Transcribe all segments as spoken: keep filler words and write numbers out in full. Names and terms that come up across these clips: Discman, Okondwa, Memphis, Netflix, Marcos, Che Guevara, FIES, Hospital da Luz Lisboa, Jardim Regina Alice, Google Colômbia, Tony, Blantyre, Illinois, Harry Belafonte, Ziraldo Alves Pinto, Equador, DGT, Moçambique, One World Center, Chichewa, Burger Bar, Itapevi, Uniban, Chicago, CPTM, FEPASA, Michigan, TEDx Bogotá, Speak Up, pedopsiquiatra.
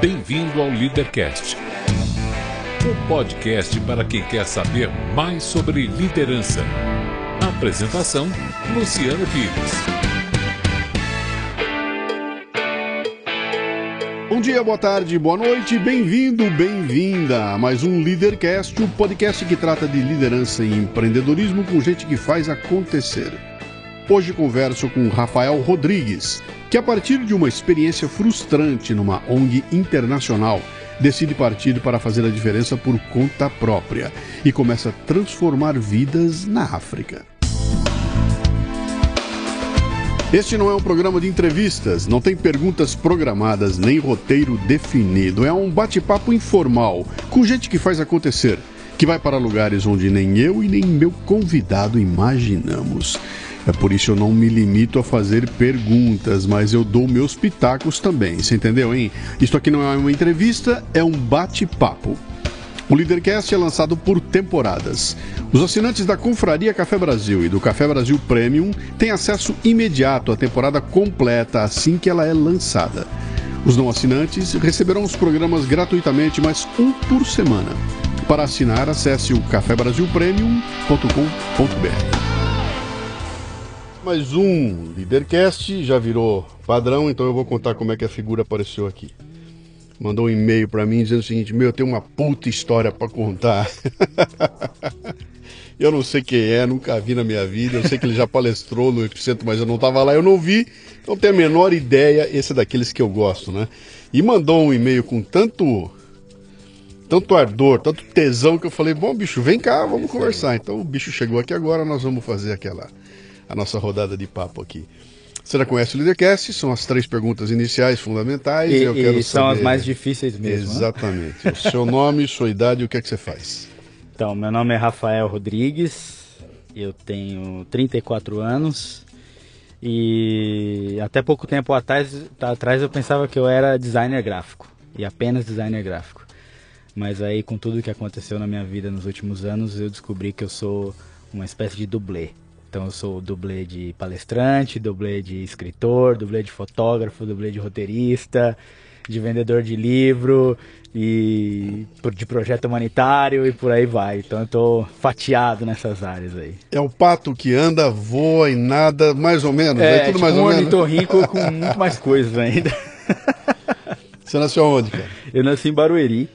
Bem-vindo ao LiderCast, um podcast para quem quer saber mais sobre liderança. Apresentação, Luciano Pires. Bom dia, boa tarde, boa noite, bem-vindo, bem-vinda a mais um LiderCast, um podcast que trata de liderança e empreendedorismo com gente que faz acontecer. Hoje converso com Rafael Rodrigues, que a partir de uma experiência frustrante numa O N G internacional, decide partir para fazer a diferença por conta própria e começa a transformar vidas na África. Este não é um programa de entrevistas, não tem perguntas programadas nem roteiro definido. É um bate-papo informal, com gente que faz acontecer, que vai para lugares onde nem eu e nem meu convidado imaginamos. É por isso eu não me limito a fazer perguntas, mas eu dou meus pitacos também, você entendeu, hein? Isso aqui não é uma entrevista, é um bate-papo. O LiderCast é lançado por temporadas. Os assinantes da Confraria Café Brasil e do Café Brasil Premium têm acesso imediato à temporada completa assim que ela é lançada. Os não assinantes receberão os programas gratuitamente, mas um por semana. Para assinar, acesse o café brasil premium ponto com ponto b r. Mais um LiderCast, já virou padrão, então eu vou contar como é que a figura apareceu aqui. Mandou um e-mail pra mim dizendo o seguinte: meu, eu tenho uma puta história pra contar. Eu não sei quem é, nunca vi na minha vida, eu sei que ele já palestrou no Epcentro, mas eu não tava lá, eu não vi, não tenho a menor ideia, esse é daqueles que eu gosto, né? E mandou um e-mail com tanto... tanto ardor, tanto tesão, que eu falei, bom, bicho, vem cá, vamos é conversar. Então o bicho chegou aqui agora, nós vamos fazer aquela... a nossa rodada de papo aqui. Você já conhece o LiderCast, são as três perguntas iniciais, fundamentais. E, eu e quero são saber... as mais difíceis mesmo. Exatamente. Né? O seu nome, sua idade e o que é que você faz? Então, meu nome é Rafael Rodrigues, eu tenho trinta e quatro anos e até pouco tempo atrás, atrás eu pensava que eu era designer gráfico e apenas designer gráfico. Mas aí, com tudo que aconteceu na minha vida nos últimos anos, eu descobri que eu sou uma espécie de dublê. Então eu sou dublê de palestrante, dublê de escritor, dublê de fotógrafo, dublê de roteirista, de vendedor de livro, e de projeto humanitário e por aí vai. Então eu tô fatiado nessas áreas aí. É o pato que anda, voa e nada, mais ou menos? É, é tudo tipo mais ou menos. É um ornitorrinco com muito mais coisas ainda. Você nasceu onde, cara? Eu nasci em Barueri.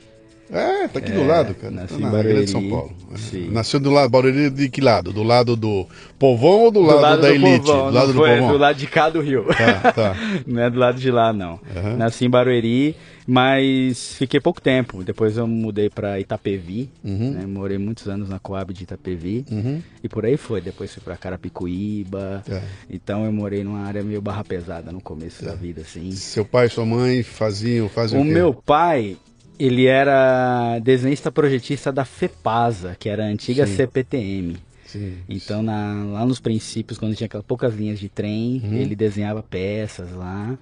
É, tá aqui é, do lado, cara. Nasci na Barueri de São Paulo. Sim. Nasceu do lado, Barueri de que lado? Do lado do povão ou do lado, do lado da do elite? Povão, do lado do povão. Do lado de cá do Rio. Tá, tá. Não é do lado de lá, não. Uhum. Nasci em Barueri, mas fiquei pouco tempo. Depois eu mudei pra Itapevi. Uhum. Né? Morei muitos anos na Coab de Itapevi. Uhum. E por aí foi. Depois fui pra Carapicuíba. É. Então eu morei numa área meio barra pesada no começo é. da vida, assim. Seu pai e sua mãe faziam, faziam o quê? O meu pai... ele era desenhista projetista da FEPASA, que era a antiga Sim. C P T M. Sim. Então, na, lá nos princípios, quando tinha aquelas poucas linhas de trem, uhum. ele desenhava peças lá.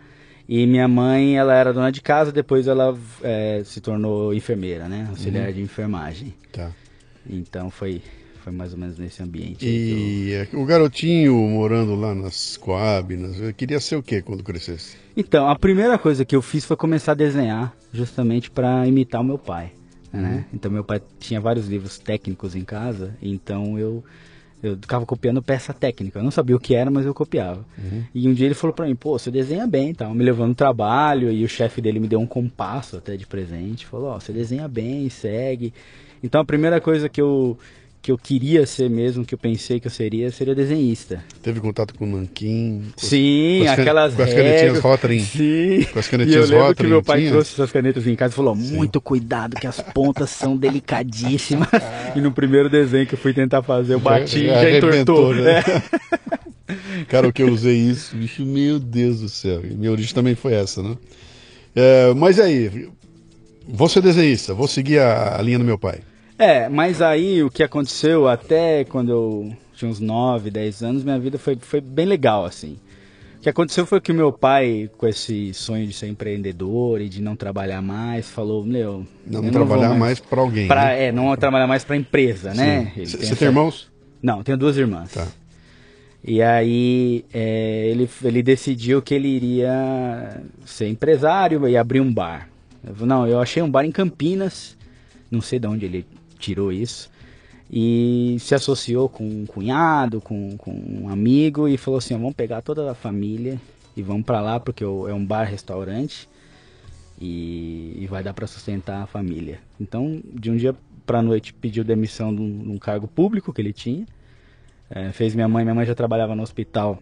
E minha mãe, ela era dona de casa, depois ela é, se tornou enfermeira, né? Auxiliar uhum. de enfermagem. Tá. Então, foi, foi mais ou menos nesse ambiente. E eu... o garotinho morando lá nas Coab, nas... queria ser o quê quando crescesse? Então, a primeira coisa que eu fiz foi começar a desenhar, justamente para imitar o meu pai, né? Uhum. Então meu pai tinha vários livros técnicos em casa, então eu eu ficava copiando peça técnica. Eu não sabia o que era, mas eu copiava. Uhum. E um dia ele falou para mim, pô, você desenha bem, tal. Me levando no trabalho, e o chefe dele me deu um compasso até de presente, falou, ó, oh, você desenha bem, segue. Então a primeira coisa que eu que eu queria ser mesmo, que eu pensei que eu seria, seria desenhista. Teve contato com o nanquim? Com sim, com as aquelas com as canetinhas Rotary. Sim. Com as canetinhas Rotary. Eu lembro que meu pai tinha? trouxe essas canetas em casa e falou, sim. muito cuidado que as pontas são delicadíssimas. E no primeiro desenho que eu fui tentar fazer, eu bati e já, já entortou. Né? É. Cara, o que eu usei isso, bicho, meu Deus do céu. Minha origem também foi essa, né? É, mas aí, vou ser desenhista, vou seguir a, a linha do meu pai. É, mas aí o que aconteceu até quando eu tinha uns nove, dez anos, minha vida foi, foi bem legal, assim. O que aconteceu foi que o meu pai, com esse sonho de ser empreendedor e de não trabalhar mais, falou, meu... Não, não trabalhar mais, mais pra alguém, pra, né? É, não trabalhar mais pra empresa, sim. né? Você tem, tem irmãos? Não, tenho duas irmãs. Tá. E aí é, ele, ele decidiu que ele iria ser empresário e abrir um bar. Eu, não, eu achei um bar em Campinas, não sei de onde ele tirou isso, e se associou com um cunhado, com, com um amigo, e falou assim, ó, vamos pegar toda a família e vamos pra lá, porque é um bar-restaurante, e, e vai dar pra sustentar a família. Então, de um dia pra noite, pediu demissão de um, de um cargo público que ele tinha, é, fez minha mãe, minha mãe já trabalhava no hospital,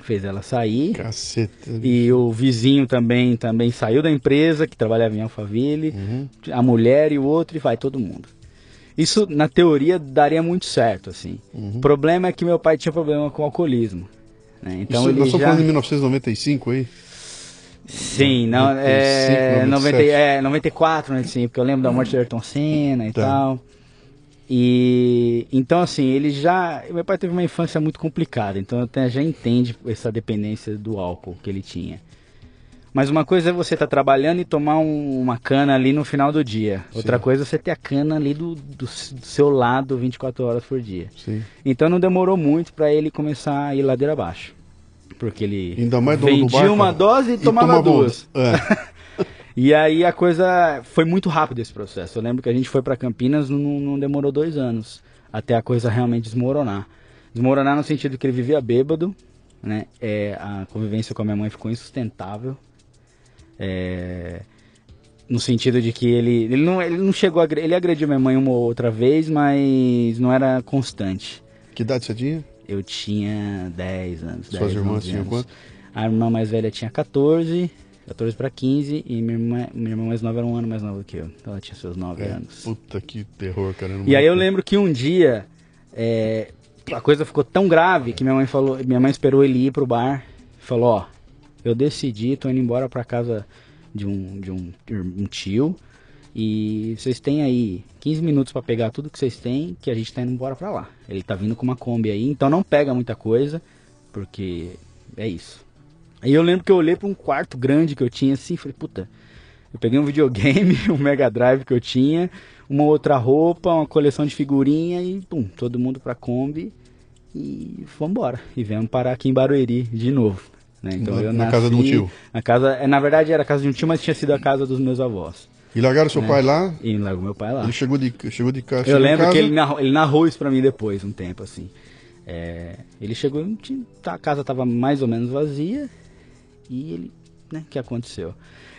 fez ela sair. Caceta. E o vizinho também, também saiu da empresa, que trabalhava em Alphaville, uhum. A mulher e o outro, e vai todo mundo. Isso, na teoria, daria muito certo, assim. Uhum. O problema é que meu pai tinha problema com o alcoolismo, né? Então, isso, ele nós já... estamos falando de mil novecentos e noventa e cinco aí? Sim, não, noventa e cinco, é, noventa, é, noventa e quatro, noventa e cinco, porque eu lembro da morte de Ayrton Senna e tá. tal. E então, assim, ele já... Meu pai teve uma infância muito complicada, então até já entende essa dependência do álcool que ele tinha. Mas uma coisa é você estar tá trabalhando e tomar um, uma cana ali no final do dia. Sim. Outra coisa é você ter a cana ali do, do, do seu lado vinte e quatro horas por dia. Sim. Então não demorou muito para ele começar a ir ladeira abaixo. Porque ele ainda mais vendia bar, uma cara. dose e, e tomava, tomava duas. É. E aí a coisa... Foi muito rápido esse processo. Eu lembro que a gente foi para Campinas, não, não demorou dois anos. Até a coisa realmente desmoronar. Desmoronar no sentido que ele vivia bêbado, né? É, a convivência com a minha mãe ficou insustentável. É, no sentido de que ele, ele, não, ele não chegou a, ele agrediu minha mãe uma ou outra vez, mas não era constante. Que idade você tinha? Eu tinha dez anos. Suas irmãs tinham quanto? A irmã mais velha tinha catorze, catorze para quinze, e minha irmã, minha irmã mais nova era um ano mais nova do que eu, então ela tinha seus nove anos. Puta que terror, cara. E aí eu lembro que um dia é, a coisa ficou tão grave que minha mãe falou, minha mãe esperou ele ir pro bar e falou, ó, eu decidi, tô indo embora pra casa de um, de um, de um tio, e vocês têm aí quinze minutos pra pegar tudo que vocês têm, que a gente tá indo embora pra lá. Ele tá vindo com uma Kombi aí, então não pega muita coisa, porque é isso. Aí eu lembro que eu olhei pra um quarto grande que eu tinha assim, falei, puta, eu peguei um videogame, um Mega Drive que eu tinha, uma outra roupa, uma coleção de figurinha, e pum, todo mundo pra Kombi, e vamos embora. E viemos parar aqui em Barueri de novo. Né? Então, na, eu nasci, na casa de um tio? Na, casa, na verdade era a casa de um tio, mas tinha sido a casa dos meus avós. E largaram seu né? pai lá? E largou meu pai lá. Ele chegou de, chegou de casa? Eu lembro casa. que ele narrou, ele narrou isso pra mim depois, um tempo assim. É, ele chegou, a casa tava mais ou menos vazia, e ele, né, o que aconteceu?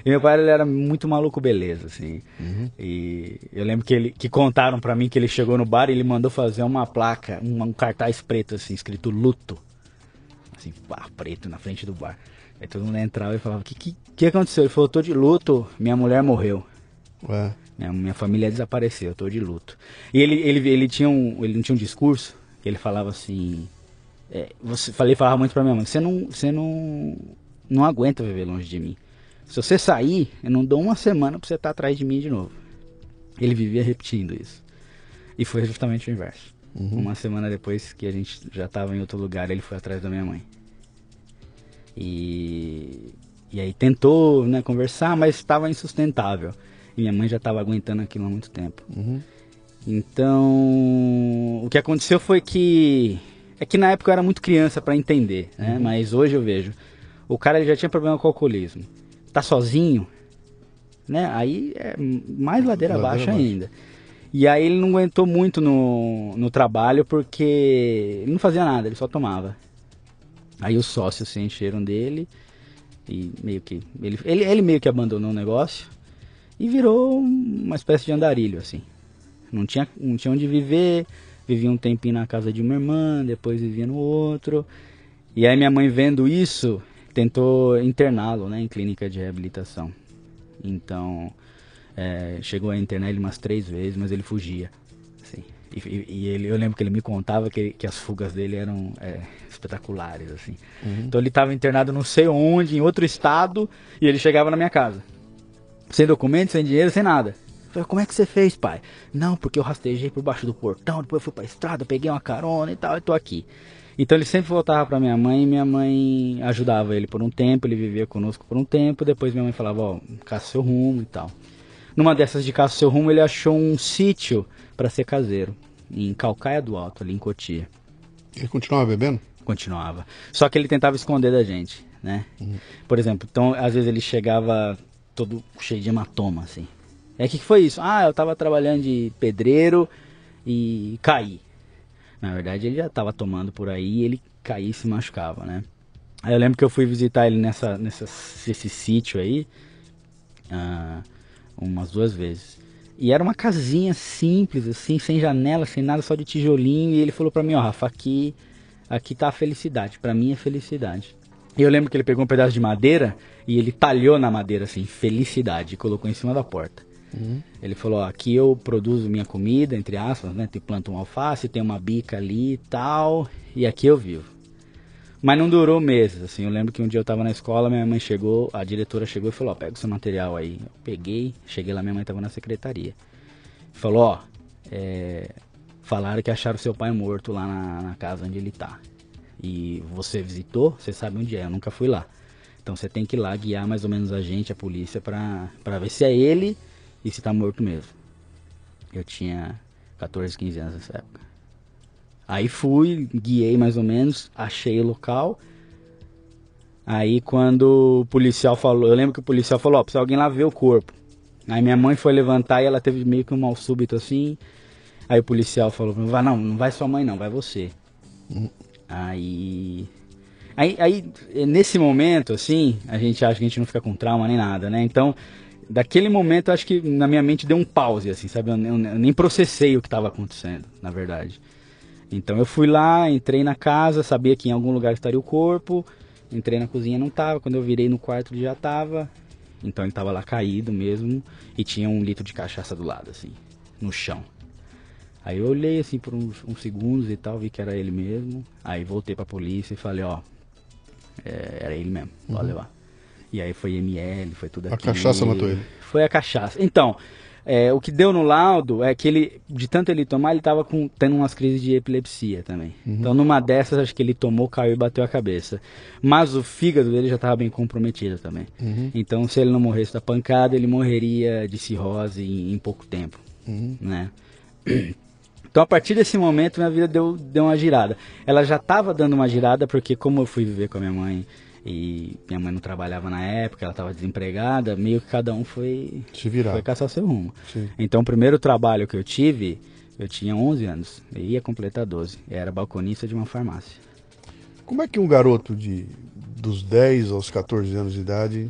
E meu pai, ele era muito maluco beleza, assim. Uhum. E eu lembro que, ele, que contaram pra mim que ele chegou no bar e ele mandou fazer uma placa, um, um cartaz preto assim, escrito luto. Assim, bar preto na frente do bar. Aí todo mundo entrava e falava, o que, que, que aconteceu? Ele falou, tô de luto, minha mulher morreu. Ué. Minha, minha família desapareceu, tô de luto. E ele, ele, ele, tinha, um, ele não tinha um discurso, que ele falava assim... É, você, falei, falava muito pra minha mãe, você não, você não, não aguenta viver longe de mim. Se você sair, eu não dou uma semana pra você estar atrás de mim de novo. Ele vivia repetindo isso. E foi justamente o inverso. Uhum. Uma semana depois que a gente já estava em outro lugar, ele foi atrás da minha mãe. E, e aí tentou, né, conversar, mas estava insustentável. E minha mãe já estava aguentando aquilo há muito tempo. Uhum. Então, o que aconteceu foi que... É que na época eu era muito criança para entender, né? Uhum. Mas hoje eu vejo. O cara, ele já tinha problema com o alcoolismo. Tá sozinho, né? Aí é mais ladeira abaixo ainda. E aí ele não aguentou muito no, no trabalho, porque ele não fazia nada, ele só tomava. Aí os sócios se encheram dele e meio que... Ele, ele, ele meio que abandonou o negócio e virou uma espécie de andarilho, assim. Não tinha, não tinha onde viver, vivia um tempinho na casa de uma irmã, depois vivia no outro. E aí minha mãe, vendo isso, tentou interná-lo, né, em clínica de reabilitação. Então... É, chegou a internar ele umas três vezes, mas ele fugia, assim. E, e, e ele, eu lembro que ele me contava que, que as fugas dele eram é, espetaculares, assim. Uhum. Então ele estava internado não sei onde, em outro estado, e ele chegava na minha casa. Sem documento, sem dinheiro, sem nada. Eu falei, como é que você fez, pai? Não, porque eu rastejei por baixo do portão, depois eu fui pra estrada, peguei uma carona e tal, e tô aqui. Então ele sempre voltava pra minha mãe, e minha mãe ajudava ele por um tempo, ele vivia conosco por um tempo, depois minha mãe falava, ó, caça seu rumo e tal. Numa dessas de caça seu rumo, ele achou um sítio para ser caseiro, em Calcaia do Alto, ali em Cotia. Ele continuava bebendo? Continuava. Só que ele tentava esconder da gente, né? Uhum. Por exemplo, então às vezes ele chegava todo cheio de hematoma, assim. E aí, o que, que foi isso? Ah, eu tava trabalhando de pedreiro e caí. Na verdade, ele já tava tomando por aí e ele caía e se machucava, né? Aí eu lembro que eu fui visitar ele nessa, nessa, nesse sítio aí, uh, umas duas vezes. E era uma casinha simples, assim, sem janela, sem nada, só de tijolinho. E ele falou pra mim, ó, Rafa, aqui, aqui tá a felicidade, pra mim é felicidade. E eu lembro que ele pegou um pedaço de madeira e ele talhou na madeira, assim, felicidade, e colocou em cima da porta. Uhum. Ele falou, ó, aqui eu produzo minha comida, entre aspas, né, tem planta um alface, tem uma bica ali e tal, e aqui eu vivo. Mas não durou meses, assim, eu lembro que um dia eu tava na escola, minha mãe chegou, a diretora chegou e falou, ó, pega o seu material aí. Eu peguei, cheguei lá, minha mãe tava na secretaria. Falou, ó, é, falaram que acharam seu pai morto lá na, na casa onde ele tá. E você visitou, você sabe onde é, eu nunca fui lá. Então você tem que ir lá guiar mais ou menos a gente, a polícia, pra, pra ver se é ele e se tá morto mesmo. Eu tinha quatorze, quinze anos nessa época. Aí fui, guiei mais ou menos, achei o local. Aí quando o policial falou, eu lembro que o policial falou, ó, precisa alguém lá ver o corpo. Aí minha mãe foi levantar e ela teve meio que um mal súbito assim. Aí o policial falou, não, não vai sua mãe não, vai você. Uhum. Aí, aí, aí nesse momento assim, a gente acha que a gente não fica com trauma nem nada, né? Então, daquele momento acho que na minha mente deu um pause, assim, sabe? Eu, eu, eu nem processei o que estava acontecendo, na verdade. Então eu fui lá, entrei na casa, sabia que em algum lugar estaria o corpo, entrei na cozinha, não tava, quando eu virei no quarto ele já tava, então ele tava lá caído mesmo, e tinha um litro de cachaça do lado, assim, no chão. Aí eu olhei assim por uns, uns segundos e tal, vi que era ele mesmo, aí voltei pra polícia e falei, ó, é, era ele mesmo, pode uhum. levar. E aí foi M L, foi tudo aquilo. A cachaça matou ele? Foi a cachaça. Então... É, o que deu no laudo é que ele, de tanto ele tomar, ele tava com, tendo umas crises de epilepsia também. Uhum. Então numa dessas, acho que ele tomou, caiu e bateu a cabeça. Mas o fígado dele já tava bem comprometido também. Uhum. Então se ele não morresse da pancada, ele morreria de cirrose em, em pouco tempo, uhum. né? Então a partir desse momento, minha vida deu, deu uma girada. Ela já tava dando uma girada, porque como eu fui viver com a minha mãe... E minha mãe não trabalhava na época, ela estava desempregada, meio que cada um foi, foi caçar seu rumo. Sim. Então o primeiro trabalho que eu tive, eu tinha onze anos, eu ia completar doze, eu era balconista de uma farmácia. Como é que um garoto de, dos dez aos quatorze anos de idade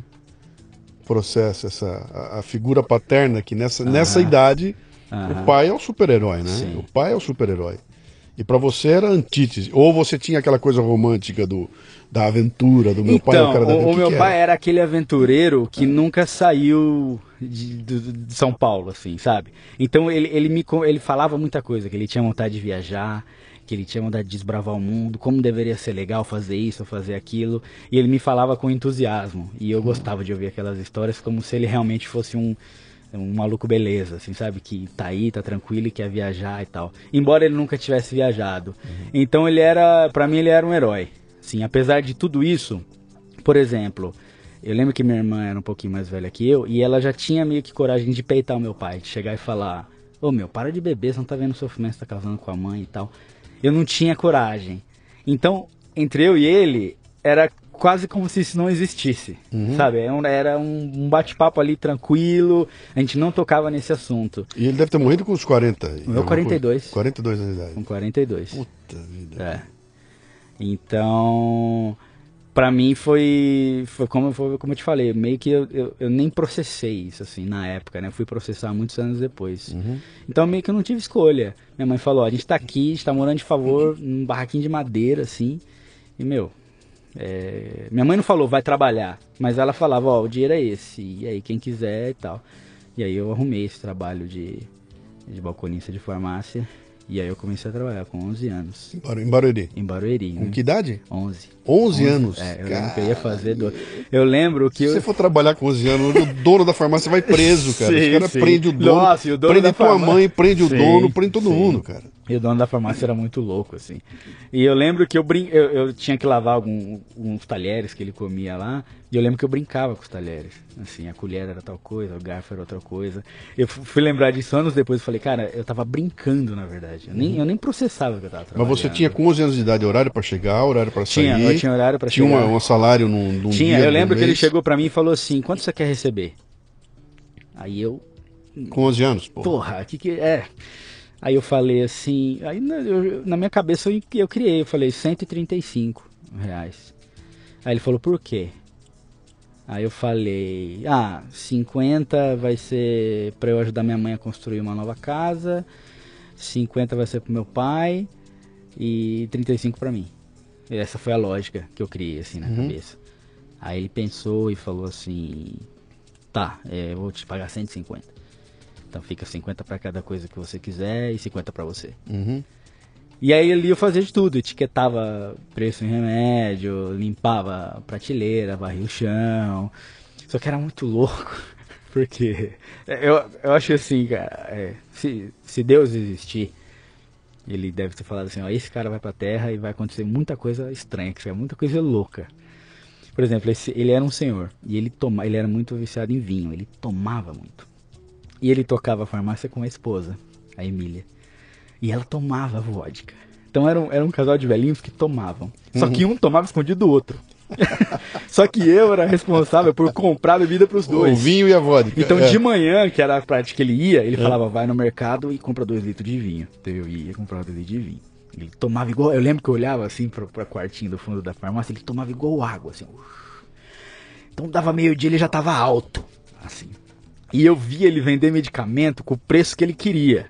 processa essa, a, a figura paterna que nessa, ah, nessa idade, ah, o pai é o super-herói, né? Sim. O pai é o super-herói. E pra você era antítese, ou você tinha aquela coisa romântica do, da aventura, do meu então, pai, o cara da aventura. O meu que pai era? era aquele aventureiro que é. nunca saiu de, de, de São Paulo, assim, sabe? Então ele, ele, me, ele falava muita coisa, que ele tinha vontade de viajar, que ele tinha vontade de desbravar o mundo, como deveria ser legal fazer isso, fazer aquilo, e ele me falava com entusiasmo, e eu gostava de ouvir aquelas histórias como se ele realmente fosse um... um maluco beleza, assim, sabe? Que tá aí, tá tranquilo e quer viajar e tal. Embora ele nunca tivesse viajado. Uhum. Então ele era, pra mim ele era um herói. Assim, apesar de tudo isso, por exemplo, eu lembro que minha irmã era um pouquinho mais velha que eu e ela já tinha meio que coragem de peitar o meu pai, de chegar e falar, ô meu, para de beber, você não tá vendo o sofrimento, você tá casando com a mãe e tal. Eu não tinha coragem. Então, entre eu e ele, era... quase como se isso não existisse, uhum. sabe? Era um bate-papo ali tranquilo, a gente não tocava nesse assunto. E ele deve ter morrido com os quarenta. O meu quarenta e dois. quarenta e dois anos de idade. Com quarenta e dois. Puta vida. É. Então, pra mim foi, foi, como, foi como eu te falei, meio que eu, eu, eu nem processei isso, assim, na época, né? Eu fui processar muitos anos depois. Uhum. Então, meio que eu não tive escolha. Minha mãe falou, ó, a gente tá aqui, a gente tá morando de favor, num barraquinho de madeira, assim, e, meu... É, minha mãe não falou, vai trabalhar, mas ela falava, ó, o dinheiro é esse, e aí quem quiser e tal. E aí eu arrumei esse trabalho de, de balconista de farmácia, e aí eu comecei a trabalhar com onze anos. Em Barueri? Em Barueri. Com né? que idade? onze. onze anos? É, eu lembro que eu ia fazer doze. Eu lembro que... Se eu... você for trabalhar com onze anos, o dono da farmácia vai preso, cara. Sim, os caras prendem o dono, Nossa, o dono prende tua farmácia... mãe, prende o sim, dono, prende todo sim. mundo, cara. E o dono da farmácia era muito louco, assim. E eu lembro que eu, brin... eu, eu tinha que lavar algum, uns talheres que ele comia lá. E eu lembro que eu brincava com os talheres. Assim, a colher era tal coisa, o garfo era outra coisa. Eu fui lembrar disso anos depois e falei, cara, eu tava brincando, na verdade. Eu nem, eu nem processava que eu tava trabalhando. Mas você tinha com onze anos de idade horário pra chegar, horário pra sair? Tinha, eu tinha horário pra tinha chegar. Tinha um salário num, num tinha, dia, eu lembro que mês. Ele chegou pra mim e falou assim, quanto você quer receber? Aí eu... Com onze anos, porra. Porra, que que é... Aí eu falei assim, aí na, eu, na minha cabeça eu, eu criei, eu falei cento e trinta e cinco reais. Aí ele falou, por quê? Aí eu falei, ah, cinquenta vai ser para eu ajudar minha mãe a construir uma nova casa, cinquenta vai ser pro meu pai e trinta e cinco para mim. E essa foi a lógica que eu criei assim na uhum. cabeça. Aí ele pensou e falou assim, tá, é, eu vou te pagar cento e cinquenta. Então fica cinquenta para cada coisa que você quiser e cinquenta para você. Uhum. E aí ali eu fazia de tudo, etiquetava preço em remédio, limpava a prateleira, varria o chão. Só que era muito louco, porque eu, eu acho assim, cara, é, se, se Deus existir, ele deve ter falado assim, ó, esse cara vai pra terra e vai acontecer muita coisa estranha, que é muita coisa louca. Por exemplo, esse, ele era um senhor e ele, toma, ele era muito viciado em vinho, ele tomava muito. E ele tocava farmácia com a esposa, a Emília. E ela tomava vodka. Então era um, era um casal de velhinhos que tomavam. Só uhum. que um tomava escondido do outro. Só que eu era responsável por comprar bebida pros dois. O vinho e a vodka. Então é. de manhã, que era a prática que ele ia, ele é. falava, vai no mercado e compra dois litros de vinho. Então eu ia comprar dois litros de vinho. Ele tomava igual... Eu lembro que eu olhava assim pra, pra quartinho do fundo da farmácia, ele tomava igual água, assim. Uff. Então dava meio dia, ele já tava alto, assim. E eu via ele vender medicamento com o preço que ele queria.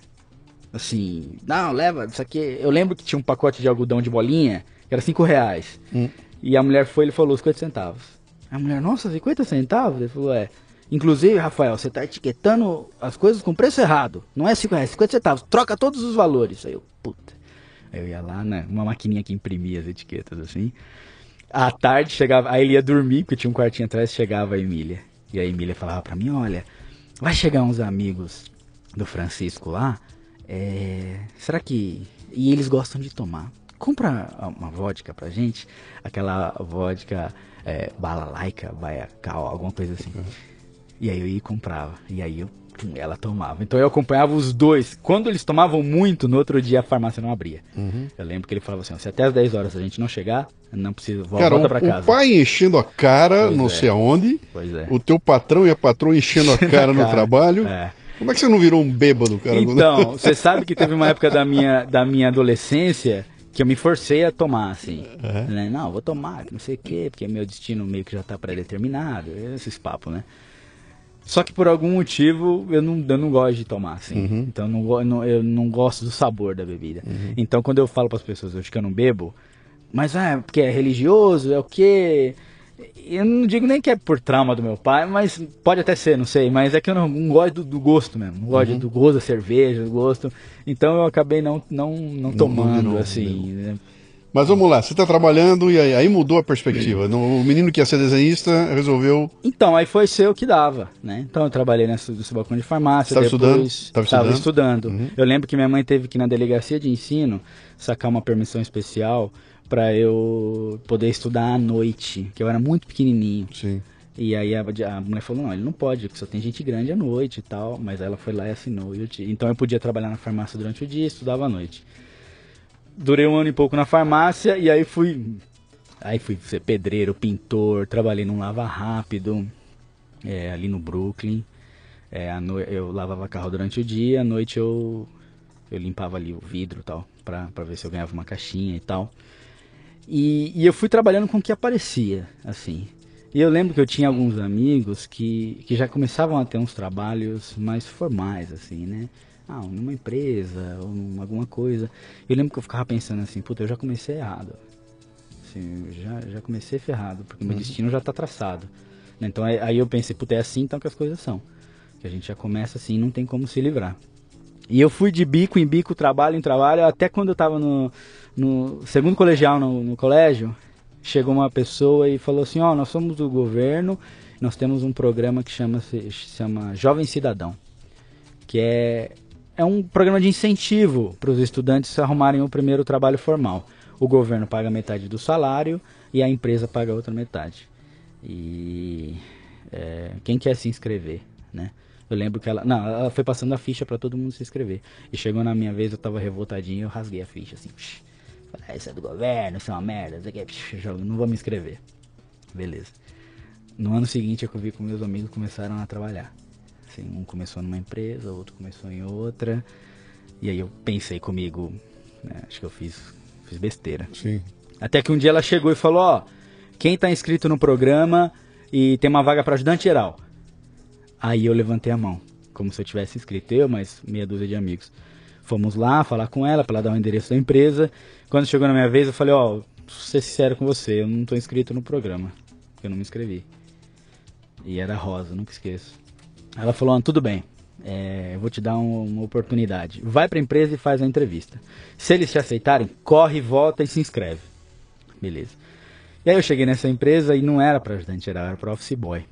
Assim, não, leva, isso aqui... Eu lembro que tinha um pacote de algodão de bolinha, que era cinco reais. Hum. E a mulher foi e ele falou cinquenta centavos. A mulher, nossa, cinquenta centavos? Ele falou, é. Inclusive, Rafael, você tá etiquetando as coisas com preço errado. Não é cinco reais, cinquenta centavos. Troca todos os valores. Aí eu, puta. Aí eu ia lá, né? Uma maquininha que imprimia as etiquetas, assim. À tarde, chegava... Aí ele ia dormir, porque tinha um quartinho atrás, chegava a Emília. E a Emília falava pra mim, olha... Vai chegar uns amigos do Francisco lá, é... será que... E eles gostam de tomar. Compra uma vodka pra gente, aquela vodka é, balalaica, baiacal, alguma coisa assim. E aí eu ia e comprava, e aí eu, ela tomava. Então eu acompanhava os dois. Quando eles tomavam muito, no outro dia a farmácia não abria. Uhum. Eu lembro que ele falava assim, se até as dez horas a gente não chegar, não precisa, cara, volta pra o casa. O pai enchendo a cara, pois não é. sei aonde, pois é. o teu patrão e a patroa enchendo a cara no cara. trabalho. É. Como é que você não virou um bêbado, cara? Então, você sabe que teve uma época da minha, da minha adolescência que eu me forcei a tomar, assim. Uhum. Não, vou tomar, não sei o quê, porque meu destino meio que já tá pré-determinado, esses papos, né? Só que por algum motivo eu não, eu não gosto de tomar, assim. Uhum. Então eu não, eu não gosto do sabor da bebida. Uhum. Então quando eu falo para as pessoas, eu acho que eu não bebo, mas ah, porque é religioso, é o quê? Eu não digo nem que é por trauma do meu pai, mas pode até ser, não sei. Mas é que eu não, não gosto do, do gosto mesmo. Não gosto uhum. do gosto da cerveja, do gosto. Então eu acabei não, não, não tomando, não, não, assim, não. Né? Mas vamos lá, você está trabalhando e aí, aí mudou a perspectiva. O menino que ia ser desenhista resolveu... Então, aí foi ser o que dava, né? Então eu trabalhei nesse, nesse balcão de farmácia, tava depois estava estudando. estudando. Uhum. Eu lembro que minha mãe teve que ir na delegacia de ensino sacar uma permissão especial para eu poder estudar à noite, porque eu era muito pequenininho. Sim. E aí a, a mulher falou, não, ele não pode, porque só tem gente grande à noite e tal. Mas ela foi lá e assinou. Eu te... Então eu podia trabalhar na farmácia durante o dia e estudava à noite. Durei um ano e pouco na farmácia e aí fui, aí fui ser pedreiro, pintor, trabalhei num lava rápido, é, ali no Brooklyn. É, a no... Eu lavava carro durante o dia, à noite eu, eu limpava ali o vidro e tal, pra, pra ver se eu ganhava uma caixinha e tal. E, e eu fui trabalhando com o que aparecia, assim. E eu lembro que eu tinha alguns amigos que, que já começavam a ter uns trabalhos mais formais, assim, né? Ah, numa empresa, ou numa, alguma coisa. Eu lembro que eu ficava pensando assim, puta, eu já comecei errado. Assim, eu já, já comecei ferrado, porque meu uhum. destino já tá traçado. Então aí, aí eu pensei, puta, é assim então que as coisas são. Que a gente já começa assim, não tem como se livrar. E eu fui de bico em bico, trabalho em trabalho, até quando eu tava no, no segundo colegial, no, no colégio, chegou uma pessoa e falou assim, ó, oh, nós somos do governo, nós temos um programa que chama, se chama Jovem Cidadão, que é... É um programa de incentivo para os estudantes arrumarem o primeiro trabalho formal. O governo paga metade do salário e a empresa paga a outra metade. E é, quem quer se inscrever, né? Eu lembro que ela... Não, ela foi passando a ficha para todo mundo se inscrever. E chegou na minha vez, eu tava revoltadinho, eu rasguei a ficha, assim. Falei, isso é do governo, isso é uma merda, isso aqui é... Não vou me inscrever. Beleza. No ano seguinte, eu vi que meus amigos começaram a trabalhar. Assim, um começou numa empresa, outro começou em outra. E aí eu pensei comigo, né, acho que eu fiz, fiz besteira. Sim. Até que um dia ela chegou e falou, ó, quem tá inscrito no programa e tem uma vaga para ajudante geral. Aí eu levantei a mão, como se eu tivesse inscrito, eu, mas meia dúzia de amigos. Fomos lá falar com ela, pra ela dar o endereço da empresa. Quando chegou na minha vez, eu falei, ó, vou ser sincero com você, eu não tô inscrito no programa, eu não me inscrevi. E era Rosa, nunca esqueço. Ela falou, ah, tudo bem, é, eu vou te dar um, uma oportunidade. Vai pra empresa e faz a entrevista. Se eles te aceitarem, corre, volta e se inscreve. Beleza. E aí eu cheguei nessa empresa e não era pra ajudante geral, era pra office boy.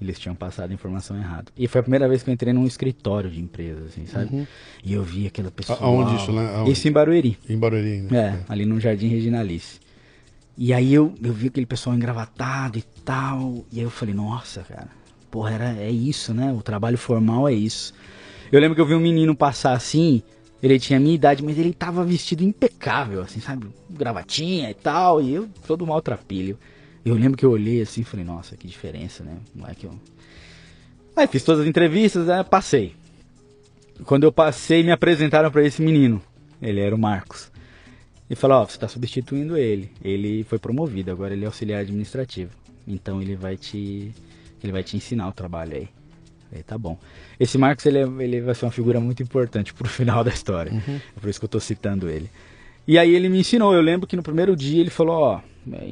Eles tinham passado a informação errada. E foi a primeira vez que eu entrei num escritório de empresa, assim, sabe? Uhum. E eu vi aquela pessoa... Aonde isso, né? Aonde? Isso em Barueri. Em Barueri, né? É, é, ali no Jardim Regina Alice. E aí eu, eu vi aquele pessoal engravatado e tal. E aí eu falei, nossa, cara, porra, era, é isso, né? O trabalho formal é isso. Eu lembro que eu vi um menino passar assim, ele tinha a minha idade, mas ele tava vestido impecável, assim, sabe? Gravatinha e tal, e eu todo maltrapilho. Eu lembro que eu olhei assim e falei, nossa, que diferença, né? Não é que eu... Aí fiz todas as entrevistas, né? Passei. Quando eu passei, me apresentaram pra esse menino. Ele era o Marcos. E falaram, ó, você tá substituindo ele. Ele foi promovido, agora ele é auxiliar administrativo. Então ele vai te, ele vai te ensinar o trabalho aí. Aí tá bom. Esse Marcos, ele, é... ele vai ser uma figura muito importante pro final da história. Uhum. É por isso que eu tô citando ele. E aí ele me ensinou. Eu lembro que no primeiro dia ele falou, ó...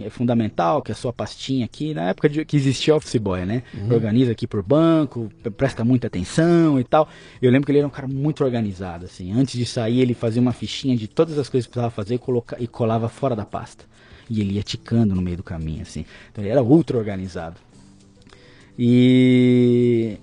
é fundamental que a sua pastinha aqui, na época de, que existia office boy, né? Uhum. Organiza aqui por banco, presta muita atenção e tal. Eu lembro que ele era um cara muito organizado, assim. Antes de sair, ele fazia uma fichinha de todas as coisas que precisava fazer e, coloca, e colava fora da pasta. E ele ia ticando no meio do caminho, assim. Então ele era ultra organizado. E...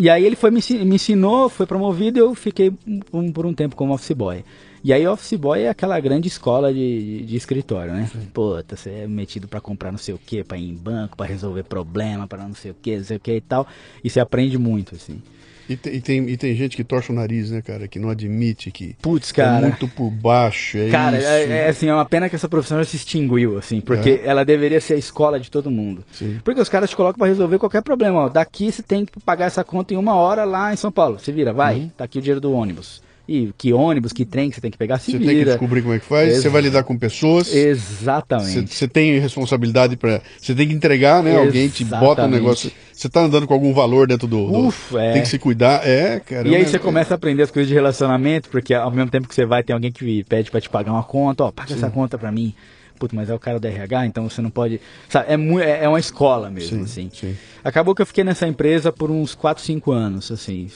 E aí ele foi, me ensinou, foi promovido e eu fiquei um, por um tempo como office boy. E aí office boy é aquela grande escola de, de, de escritório, né? Sim. Pô, você é metido pra comprar não sei o que, pra ir em banco, pra resolver problema, pra não sei o que, não sei o que e tal. E você aprende muito, assim. E tem, e, tem, e tem gente que torce o nariz, né, cara? Que não admite que... Putz, cara... É muito por baixo, é cara, isso. Cara, é, é, assim, é uma pena que essa profissão já se extinguiu, assim. Porque é. Ela deveria ser a escola de todo mundo. Sim. Porque os caras te colocam pra resolver qualquer problema. Ó, daqui você tem que pagar essa conta em uma hora lá em São Paulo. Se vira, vai. Uhum. Tá aqui o dinheiro do ônibus. E que ônibus, que trem que você tem que pegar, se vira. Você tem que descobrir como é que faz, você vai lidar com pessoas. Exatamente. Você tem responsabilidade para... Você tem que entregar, né? Exatamente. Alguém te bota um negócio... Você tá andando com algum valor dentro do... do Ufa, é. Tem que se cuidar, é, cara. E aí você começa a aprender as coisas de relacionamento, porque ao mesmo tempo que você vai, tem alguém que pede para te pagar uma conta, ó, paga Sim. essa conta para mim. Puta, mas é o cara do R H, então você não pode... Sabe, é, é uma escola mesmo, sim, assim. Sim. Acabou que eu fiquei nessa empresa por uns quatro, cinco anos, assim...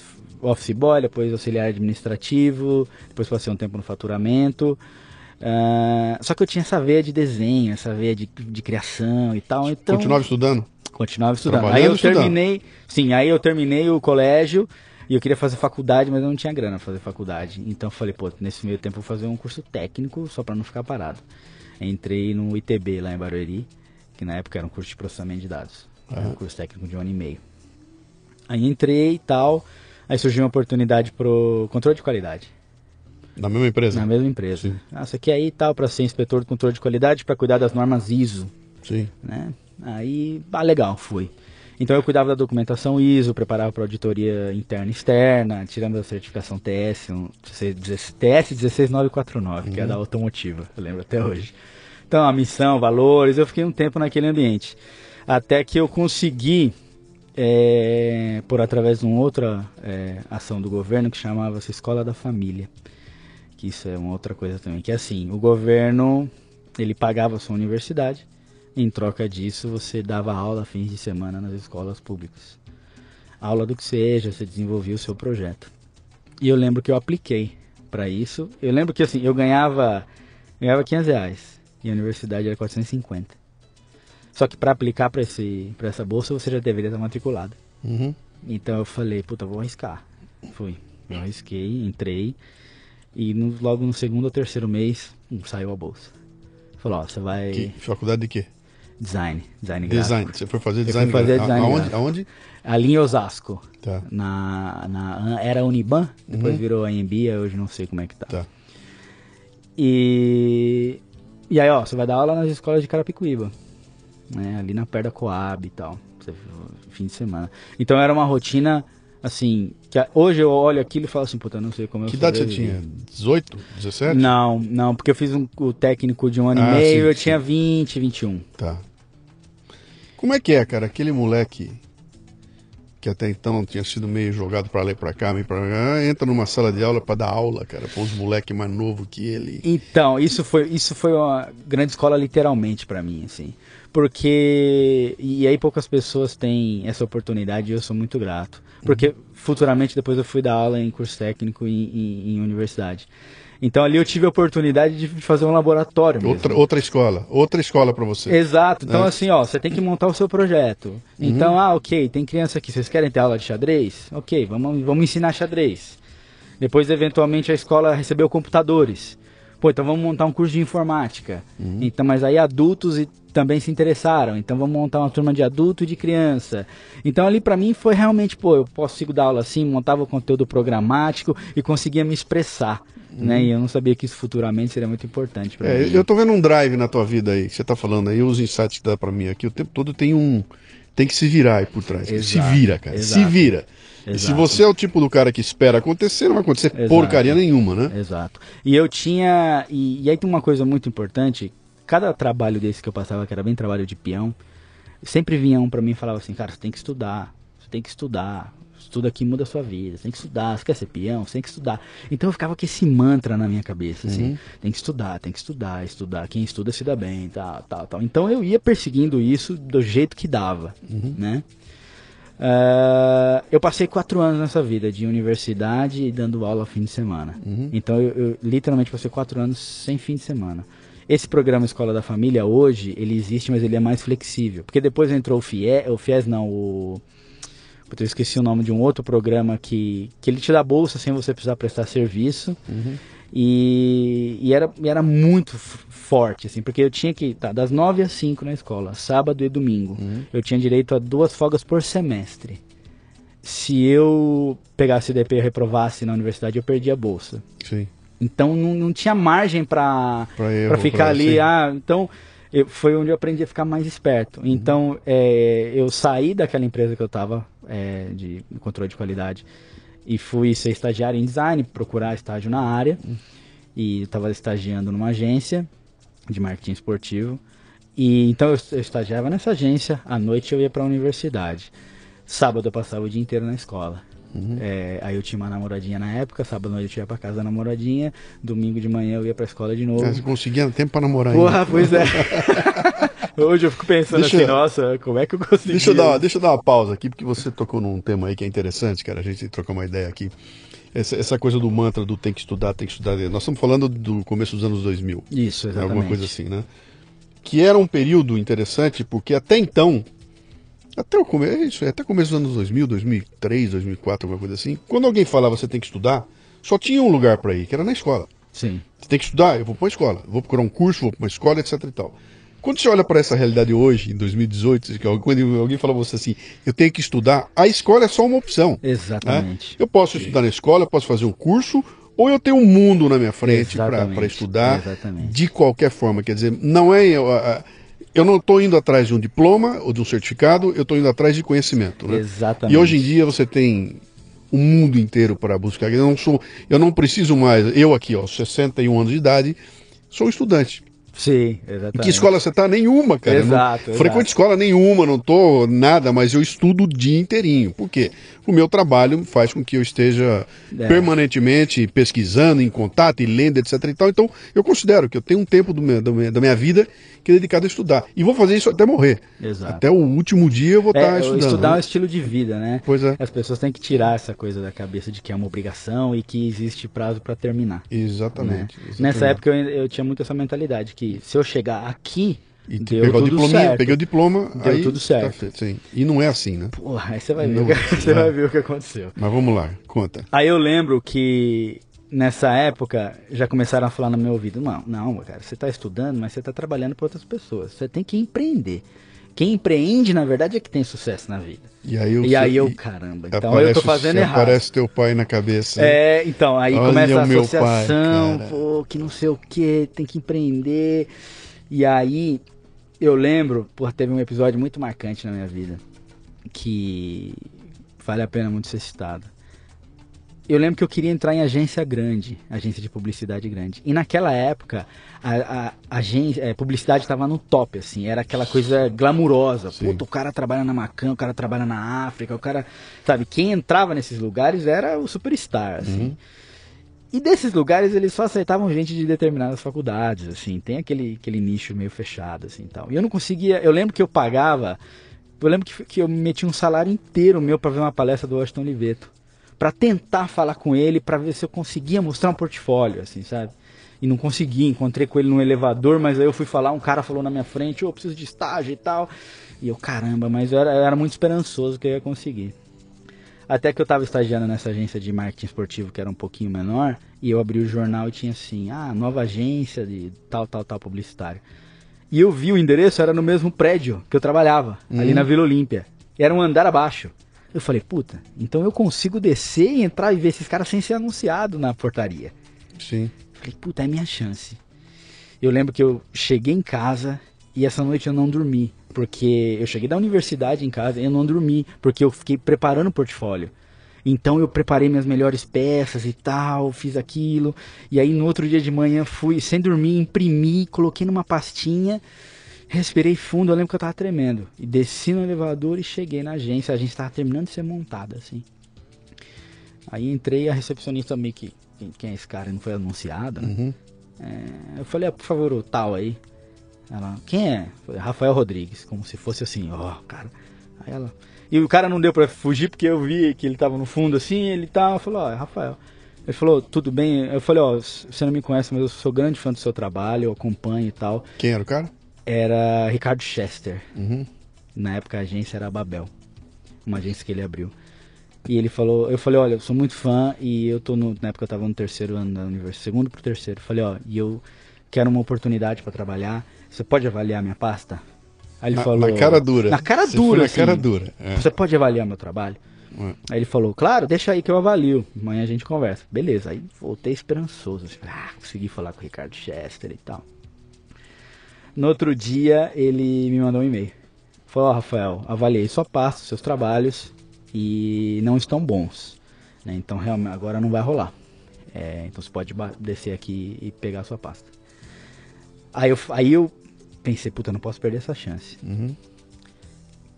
Office boy, depois auxiliar administrativo, depois passei um tempo no faturamento. Uh, só que eu tinha essa veia de desenho, essa veia de, de criação e tal. Então, continuava estudando? Continuava estudando. Aí eu estudando. terminei, sim, aí eu terminei o colégio e eu queria fazer faculdade, mas eu não tinha grana pra fazer faculdade. Então eu falei, pô, nesse meio tempo eu vou fazer um curso técnico só pra não ficar parado. Entrei no I T B lá em Barueri, que na época era um curso de processamento de dados. Uhum. Era um curso técnico de um ano e meio. Aí entrei e tal. Aí surgiu uma oportunidade pro controle de qualidade. Na mesma empresa? Na mesma empresa. Sim. Ah, isso aqui aí e tal, para ser inspetor de controle de qualidade, para cuidar das normas I S O. Sim. Né? Aí, ah, legal, fui. Então eu cuidava da documentação I S O, preparava para auditoria interna e externa, tirando a certificação T S, um, T S um seis nove quatro nove, uhum. que é da automotiva, eu lembro até hoje. Então, a missão, valores, eu fiquei um tempo naquele ambiente. Até que eu consegui... É, por através de uma outra é, ação do governo que chamava-se Escola da Família, que isso é uma outra coisa também, que é assim, o governo, ele pagava a sua universidade, em troca disso você dava aula fins de semana nas escolas públicas, aula do que seja, você desenvolvia o seu projeto. E eu lembro que eu apliquei para isso, eu lembro que assim, eu ganhava, ganhava quinhentos reais e a universidade era quatrocentos e cinquenta. Só que para aplicar para essa bolsa, você já deveria estar matriculado. Uhum. Então eu falei, puta, vou arriscar. Fui. Eu arrisquei, entrei. E no, logo no segundo ou terceiro mês, hum, saiu a bolsa. Falou, ó, você vai... Que? Faculdade de quê? Design. Design gráfico. Design. Você foi fazer design eu fui fazer design gráfico. Aonde? Ali em Osasco. Tá. Na, na, era Uniban, depois uhum. virou a Anhembi, hoje não sei como é que tá. Tá. E, e aí, ó, você vai dar aula nas escolas de Carapicuíba. Né, ali na perto da Coab e tal, fim de semana. Então era uma rotina assim, que hoje eu olho aquilo e falo assim, puta, não sei como eu fiz. Que idade você tinha? dezoito, dezessete? Não, não, porque eu fiz um, o técnico de um ano ah, e meio, sim, eu sim. tinha vinte, vinte e um. Tá. Como é que é, cara? Aquele moleque que até então tinha sido meio jogado pra lá e pra cá, meio pra cá, entra numa sala de aula pra dar aula, cara, pra uns moleques mais novos que ele. Então, isso foi, isso foi uma grande escola literalmente pra mim, assim. Porque, e aí poucas pessoas têm essa oportunidade e eu sou muito grato. Porque uhum. futuramente depois eu fui dar aula em curso técnico em, em, em universidade. Então ali eu tive a oportunidade de fazer um laboratório mesmo. Outra, outra escola, outra escola para você. Exato, então é. assim, ó, você tem que montar o seu projeto. Uhum. Então, ah, ok, tem criança aqui, vocês querem ter aula de xadrez? Ok, vamos, vamos ensinar xadrez. Depois eventualmente a escola recebeu computadores. Pô, então vamos montar um curso de informática. Uhum. Então, mas aí adultos e também se interessaram, então vamos montar uma turma de adulto e de criança. Então ali pra mim foi realmente, pô, eu consigo dar aula assim, montava o conteúdo programático e conseguia me expressar, hum. né, e eu não sabia que isso futuramente seria muito importante pra é, mim. Eu tô vendo um drive na tua vida aí, que você tá falando aí, os insights que dá pra mim aqui, o tempo todo tem um, tem que se virar aí por trás, exato, se vira, cara, exato, se vira. Exato. E se você é o tipo do cara que espera acontecer, não vai acontecer exato. porcaria nenhuma, né? Exato. E eu tinha, e, e aí tem uma coisa muito importante. Cada trabalho desse que eu passava, que era bem trabalho de peão, sempre vinha um pra mim e falava assim, cara, você tem que estudar, você tem que estudar, estuda aqui muda a sua vida, você tem que estudar, você quer ser peão, você tem que estudar. Então eu ficava com esse mantra na minha cabeça, assim, uhum. tem que estudar, tem que estudar, estudar, quem estuda se dá bem, tal, tal, tal. Então eu ia perseguindo isso do jeito que dava, uhum. né? Uh, eu passei quatro anos nessa vida de universidade e dando aula ao fim de semana. Uhum. Então eu, eu literalmente passei quatro anos sem fim de semana. Esse programa Escola da Família, hoje, ele existe, mas ele é mais flexível. Porque depois entrou o FIES, o FIES não, o... Eu esqueci o nome de um outro programa que, que ele te dá bolsa sem você precisar prestar serviço. Uhum. E, e, era, e era muito forte, assim, porque eu tinha que estar tá, das nove às cinco na escola, sábado e domingo. Uhum. Eu tinha direito a duas folgas por semestre. Se eu pegasse D P e reprovasse na universidade, eu perdia a bolsa. Sim. Então não, não tinha margem para ficar pra ali. Ah, então eu, foi onde eu aprendi a ficar mais esperto. Uhum. Então é, eu saí daquela empresa que eu estava é, de controle de qualidade e fui ser estagiário em design, procurar estágio na área. Uhum. E estava estagiando numa agência de marketing esportivo. E então eu, eu estagiava nessa agência, à noite eu ia para a universidade. Sábado eu passava o dia inteiro na escola. Uhum. É, aí eu tinha uma namoradinha na época, sábado eu ia pra casa da namoradinha, domingo de manhã eu ia pra escola de novo. Mas eu conseguia tempo pra namorar ainda. Porra, pois é. Hoje eu fico pensando deixa, assim, nossa, como é que eu consegui? Deixa eu, dar, deixa eu dar uma pausa aqui, porque você tocou num tema aí que é interessante, cara, a gente trocou uma ideia aqui. Essa, essa coisa do mantra do tem que estudar, tem que estudar. Nós estamos falando do começo dos anos dois mil. Isso, exatamente. Alguma coisa assim, né? Que era um período interessante, porque até então... Até o começo, até o começo dos anos dois mil, dois mil e três, dois mil e quatro, alguma coisa assim. Quando alguém falava você tem que estudar, só tinha um lugar para ir, que era na escola. Sim. Você tem que estudar, eu vou para uma escola, vou procurar um curso, vou para uma escola, etcétera e tal. Quando você olha para essa realidade hoje, em dois mil e dezoito, quando alguém fala você assim, eu tenho que estudar, a escola é só uma opção. Exatamente. Né? Eu posso Sim. estudar na escola, eu posso fazer um curso, ou eu tenho um mundo na minha frente para estudar. Exatamente. De qualquer forma, quer dizer, não é... A, a, Eu não estou indo atrás de um diploma ou de um certificado, eu estou indo atrás de conhecimento. Né? Exatamente. E hoje em dia você tem o mundo inteiro para buscar. Eu não, sou, eu não preciso mais, eu aqui, ó, sessenta e um anos de idade, sou estudante. Sim, exatamente. Em que escola você está? Nenhuma, cara. Exato. Não, frequente escola nenhuma, não estou nada, mas eu estudo o dia inteirinho. Por quê? O meu trabalho faz com que eu esteja é. permanentemente pesquisando, em contato, e lendo, etcétera e tal. Então, eu considero que eu tenho um tempo do meu, do meu, da minha vida que é dedicado a estudar. E vou fazer isso até morrer. Exato. Até o último dia eu vou estar é, estudando. Estudar é um estilo de vida, né? Pois é. As pessoas têm que tirar essa coisa da cabeça de que é uma obrigação e que existe prazo para terminar. Exatamente, né? Exatamente. Nessa época eu, eu tinha muito essa mentalidade, que se eu chegar aqui... E deu pegou tudo certo. Peguei o diploma, deu aí tudo certo. Tá feito, sim. E não é assim, né? Porra, aí você vai ver, não, o que, você vai ver o que aconteceu. Mas vamos lá, conta. Aí eu lembro que nessa época já começaram a falar no meu ouvido, não, não, cara, você tá estudando, mas você tá trabalhando para outras pessoas, você tem que empreender. Quem empreende, na verdade, é que tem sucesso na vida. E aí eu, e aí eu caramba, então aparece, eu tô fazendo errado. Aparece teu pai na cabeça. É, então, aí olha, começa a associação, pai, pô, que não sei o que, tem que empreender. E aí, eu lembro, porra, teve um episódio muito marcante na minha vida, que vale a pena muito ser citado. Eu lembro que eu queria entrar em agência grande, agência de publicidade grande. E naquela época, a, a, a agência, a publicidade estava no top, assim. Era aquela coisa glamurosa. Sim. Puta, o cara trabalha na Macã, o cara trabalha na África, o cara... Sabe, quem entrava nesses lugares era o superstar, assim. Uhum. E desses lugares, eles só aceitavam gente de determinadas faculdades, assim. Tem aquele, aquele nicho meio fechado, assim, e tal. E eu não conseguia... Eu lembro que eu pagava... Eu lembro que, que eu meti um salário inteiro meu para ver uma palestra do Washington Oliveto, para tentar falar com ele, para ver se eu conseguia mostrar um portfólio, assim, sabe? E não consegui, encontrei com ele num elevador, mas aí eu fui falar, um cara falou na minha frente, ô, oh, preciso de estágio e tal. E eu, caramba, mas eu era, eu era muito esperançoso que eu ia conseguir. Até que eu tava estagiando nessa agência de marketing esportivo, que era um pouquinho menor, e eu abri o jornal e tinha assim, ah, nova agência de tal, tal, tal publicitário. E eu vi o endereço, era no mesmo prédio que eu trabalhava, hum. ali na Vila Olímpia. Era um andar abaixo. Eu falei, puta, então eu consigo descer e entrar e ver esses caras sem ser anunciado na portaria. Sim. Falei, puta, é minha chance. Eu lembro que eu cheguei em casa e essa noite eu não dormi. Porque eu cheguei da universidade em casa e eu não dormi. Porque eu fiquei preparando o portfólio. Então eu preparei minhas melhores peças e tal, fiz aquilo. E aí no outro dia de manhã fui, sem dormir, imprimi, coloquei numa pastinha... Respirei fundo, eu lembro que eu tava tremendo. E desci no elevador e cheguei na agência. A gente tava terminando de ser montada, assim. Aí entrei, a recepcionista meio que... Quem é esse cara? Não foi anunciado, né? Uhum. É, eu falei, ah, por favor, o tal aí. Ela, quem é? Eu falei, Rafael Rodrigues. Como se fosse assim, ó, oh, cara. Aí ela... E o cara não deu pra fugir, porque eu vi que ele tava no fundo, assim, ele tava... Eu falei, ó, oh, é Rafael. Ele falou, tudo bem? Eu falei, ó, oh, você não me conhece, mas eu sou grande fã do seu trabalho, eu acompanho e tal. Quem era o cara? Era Ricardo Chester. Uhum. Na época a agência era a Babel. Uma agência que ele abriu. E ele falou, eu falei, olha, eu sou muito fã e eu tô no, na época eu tava no terceiro ano da universidade, segundo pro terceiro. Falei, ó, e eu quero uma oportunidade pra trabalhar. Você pode avaliar minha pasta? Aí ele na, falou... Na cara dura. Na cara Você dura, assim, na cara dura. É. Você pode avaliar meu trabalho? É. Aí ele falou, claro, deixa aí que eu avalio. Amanhã a gente conversa. Beleza, aí voltei esperançoso. Assim, ah, consegui falar com o Ricardo Chester e tal. No outro dia, ele me mandou um e-mail. Falou, ó, oh, Rafael, avaliei sua pasta, seus trabalhos, e não estão bons. Né? Então, realmente, agora não vai rolar. É, então, você pode descer aqui e pegar a sua pasta. Aí eu, aí eu pensei, puta, não posso perder essa chance. Uhum.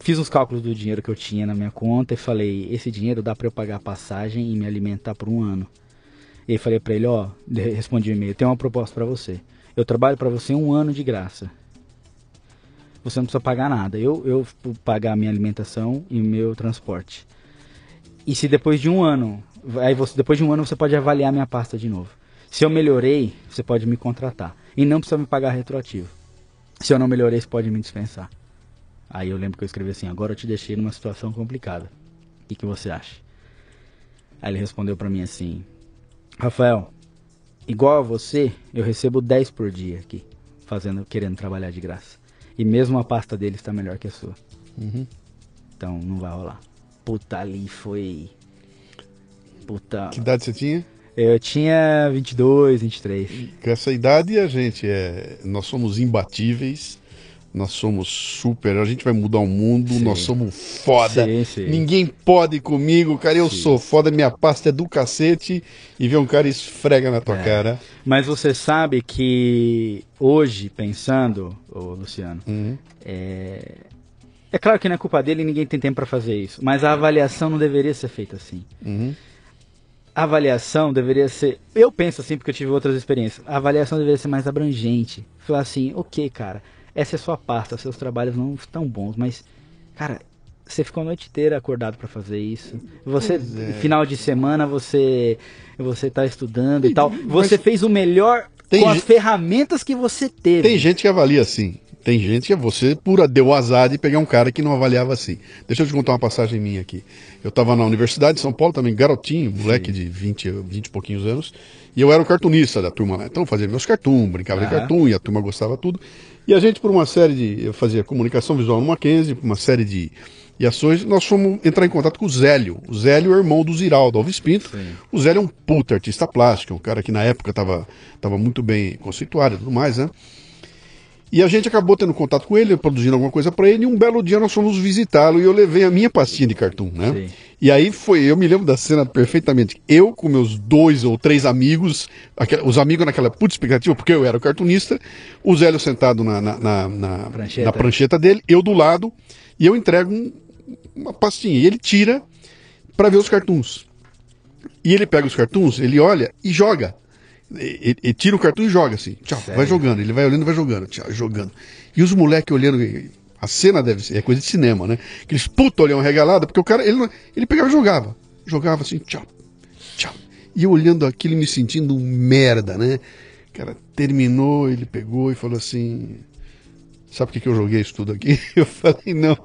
Fiz os cálculos do dinheiro que eu tinha na minha conta e falei, esse dinheiro dá pra eu pagar a passagem e me alimentar por um ano. E aí falei pra ele, ó, oh, respondi o e-mail, tem uma proposta pra você. Eu trabalho para você um ano de graça. Você não precisa pagar nada. Eu, eu vou pagar a minha alimentação e meu transporte. E se depois de um ano... Aí você, depois de um ano você pode avaliar minha pasta de novo. Se eu melhorei, você pode me contratar. E não precisa me pagar retroativo. Se eu não melhorei, você pode me dispensar. Aí eu lembro que eu escrevi assim, agora eu te deixei numa situação complicada. O que, que você acha? Aí ele respondeu para mim assim, Rafael... Igual a você, eu recebo dez por dia aqui, fazendo, querendo trabalhar de graça. E mesmo a pasta dele está melhor que a sua. Uhum. Então não vai rolar. Puta, ali foi... Puta... Que idade você tinha? Eu tinha vinte e dois, vinte e três. E com essa idade a gente é... Nós somos imbatíveis, nós somos super, a gente vai mudar o mundo, sim. Nós somos foda. Sim, sim. Ninguém pode comigo, cara, eu sim. sou foda, minha pasta é do cacete e ver um cara esfrega na tua é. cara. Mas você sabe que hoje, pensando, ô Luciano, uhum. é... é claro que não é culpa dele e ninguém tem tempo pra fazer isso, mas a avaliação não deveria ser feita assim. Uhum. A avaliação deveria ser... Eu penso assim porque eu tive outras experiências. A avaliação deveria ser mais abrangente. Falar assim, ok, cara, essa é sua pasta, seus trabalhos não estão bons, mas, cara, você ficou a noite inteira acordado para fazer isso. Você, é. final de semana, você você tá estudando e, e tal. Você fez o melhor com gente, as ferramentas que você teve. Tem gente que avalia assim. Tem gente que você pura deu azar de pegar um cara que não avaliava assim. Deixa eu te contar uma passagem minha aqui. Eu tava na Universidade de São Paulo também, garotinho, moleque Sim. de vinte e pouquinhos anos. E eu era o cartunista da turma lá. Então eu fazia meus cartoons, brincava ah. de cartoon, e a turma gostava tudo. E a gente, por uma série de... Eu fazia comunicação visual no Mackenzie, por uma série de, de ações, nós fomos entrar em contato com o Zélio. O Zélio é o irmão do Ziraldo Alves Pinto. Sim. O Zélio é um puta artista plástico, um cara que na época estava tava muito bem conceituado e tudo mais, né? E a gente acabou tendo contato com ele, produzindo alguma coisa para ele, e um belo dia nós fomos visitá-lo, e eu levei a minha pastinha de cartoon, né? Sim. E aí foi, eu me lembro da cena perfeitamente, eu com meus dois ou três amigos, aqu... os amigos naquela puta expectativa, porque eu era o cartunista, o Zélio sentado na, na, na, na, prancheta. na prancheta dele, eu do lado, e eu entrego um, uma pastinha, e ele tira para ver os cartoons. E ele pega os cartoons, ele olha e joga. E, e, e tira o cartão e joga assim. Tchau, Sério? vai jogando, ele vai olhando e vai jogando, tchau, jogando. E os moleques olhando, a cena deve ser, é coisa de cinema, né? Aqueles puta olhão regalado, porque o cara, ele, ele pegava e jogava. Jogava assim, tchau, tchau. E eu olhando aquilo e me sentindo um merda, né? O cara terminou, ele pegou e falou assim: sabe por que eu joguei isso tudo aqui? Eu falei, não.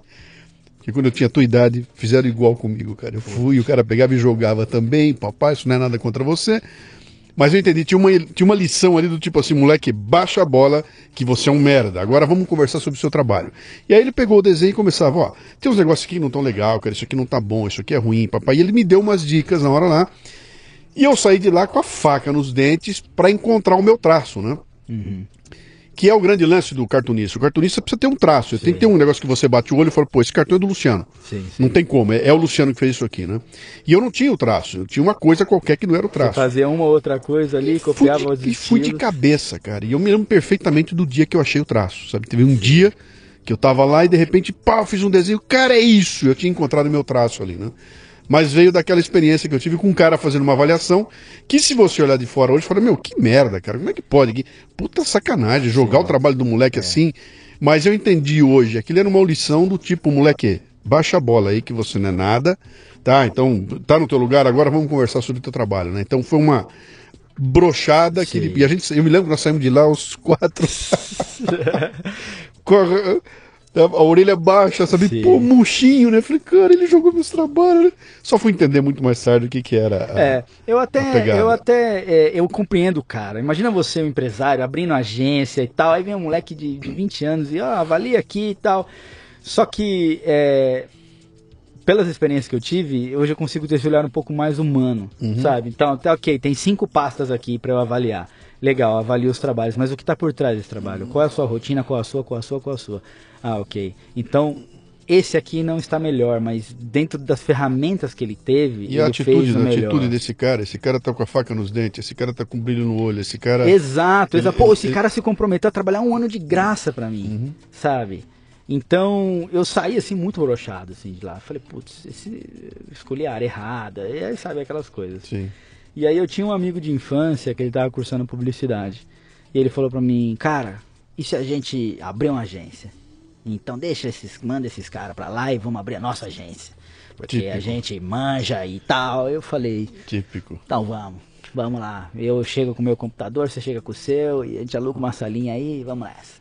Porque quando eu tinha a tua idade, fizeram igual comigo, cara. Eu fui, o cara pegava e jogava também, papai, isso não é nada contra você. Mas eu entendi, tinha uma, tinha uma lição ali do tipo assim, moleque, baixa a bola que você é um merda, agora vamos conversar sobre o seu trabalho. E aí ele pegou o desenho e começava, ó, tem uns negócios aqui que não tão legal, cara, isso aqui não tá bom, isso aqui é ruim, papai. E ele me deu umas dicas na hora lá, e eu saí de lá com a faca nos dentes pra encontrar o meu traço, né? Uhum. Que é o grande lance do cartunista. O cartunista precisa ter um traço, tem que ter um negócio que você bate o olho e fala, pô, esse cartão é do Luciano. Sim, sim. Não tem como, é, é o Luciano que fez isso aqui, né? E eu não tinha o traço, eu tinha uma coisa qualquer que não era o traço. Você fazia uma ou outra coisa ali, e copiava de, os estilos. E fui de cabeça, cara, e eu me lembro perfeitamente do dia que eu achei o traço, sabe? Teve um dia que eu tava lá e de repente, pá, eu fiz um desenho, cara, é isso! Eu tinha encontrado o meu traço ali, né? Mas veio daquela experiência que eu tive com um cara fazendo uma avaliação, que se você olhar de fora hoje, fala, meu, que merda, cara, como é que pode? Que puta sacanagem, jogar Sim, o trabalho do moleque é. assim. Mas eu entendi hoje, aquilo era uma lição do tipo, moleque, baixa a bola aí que você não é nada, tá? Então, tá no teu lugar, agora vamos conversar sobre o teu trabalho, né? Então foi uma brochada que ele, e a gente, eu me lembro que nós saímos de lá os quatro... A orelha baixa, sabe? Sim. Pô, murchinho, né? Falei, cara, ele jogou meus trabalhos, né? Só fui entender muito mais tarde o que que era a, é, eu até, eu até, é, eu compreendo, cara. Imagina você, um empresário, abrindo agência e tal, aí vem um moleque de, de vinte anos e, ó, ah, avalia aqui e tal. Só que, é, pelas experiências que eu tive, hoje eu consigo ter esse olhar um pouco mais humano, uhum. sabe? Então, tá, ok, tem cinco pastas aqui pra eu avaliar. Legal, avalia os trabalhos, mas o que está por trás desse trabalho? Qual é a sua rotina, qual é a sua, qual é a sua, qual é a sua? Ah, ok. Então, esse aqui não está melhor, mas dentro das ferramentas que ele teve, e ele a atitude, fez o melhor. E a atitude desse cara, esse cara tá com a faca nos dentes, esse cara tá com brilho no olho, esse cara... Exato, ele, pô, ele, esse ele... cara se comprometeu a trabalhar um ano de graça para mim, uhum. sabe? Então, eu saí assim muito broxado assim, de lá. Falei, putz, esse... escolhi a área errada, e aí sabe aquelas coisas. Sim. E aí eu tinha um amigo de infância que ele tava cursando publicidade. E ele falou pra mim, cara, e se a gente abrir uma agência? Então deixa esses, manda esses caras pra lá e vamos abrir a nossa agência. Porque Típico. a gente manja e tal. Eu falei, Típico. então vamos, vamos lá. Eu chego com o meu computador, você chega com o seu, e a gente aluga uma salinha aí, vamos nessa.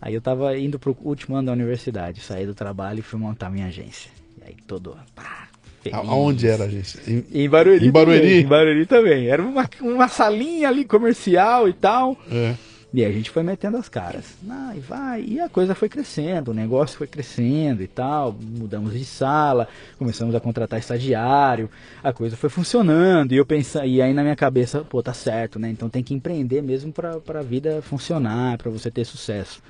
Aí eu tava indo pro último ano da universidade, saí do trabalho e fui montar minha agência. E aí todo... Pá, Feliz. Aonde era a agência? Em, em Barueri. Em Barueri. Também, em Barueri também. Era uma, uma salinha ali comercial e tal. É. E a gente foi metendo as caras. Ah, e vai. E a coisa foi crescendo, o negócio foi crescendo e tal. Mudamos de sala, começamos a contratar estagiário. A coisa foi funcionando. E eu pensei, e aí na minha cabeça, pô, tá certo, né? Então tem que empreender mesmo pra, pra vida funcionar, pra você ter sucesso.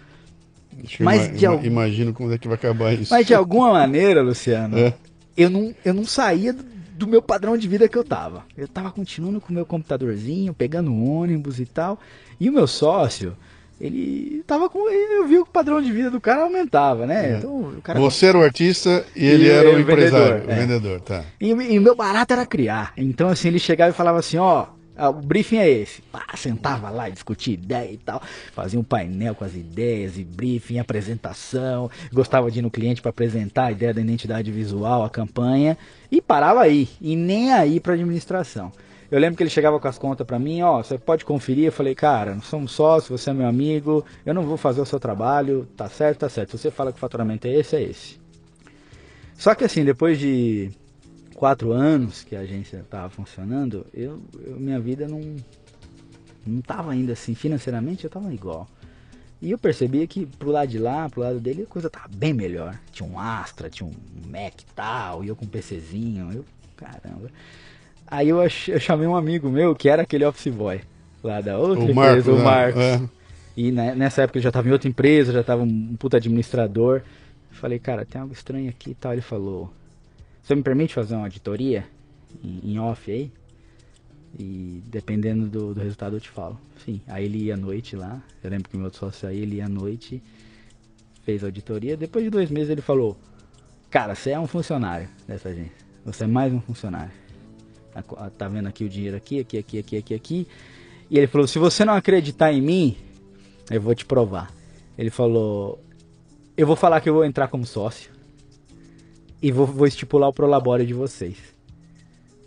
Mas ima, de ima, al... Imagino como é que vai acabar isso. Mas de alguma maneira, Luciano... É. Eu não, eu não saía do meu padrão de vida que eu tava. Eu tava continuando com o meu computadorzinho, pegando ônibus e tal. E o meu sócio, ele tava com... Eu vi que o padrão de vida do cara aumentava, né? É. Então, o cara... Você era o artista e ele e era o empresário, vendedor, é. o vendedor, tá. E o meu barato era criar. Então, assim, ele chegava e falava assim, ó... O briefing é esse. Ah, sentava lá e discutia ideia e tal. Fazia um painel com as ideias e briefing, apresentação. Gostava de ir no cliente para apresentar a ideia da identidade visual, a campanha. E parava aí. E nem aí para administração. Eu lembro que ele chegava com as contas para mim. Ó, oh, você pode conferir. Eu falei, cara, nós somos sócios, você é meu amigo. Eu não vou fazer o seu trabalho. Tá certo, tá certo. Se você fala que o faturamento é esse, é esse. Só que assim, depois de... quatro anos que a agência estava funcionando, eu, eu, minha vida não não estava ainda assim, financeiramente eu estava igual. E eu percebia que pro lado de lá, pro lado dele, a coisa estava bem melhor. Tinha um Astra, tinha um Mac e tal, e eu com um PCzinho, eu, caramba. Aí eu, ach, eu chamei um amigo meu que era aquele office boy, lá da outra empresa, o Marcos. É. E né, nessa época ele já estava em outra empresa, já estava um puta administrador. Eu falei, cara, tem algo estranho aqui e tal. Ele falou, você me permite fazer uma auditoria em, em off aí? E dependendo do, do resultado eu te falo. Sim, aí ele ia à noite lá. Eu lembro que o meu outro sócio aí, ele ia à noite, fez a auditoria. Depois de dois meses ele falou, cara, você é um funcionário dessa agência. Você é mais um funcionário. Tá vendo aqui o dinheiro aqui, aqui, aqui, aqui, aqui, aqui. E ele falou, se você não acreditar em mim, eu vou te provar. Ele falou, eu vou falar que eu vou entrar como sócio e vou, vou estipular o prolabore de vocês.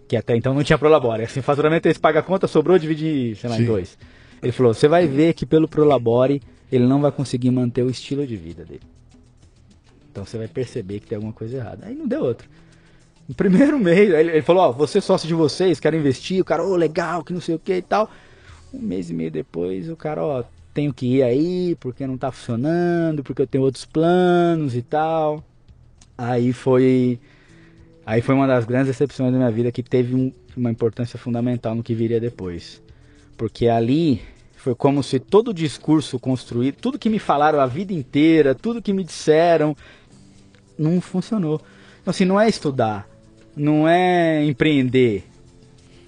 Que até então não tinha prolabore. Assim, faturamento eles pagam a conta, sobrou, divide, sei lá, em dois. Ele falou, você vai ver que pelo prolabore ele não vai conseguir manter o estilo de vida dele. Então você vai perceber que tem alguma coisa errada. Aí não deu outro. No primeiro mês, ele falou, ó, oh, você sócio de vocês, quero investir. O cara, ô, oh, legal, que não sei o que e tal. Um mês e meio depois, o cara, ó, oh, tenho que ir aí, porque não tá funcionando, porque eu tenho outros planos e tal. Aí foi... Aí foi uma das grandes decepções da minha vida, que teve um, uma importância fundamental no que viria depois. Porque ali foi como se todo o discurso construído, tudo que me falaram a vida inteira, tudo que me disseram, não funcionou. Então assim, não é estudar, não é empreender,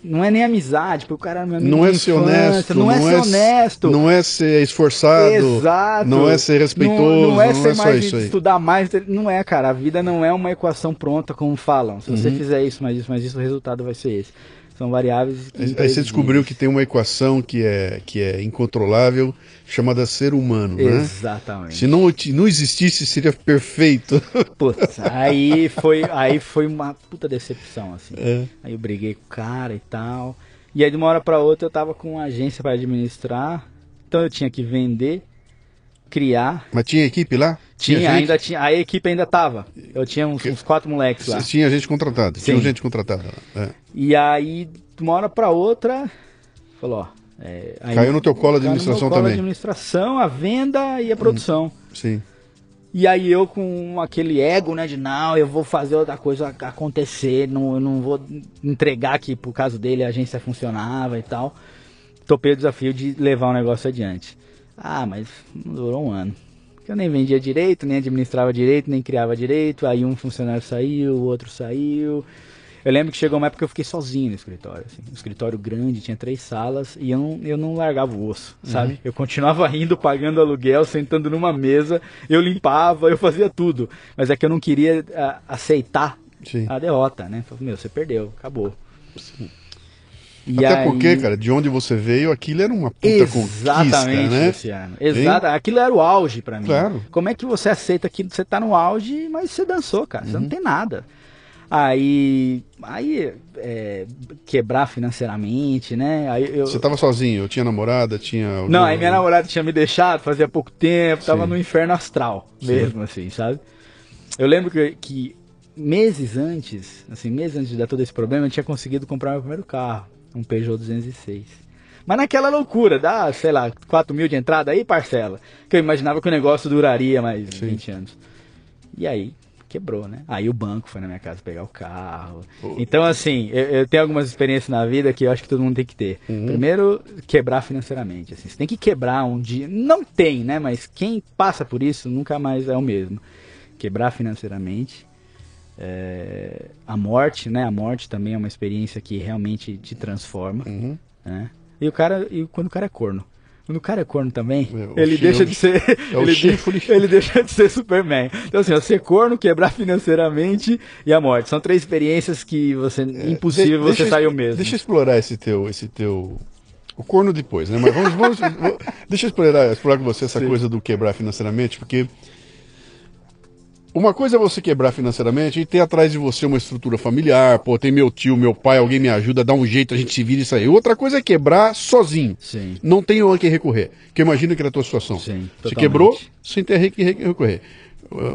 não é nem amizade, porque o cara é meu amigo. Não é ser honesto, não, não é ser honesto, não é ser esforçado, exato, não é ser respeitoso, não, não é não ser é mais isso aí. Estudar mais, não é, cara. A vida não é uma equação pronta, como falam. Se uhum. você fizer isso, mas isso, mas isso, o resultado vai ser esse. São variáveis. Aí, aí você descobriu que tem uma equação que é, que é incontrolável, chamada ser humano, né? Exatamente. Se não, não existisse, seria perfeito. Putz, aí foi, aí foi uma puta decepção, assim. É. Aí eu briguei com o cara e tal. E aí de uma hora pra outra eu tava com uma agência pra administrar, então eu tinha que vender, criar. Mas tinha equipe lá? Tinha, tinha ainda tinha. A equipe ainda tava. Eu tinha uns, uns quatro moleques lá. Tinha gente contratada. Sim. Tinha gente contratada lá. É. E aí, de uma hora pra outra, falou, ó. É, aí caiu no teu colo a administração também. Caiu no meu colo a administração, a venda e a produção. Hum, sim. E aí eu com aquele ego, né, de não, eu vou fazer outra coisa acontecer, não, eu não vou entregar que por causa dele a agência funcionava e tal. Topei o desafio de levar o negócio adiante. Ah, mas não durou um ano. Porque eu nem vendia direito, nem administrava direito, nem criava direito. Aí um funcionário saiu, o outro saiu. Eu lembro que chegou uma época que eu fiquei sozinho no escritório. Assim. Um escritório grande, tinha três salas e eu não, eu não largava o osso, sabe? Uhum. Eu continuava rindo, pagando aluguel, sentando numa mesa. Eu limpava, eu fazia tudo. Mas é que eu não queria a, aceitar Sim. a derrota, né? Falei, meu, você perdeu, acabou. Sim. E Até aí... porque, cara, de onde você veio, aquilo era uma puta Exatamente, conquista, né? Luciano. Exato, aquilo era o auge pra mim. Claro. Como é que você aceita que você tá no auge, mas você dançou, cara, você uhum. não tem nada. Aí, aí é, quebrar financeiramente, né? Aí eu... Você tava sozinho, eu tinha namorada, tinha... Não, aí minha namorada tinha me deixado, fazia pouco tempo, tava Sim. no inferno astral mesmo, Sim. assim, sabe? Eu lembro que... que meses antes, assim, meses antes de dar todo esse problema, eu tinha conseguido comprar meu primeiro carro, um Peugeot duzentos e seis. Mas naquela loucura, dá, sei lá, quatro mil de entrada aí, parcela, que eu imaginava que o negócio duraria mais Sim. vinte anos. E aí, quebrou, né? Aí o banco foi na minha casa pegar o carro. Oh. Então, assim, eu, eu tenho algumas experiências na vida que eu acho que todo mundo tem que ter. Uhum. Primeiro, quebrar financeiramente, assim, você tem que quebrar um dia, não tem, né? Mas quem passa por isso nunca mais é o mesmo. Quebrar financeiramente. É, a morte, né? A morte também é uma experiência que realmente te transforma. Uhum. Né? E o cara, e quando o cara é corno, quando o cara é corno também, é, ele deixa de ser, é ele, de, ele deixa de ser Superman. Então assim, ó, ser corno, quebrar financeiramente e a morte são três experiências que você é, impossível de, você sair o mesmo. Deixa eu explorar esse teu, esse teu o corno depois, né? Mas vamos, vamos, vamos deixa eu explorar, explorar com você essa Sim. coisa do quebrar financeiramente, porque uma coisa é você quebrar financeiramente e ter atrás de você uma estrutura familiar, pô, tem meu tio, meu pai, alguém me ajuda, dá um jeito, a gente se vira e sai. Outra coisa é quebrar sozinho. Sim. Não tem a quem recorrer, que eu imagino que era a tua situação. Sim, totalmente. Você quebrou sem ter a quem recorrer.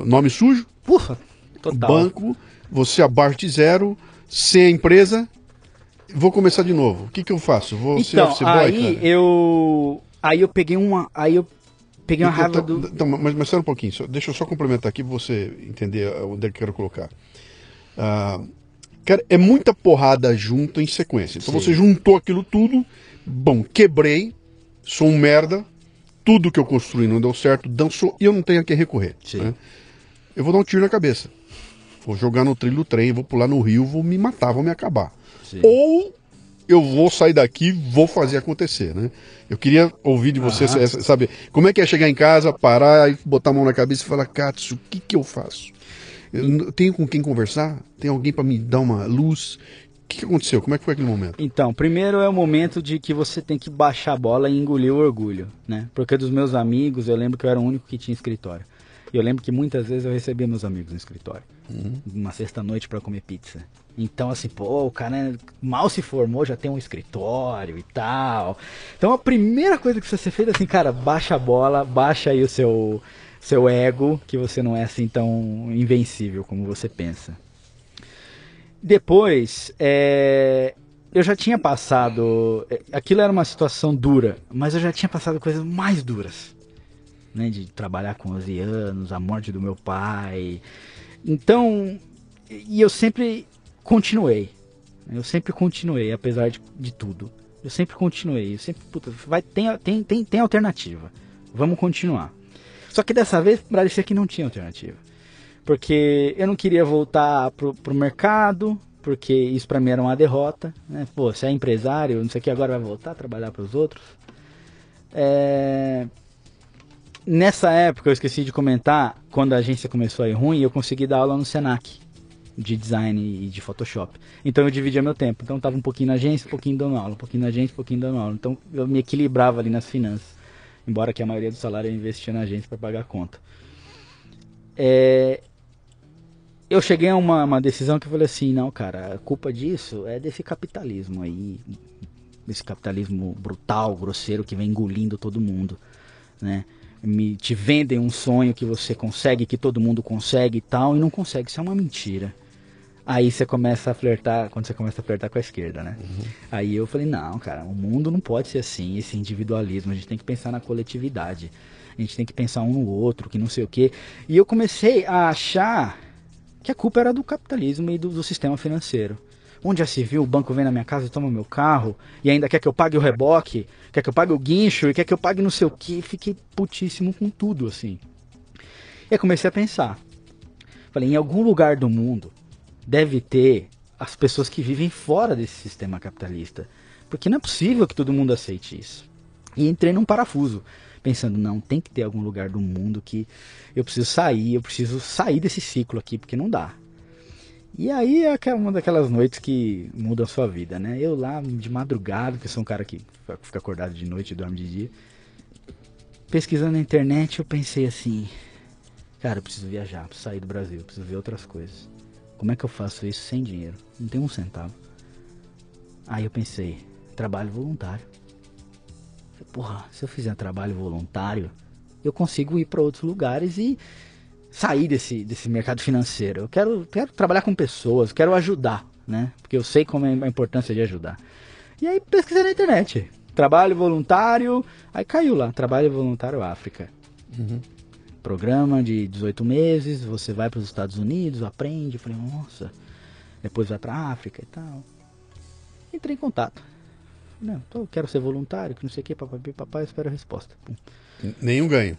Nome sujo, porra, total. Banco, você abaixo de zero, sem empresa, vou começar de novo. O que que eu faço? Vou então, ser office boy, aí cara? eu... Aí eu peguei uma... Aí eu... Peguei uma raiva do... Então, mas, mas espera um pouquinho, só, deixa eu só complementar aqui para você entender onde é que eu quero colocar. Ah, cara, é muita porrada junta em sequência. Então Sim. você juntou aquilo tudo, bom, quebrei, sou um merda, tudo que eu construí não deu certo, dançou e eu não tenho a quem recorrer. Sim. Né? Eu vou dar um tiro na cabeça. Vou jogar no trilho do trem, vou pular no rio, vou me matar, vou me acabar. Sim. Ou eu vou sair daqui, vou fazer acontecer, né? Eu queria ouvir de você, ah, saber como é que é chegar em casa, parar, botar a mão na cabeça e falar, Katsu, o que que eu faço? Eu tenho com quem conversar? Tem alguém para me dar uma luz? O que que aconteceu? Como é que foi aquele momento? Então, primeiro é o momento de que você tem que baixar a bola e engolir o orgulho, né? Porque dos meus amigos, eu lembro que eu era o único que tinha escritório. E eu lembro que muitas vezes eu recebia meus amigos no escritório. Uhum. Uma sexta-noite para comer pizza. Então, assim, pô, o cara mal se formou, já tem um escritório e tal. Então, a primeira coisa que precisa ser feita é assim, cara, baixa a bola, baixa aí o seu, seu ego, que você não é assim tão invencível como você pensa. Depois, é... eu já tinha passado... Aquilo era uma situação dura, mas eu já tinha passado coisas mais duras. Né, de trabalhar com onze anos, a morte do meu pai. Então, e eu sempre continuei. Eu sempre continuei, apesar de, de tudo. Eu sempre continuei. Eu sempre, puta, vai, tem, tem, tem, tem alternativa. Vamos continuar. Só que dessa vez parecia que não tinha alternativa. Porque eu não queria voltar pro, pro mercado, porque isso pra mim era uma derrota. Né? Pô, você é empresário, não sei o que, agora vai voltar a trabalhar pros outros. É... Nessa época, eu esqueci de comentar, quando a agência começou a ir ruim, eu consegui dar aula no Senac, de design e de Photoshop. Então eu dividia meu tempo. Então eu tava um pouquinho na agência, um pouquinho dando aula, um pouquinho na agência, um pouquinho dando aula. Então eu me equilibrava ali nas finanças. Embora que a maioria do salário eu investia na agência para pagar a conta. É... Eu cheguei a uma, uma decisão que eu falei assim, não, cara, a culpa disso é desse capitalismo aí. Desse capitalismo brutal, grosseiro, que vem engolindo todo mundo, né? Me, te vendem um sonho que você consegue, que todo mundo consegue e tal, e não consegue, isso é uma mentira. Aí você começa a flertar, quando você começa a flertar com a esquerda, né? Uhum. Aí eu falei, não, cara, o mundo não pode ser assim, esse individualismo, a gente tem que pensar na coletividade, a gente tem que pensar um no outro, que não sei o quê. E eu comecei a achar que a culpa era do capitalismo e do, do sistema financeiro. Onde já se viu, o banco vem na minha casa e toma meu carro, e ainda quer que eu pague o reboque, quer que eu pague o guincho, e quer que eu pague não sei o que. Fiquei putíssimo com tudo, assim. E aí comecei a pensar. Falei, em algum lugar do mundo deve ter as pessoas que vivem fora desse sistema capitalista. Porque não é possível que todo mundo aceite isso. E entrei num parafuso, pensando, não, tem que ter algum lugar do mundo que eu preciso sair, eu preciso sair desse ciclo aqui, porque não dá. E aí é uma daquelas noites que mudam a sua vida, né? Eu lá de madrugada, porque eu sou um cara que fica acordado de noite e dorme de dia. Pesquisando na internet, eu pensei assim, cara, eu preciso viajar, preciso sair do Brasil, preciso ver outras coisas. Como é que eu faço isso sem dinheiro? Não tenho um centavo. Aí eu pensei, trabalho voluntário. Porra, se eu fizer trabalho voluntário, eu consigo ir para outros lugares e... sair desse, desse mercado financeiro. Eu quero, quero trabalhar com pessoas, quero ajudar, né? Porque eu sei como é a importância de ajudar. E aí pesquisei na internet. Trabalho voluntário, aí caiu lá, Trabalho Voluntário África. Uhum. Programa de dezoito meses, você vai para os Estados Unidos, aprende, eu falei, nossa, depois vai para a África e tal. Entrei em contato. Não, eu quero ser voluntário, que não sei o que, papai, papai, espero a resposta. Pum. Nenhum ganho.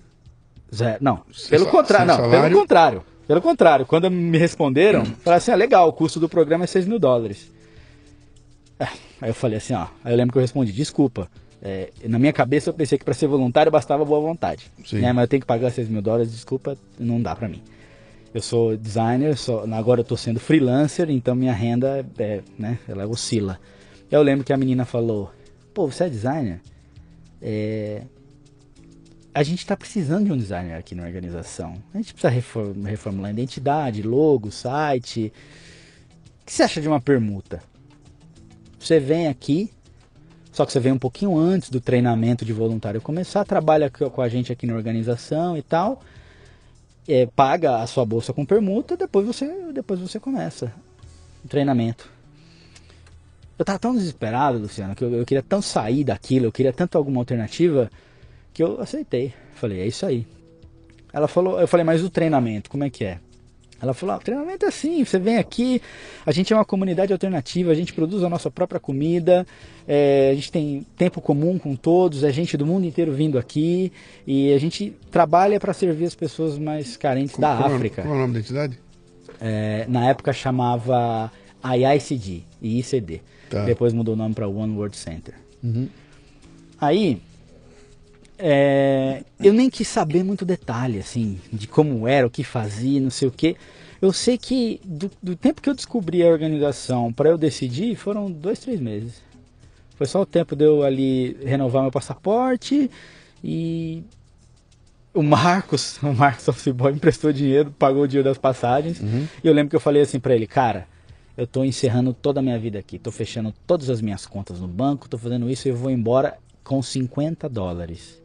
Zé, não, pelo contrário, não, pelo contrário, pelo contrário, quando me responderam, falaram assim, ah, legal, o custo do programa é seis mil dólares. É, aí eu falei assim, ó, aí eu lembro que eu respondi, desculpa, é, na minha cabeça eu pensei que para ser voluntário bastava boa vontade, né, mas eu tenho que pagar seis mil dólares, desculpa, não dá para mim. Eu sou designer, sou, agora eu tô sendo freelancer, então minha renda, é, né, ela oscila. Eu lembro que a menina falou, pô, você é designer? É... A gente está precisando de um designer aqui na organização. A gente precisa reformular a identidade, logo, site. O que você acha de uma permuta? Você vem aqui, só que você vem um pouquinho antes do treinamento de voluntário começar, trabalha com a gente aqui na organização e tal, é, paga a sua bolsa com permuta, depois você, depois você começa o treinamento. Eu estava tão desesperado, Luciano, que eu, eu queria tanto sair daquilo, eu queria tanto alguma alternativa... que eu aceitei, falei, é isso aí. Ela falou, eu falei, mas o treinamento, como é que é? Ela falou, ah, o treinamento é assim, você vem aqui, a gente é uma comunidade alternativa, a gente produz a nossa própria comida, é, a gente tem tempo comum com todos, é gente do mundo inteiro vindo aqui, e a gente trabalha para servir as pessoas mais carentes como, da como África. Qual é o nome da entidade? É, na época chamava I I C D, I I C D. Tá. Depois mudou o nome para One World Center. Uhum. Aí... É, eu nem quis saber muito detalhe, assim, de como era, o que fazia, não sei o quê. Eu sei que do, do tempo que eu descobri a organização para eu decidir, foram dois, três meses. Foi só o tempo de eu ali renovar meu passaporte e o Marcos, o Marcos Office Boy, emprestou dinheiro, pagou o dinheiro das passagens. Uhum. E eu lembro que eu falei assim para ele, cara, eu tô encerrando toda a minha vida aqui, tô fechando todas as minhas contas no banco, tô fazendo isso e eu vou embora com cinquenta dólares.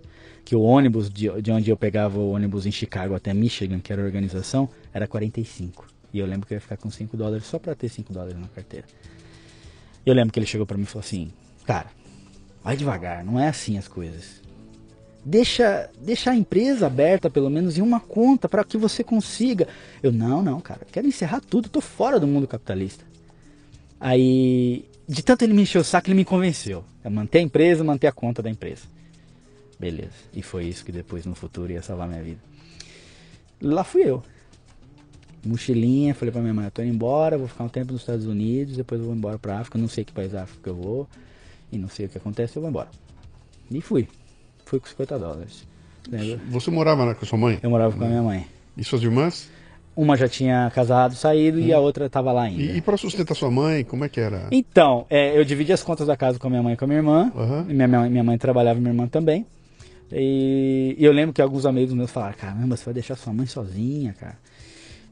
Que o ônibus, de, de onde eu pegava o ônibus em Chicago até Michigan, que era a organização, era quarenta e cinco. E eu lembro que eu ia ficar com cinco dólares só pra ter cinco dólares na carteira. E eu lembro que ele chegou pra mim e falou assim, cara, vai devagar, não é assim as coisas. Deixa, deixa a empresa aberta pelo menos em uma conta pra que você consiga. Eu, não, não, cara, quero encerrar tudo, tô fora do mundo capitalista. Aí, de tanto ele me encheu o saco, ele me convenceu. É manter a empresa, manter a conta da empresa. Beleza, e foi isso que depois no futuro ia salvar minha vida. Lá fui eu, mochilinha, falei pra minha mãe, eu tô indo embora, vou ficar um tempo nos Estados Unidos, depois eu vou embora pra África, não sei que país da África eu vou, e não sei o que acontece, eu vou embora. E fui, fui com cinquenta dólares. Lembra? Você morava lá com a sua mãe? Eu morava com a minha mãe. E suas irmãs? Uma já tinha casado, saído, hum. e a outra estava lá ainda. E, e para sustentar sua mãe, como é que era? Então, é, eu dividi as contas da casa com a minha mãe e com a minha irmã, uhum. minha, minha, minha mãe trabalhava e minha irmã também. E eu lembro que alguns amigos meus falaram, caramba, você vai deixar sua mãe sozinha, cara.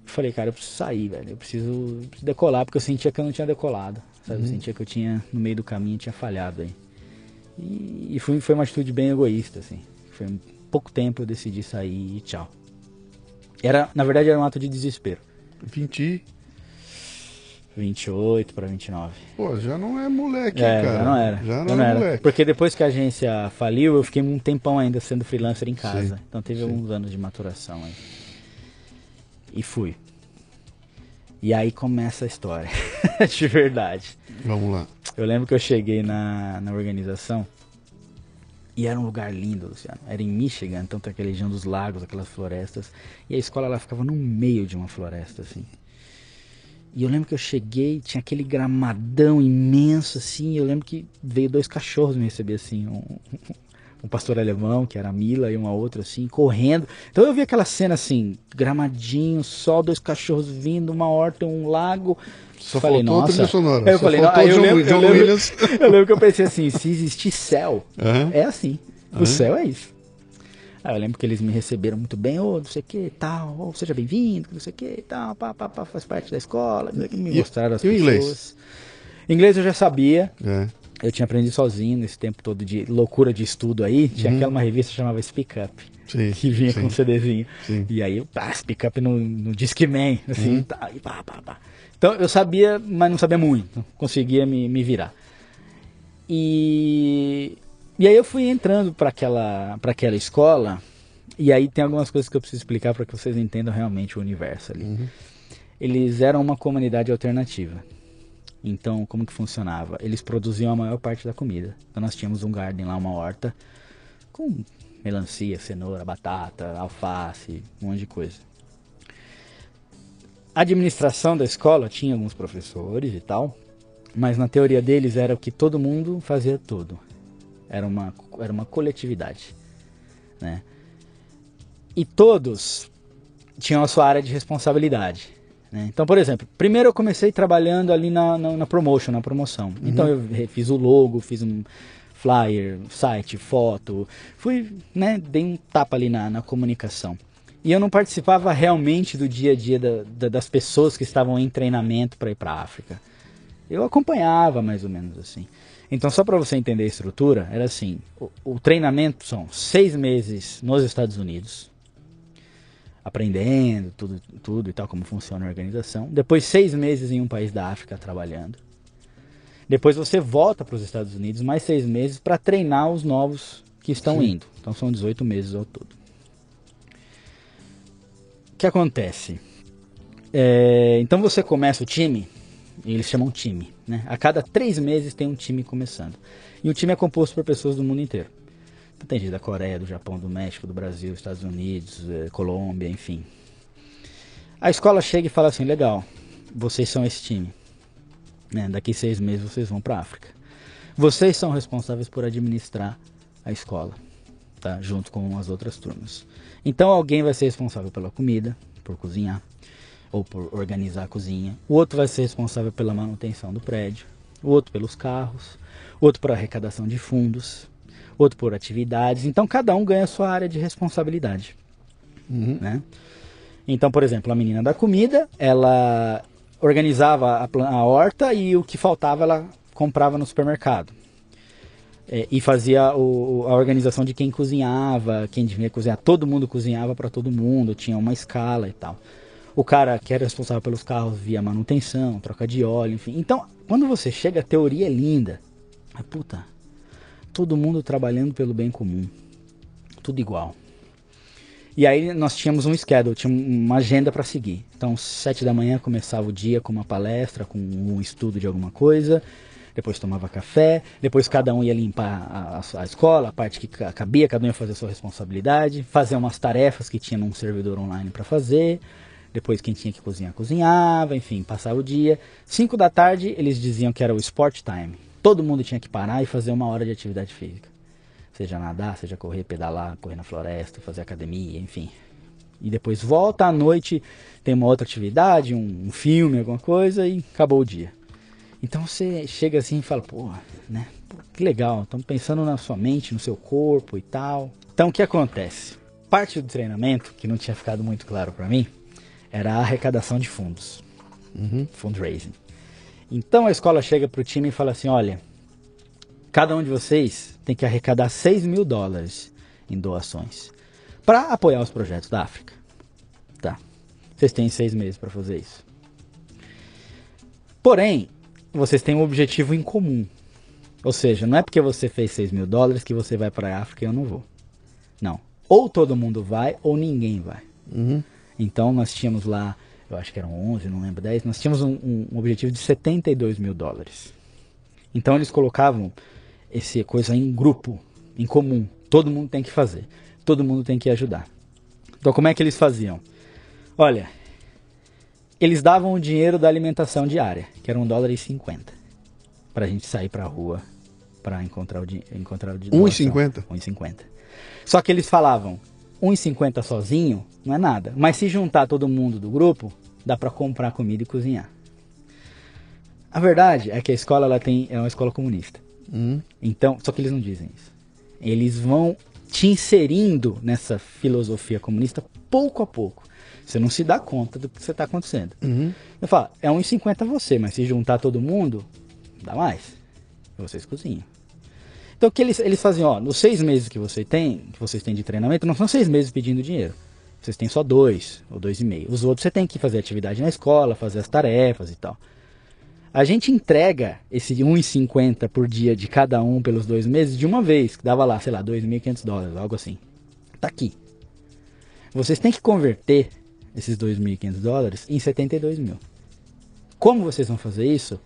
Eu falei, cara, eu preciso sair, velho, eu preciso decolar, porque eu sentia que eu não tinha decolado, sabe? Uhum. Eu sentia que eu tinha, no meio do caminho, tinha falhado aí. E, e foi, foi uma atitude bem egoísta, assim. Foi um pouco tempo eu decidi sair e tchau. Era, na verdade, era um ato de desespero. vinte... vinte e oito para vinte e nove. Pô, já não é moleque, é, cara. Já não era. Já não, já não era. Moleque. Porque depois que a agência faliu, eu fiquei um tempão ainda sendo freelancer em casa. Sim, então teve sim. alguns anos de maturação aí. E fui. E aí começa a história. De verdade. Vamos lá. Eu lembro que eu cheguei na, na organização e era um lugar lindo, Luciano. Era em Michigan, então tem aquela região dos lagos, aquelas florestas. E a escola lá ficava no meio de uma floresta, assim. E eu lembro que eu cheguei, tinha aquele gramadão imenso, assim, eu lembro que veio dois cachorros me receber, assim, um, um pastor alemão, que era a Mila, e uma outra, assim, correndo. Então eu vi aquela cena, assim, gramadinho, sol, dois cachorros vindo, uma horta, um lago. Só falei, nossa. Sonora. Eu Só falei, nossa, eu, eu, eu lembro que eu pensei assim, se existir céu, uhum. é assim, uhum. o céu é isso. Aí eu lembro que eles me receberam muito bem, ô, oh, não sei o que, tal, ou oh, seja bem-vindo, não sei o que, tal, pá, pá, pá, faz parte da escola, me gostaram as pessoas. E o inglês? Inglês eu já sabia, é. eu tinha aprendido sozinho nesse tempo todo de loucura de estudo aí, tinha hum. aquela uma revista que chamava Speak Up, sim, que vinha sim. com um CDzinho, sim. e aí eu, pá, Speak Up no, no Discman, assim, hum. tá, e pá, pá, pá. Então eu sabia, mas não sabia muito, conseguia me, me virar. E... E aí eu fui entrando para aquela, para aquela escola, e aí tem algumas coisas que eu preciso explicar para que vocês entendam realmente o universo ali. Uhum. Eles eram uma comunidade alternativa. Então, como que funcionava? Eles produziam a maior parte da comida. Então nós tínhamos um garden lá, uma horta, com melancia, cenoura, batata, alface, um monte de coisa. A administração da escola tinha alguns professores e tal, mas na teoria deles era que todo mundo fazia tudo. Era uma, era uma coletividade, né? E todos tinham a sua área de responsabilidade, né? Então, por exemplo, primeiro eu comecei trabalhando ali na, na, na promotion, na promoção. Uhum. Então eu fiz o logo, fiz um flyer, site, foto, fui, né? Dei um tapa ali na, na comunicação. E eu não participava realmente do dia a dia da, da, das pessoas que estavam em treinamento para ir para a África. Eu acompanhava mais ou menos assim. Então, só para você entender a estrutura, era assim, o, o treinamento são seis meses nos Estados Unidos, aprendendo tudo, tudo e tal, como funciona a organização. Depois, seis meses em um país da África trabalhando. Depois você volta para os Estados Unidos, mais seis meses para treinar os novos que estão Sim. indo. Então, são dezoito meses ao todo. O que acontece? É, então você começa o time, eles chamam time, né? A cada três meses tem um time começando. E o time é composto por pessoas do mundo inteiro. Então tem gente da Coreia, do Japão, do México, do Brasil, Estados Unidos, eh, Colômbia, enfim. A escola chega e fala assim, legal, vocês são esse time. Né? Daqui seis meses vocês vão para a África. Vocês são responsáveis por administrar a escola, tá? Junto com as outras turmas. Então alguém vai ser responsável pela comida, por cozinhar, ou por organizar a cozinha. O outro vai ser responsável pela manutenção do prédio. O outro pelos carros. O outro por arrecadação de fundos. Outro por atividades. Então cada um ganha a sua área de responsabilidade. Uhum. Né? Então, por exemplo, a menina da comida, ela organizava a, a horta e o que faltava ela comprava no supermercado. É, e fazia o, a organização de quem cozinhava, quem devia cozinhar. Todo mundo cozinhava para todo mundo, tinha uma escala e tal. O cara que era responsável pelos carros via manutenção, troca de óleo, enfim. Então, quando você chega, a teoria é linda. Mas, puta, todo mundo trabalhando pelo bem comum. Tudo igual. E aí nós tínhamos um schedule, tinha uma agenda para seguir. Então, às sete da manhã começava o dia com uma palestra, com um estudo de alguma coisa. Depois tomava café. Depois cada um ia limpar a, a, a escola, a parte que cabia. Cada um ia fazer a sua responsabilidade. Fazer umas tarefas que tinha num servidor online para fazer. Depois quem tinha que cozinhar, cozinhava, enfim, passava o dia. Cinco da tarde eles diziam que era o sport time. Todo mundo tinha que parar e fazer uma hora de atividade física. Seja nadar, seja correr, pedalar, correr na floresta, fazer academia, enfim. E depois volta à noite, tem uma outra atividade, um, um filme, alguma coisa e acabou o dia. Então você chega assim e fala, pô, né, que legal, estamos pensando na sua mente, no seu corpo e tal. Então o que acontece? Parte do treinamento, que não tinha ficado muito claro para mim, era a arrecadação de fundos, uhum. Fundraising. Então a escola chega para o time e fala assim, olha, cada um de vocês tem que arrecadar seis mil dólares em doações para apoiar os projetos da África. Tá. Vocês têm seis meses para fazer isso. Porém, vocês têm um objetivo em comum. Ou seja, não é porque você fez seis mil dólares que você vai para a África e eu não vou. Não. Ou todo mundo vai ou ninguém vai. Uhum. Então nós tínhamos lá, eu acho que eram onze, não lembro, dez, nós tínhamos um, um objetivo de setenta e dois mil dólares. Então eles colocavam essa coisa em grupo, em comum. Todo mundo tem que fazer, todo mundo tem que ajudar. Então como é que eles faziam? Olha, eles davam o dinheiro da alimentação diária, que era um dólar e cinquenta, para a gente sair para a rua para encontrar o dinheiro. um e cinquenta? um e cinquenta. Só que eles falavam, um e cinquenta sozinho não é nada, mas se juntar todo mundo do grupo, dá para comprar comida e cozinhar. A verdade é que a escola ela tem, é uma escola comunista. Hum. Então, só que eles não dizem isso. Eles vão te inserindo nessa filosofia comunista pouco a pouco. Você não se dá conta do que está acontecendo. Uhum. Eu falo, é um e cinquenta você, mas se juntar todo mundo, dá mais. Vocês cozinham. Então o que eles, eles fazem, ó, nos seis meses que, você tem, que vocês têm de treinamento, não são seis meses pedindo dinheiro. Vocês têm só dois ou dois e meio. Os outros você tem que fazer atividade na escola, fazer as tarefas e tal. A gente entrega esse um e cinquenta por dia de cada um pelos dois meses de uma vez, que dava lá, sei lá, dois mil e quinhentos dólares, algo assim. Tá aqui. Vocês têm que converter esses dois mil e quinhentos dólares em setenta e dois mil. Como vocês vão fazer isso?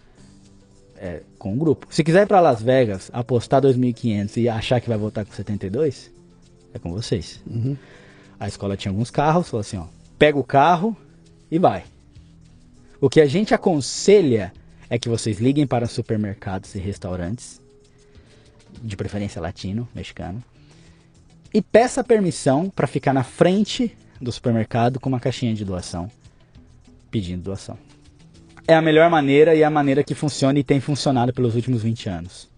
É, com um grupo. Se quiser ir para Las Vegas, apostar dois mil e quinhentos e achar que vai voltar com setenta e dois, é com vocês. Uhum. A escola tinha alguns carros, falou assim, ó, pega o carro e vai. O que a gente aconselha é que vocês liguem para supermercados e restaurantes, de preferência latino, mexicano, e peça permissão para ficar na frente do supermercado com uma caixinha de doação, pedindo doação. É a melhor maneira e é a maneira que funciona e tem funcionado pelos últimos vinte anos.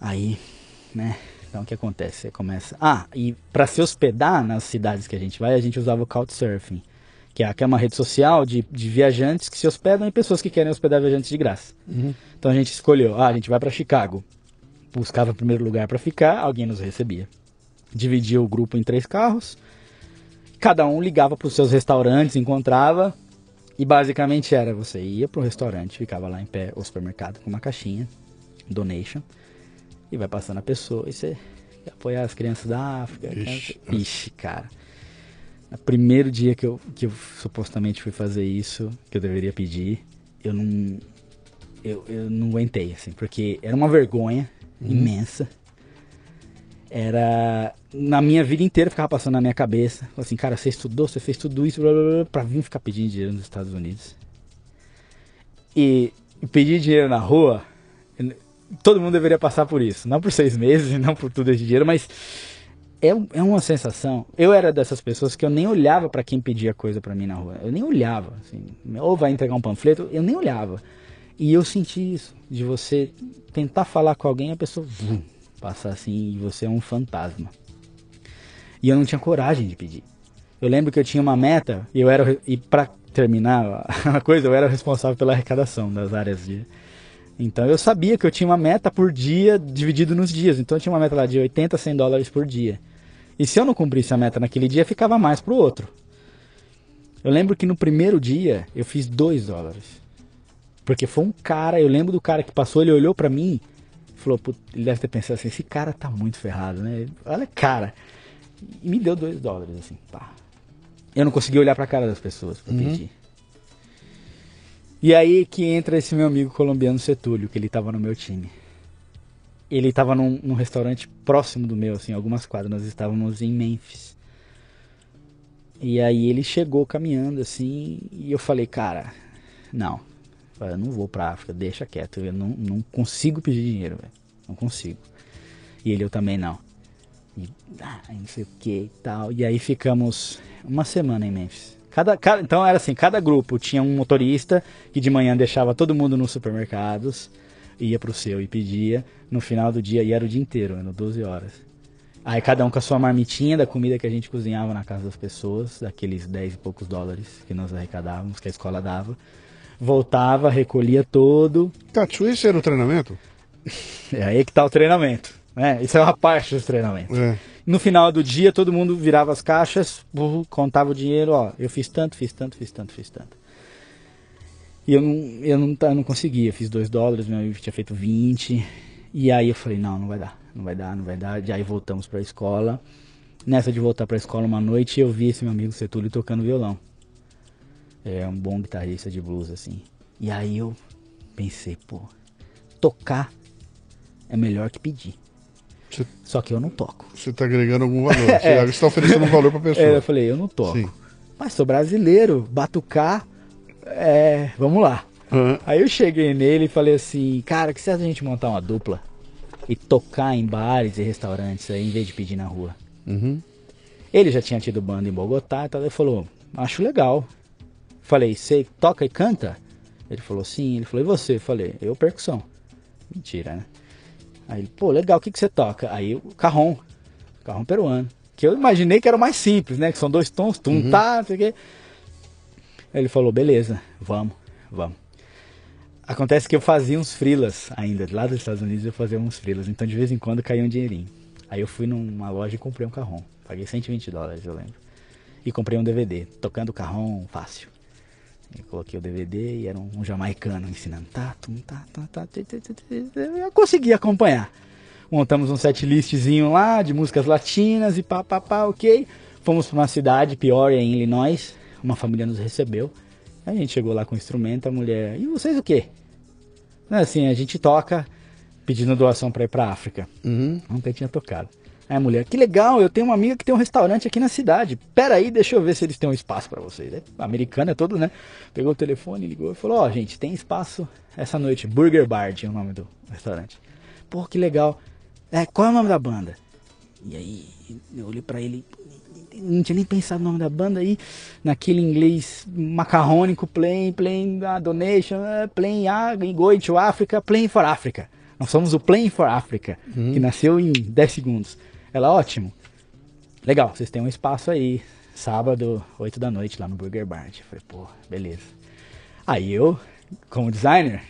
Aí, né? Então o que acontece? Você começa... Ah, e para se hospedar nas cidades que a gente vai, a gente usava o Couchsurfing, que é uma rede social de, de viajantes que se hospedam e pessoas que querem hospedar viajantes de graça. Uhum. Então a gente escolheu, ah, a gente vai para Chicago. Buscava o primeiro lugar para ficar, alguém nos recebia. Dividia o grupo em três carros, cada um ligava para os seus restaurantes, encontrava... E basicamente era, você ia pro restaurante, ficava lá em pé, ou supermercado, com uma caixinha, donation, e vai passando a pessoa, e você ia apoiar as crianças da África. Ixi, criança... Ixi cara. No primeiro dia que eu, que eu supostamente fui fazer isso, que eu deveria pedir, eu não, eu, eu não aguentei, assim, porque era uma vergonha hum. imensa. Era, na minha vida inteira, ficava passando na minha cabeça, assim, cara, você estudou, você fez tudo isso, blá, blá, blá, pra vir ficar pedindo dinheiro nos Estados Unidos. E pedir dinheiro na rua, todo mundo deveria passar por isso, não por seis meses, não por tudo esse dinheiro, mas... É, é uma sensação. Eu era dessas pessoas que eu nem olhava pra quem pedia coisa pra mim na rua. Eu nem olhava, assim. Ou vai entregar um panfleto, eu nem olhava. E eu senti isso, de você tentar falar com alguém, a pessoa vum, passar assim, e você é um fantasma. E eu não tinha coragem de pedir. Eu lembro que eu tinha uma meta, e eu era, e pra terminar a coisa, eu era responsável pela arrecadação das áreas de... Então eu sabia que eu tinha uma meta por dia, dividido nos dias. Então eu tinha uma meta lá de oitenta, cem dólares por dia. E se eu não cumprisse a meta naquele dia, ficava mais pro outro. Eu lembro que no primeiro dia eu fiz dois dólares. Porque foi um cara, eu lembro do cara que passou, ele olhou pra mim e falou, putz, ele deve ter pensado assim, esse cara tá muito ferrado, né? Olha, cara. E me deu dois dólares, assim, pá. Eu não conseguia olhar pra cara das pessoas pra uhum. pedir. E aí que entra esse meu amigo colombiano Sertúlio, que ele tava no meu time. Ele tava num, num restaurante próximo do meu, assim, algumas quadras, nós estávamos em Memphis. E aí ele chegou caminhando, assim, e eu falei, cara, não, eu não vou pra África, deixa quieto, eu não, não consigo pedir dinheiro, velho, não consigo. E ele, eu também não. E ah, não sei o que e tal, e aí ficamos uma semana em Memphis. Cada, cada, então era assim, cada grupo tinha um motorista que de manhã deixava todo mundo nos supermercados, ia pro seu e pedia, no final do dia, e era o dia inteiro, eram doze horas. Aí cada um com a sua marmitinha da comida que a gente cozinhava na casa das pessoas, daqueles dez e poucos dólares que nós arrecadávamos, que a escola dava, voltava, recolhia todo. Cacho, isso era o treinamento? É aí que tá o treinamento, né? Isso é uma parte do treinamento. É. No final do dia, todo mundo virava as caixas, contava o dinheiro, ó, eu fiz tanto, fiz tanto, fiz tanto, fiz tanto. E eu não, eu não, eu não conseguia, eu fiz dois dólares, meu amigo tinha feito vinte, e aí eu falei, não, não vai dar, não vai dar, não vai dar, e aí voltamos pra escola. Nessa de voltar pra escola uma noite, eu vi esse meu amigo Sertúlio tocando violão. É um bom guitarrista de blues, assim. E aí eu pensei, pô, tocar é melhor que pedir. Você, só que eu não toco. Você está agregando algum valor. é. Você está oferecendo um valor para a pessoa. É, eu falei, eu não toco. Sim. Mas sou brasileiro, batucar, é, vamos lá. Uhum. Aí eu cheguei nele e falei assim, cara, que certo a gente montar uma dupla e tocar em bares e restaurantes aí, em vez de pedir na rua. Uhum. Ele já tinha tido banda em Bogotá, então ele falou, acho legal. Falei, você toca e canta? Ele falou, sim. Ele falou, e você? Eu falei, eu percussão. Mentira, né? Aí ele, pô, legal, o que, que você toca? Aí o cajón, cajón peruano, que eu imaginei que era o mais simples, né? Que são dois tons, tum, uhum. tá, não sei o quê. Aí ele falou, beleza, vamos, vamos. Acontece que eu fazia uns frilas ainda, lá dos Estados Unidos eu fazia uns frilas, então de vez em quando caía um dinheirinho. Aí eu fui numa loja e comprei um cajón, paguei cento e vinte dólares, eu lembro. E comprei um D V D, tocando cajón fácil. Eu coloquei o D V D e era um jamaicano ensinando. Tá, tum, tá, tá, tá, tê, tê, tê, tê. Eu consegui acompanhar. Montamos um setlistzinho lá de músicas latinas e pá, pá, pá, ok. Fomos para uma cidade, Peoria, em Illinois. Uma família nos recebeu. A gente chegou lá com o instrumento, a mulher... E vocês o quê? Assim, a gente toca pedindo doação para ir para África. Uhum. Nunca tinha tocado. Aí a mulher, que legal, eu tenho uma amiga que tem um restaurante aqui na cidade. Pera aí, deixa eu ver se eles têm um espaço pra vocês. É, americano é todo, né? Pegou o telefone, ligou e falou, ó, oh, gente, tem espaço essa noite. Burger Bar tinha o nome do restaurante. Pô, que legal. É, qual é o nome da banda? E aí, eu olhei pra ele, não tinha nem pensado no nome da banda aí. Naquele inglês macarrônico, plain, plain, uh, donation, uh, plain, uh, going to Africa, Play for Africa. Nós somos o Play for Africa, hum. que nasceu em dez segundos. Ela, ótimo. Legal, vocês têm um espaço aí. Sábado, oito da noite, lá no Burger Bar. Eu falei, pô, beleza. Aí eu, como designer,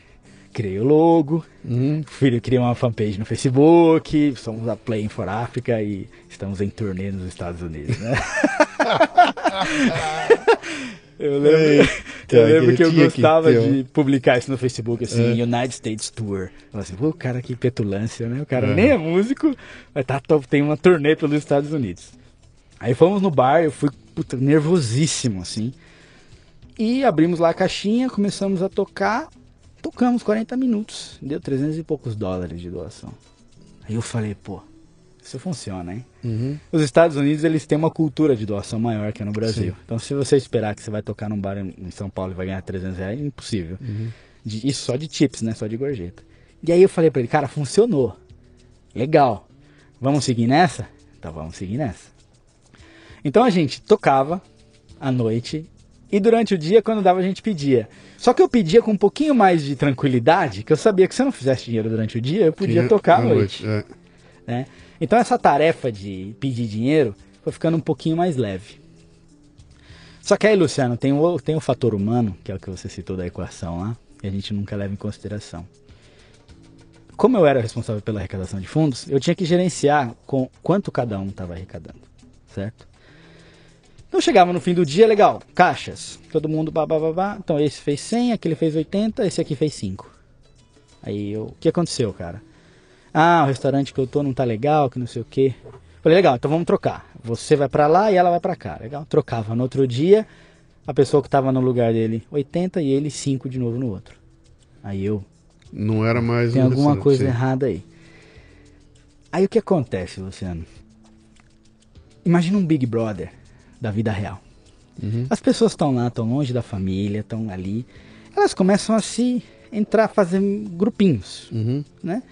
criei o logo. Hum. Filho, criei uma fanpage no Facebook. Somos a Play for Africa e estamos em turnê nos Estados Unidos, né? Eu lembro, Ei, eu lembro que eu gostava que de publicar isso no Facebook, assim, é. United States Tour. Eu assim, pô, o cara que petulância, né? O cara é. nem é músico, mas tá, tem uma turnê pelos Estados Unidos. Aí fomos no bar, eu fui puta, nervosíssimo, assim. E abrimos lá a caixinha, começamos a tocar, tocamos quarenta minutos, deu trezentos e poucos dólares de doação. Aí eu falei, pô, isso funciona, hein? Uhum. Os Estados Unidos, eles têm uma cultura de doação maior que no Brasil. Sim. Então, se você esperar que você vai tocar num bar em São Paulo e vai ganhar trezentos reais, é impossível. Uhum. De, isso só de chips, né? Só de gorjeta. E aí eu falei pra ele, cara, funcionou. Legal. Vamos seguir nessa? Então, vamos seguir nessa. Então, a gente tocava à noite e durante o dia, quando dava, a gente pedia. Só que eu pedia com um pouquinho mais de tranquilidade, que eu sabia que se eu não fizesse dinheiro durante o dia, eu podia Tinha, tocar à noite. noite é. Né? Então essa tarefa de pedir dinheiro foi ficando um pouquinho mais leve. Só que aí, Luciano, tem o, tem o fator humano, que é o que você citou da equação lá, que a gente nunca leva em consideração. Como eu era responsável pela arrecadação de fundos, eu tinha que gerenciar com quanto cada um estava arrecadando, certo? Então chegava no fim do dia, legal, caixas, todo mundo bababá, então esse fez cem, aquele fez oitenta, esse aqui fez cinco. Aí eu, o que aconteceu, cara? Ah, o restaurante que eu tô não tá legal, que não sei o que. Falei, legal, então vamos trocar. Você vai pra lá e ela vai pra cá. Legal, trocava. No outro dia, a pessoa que tava no lugar dele, oitenta, e ele cinco de novo no outro. Aí eu... Não era mais... Tem alguma coisa errada aí. Aí o que acontece, Luciano? Imagina um Big Brother da vida real. Uhum. As pessoas estão lá, estão longe da família, estão ali. Elas começam a se entrar, fazer grupinhos, uhum. né?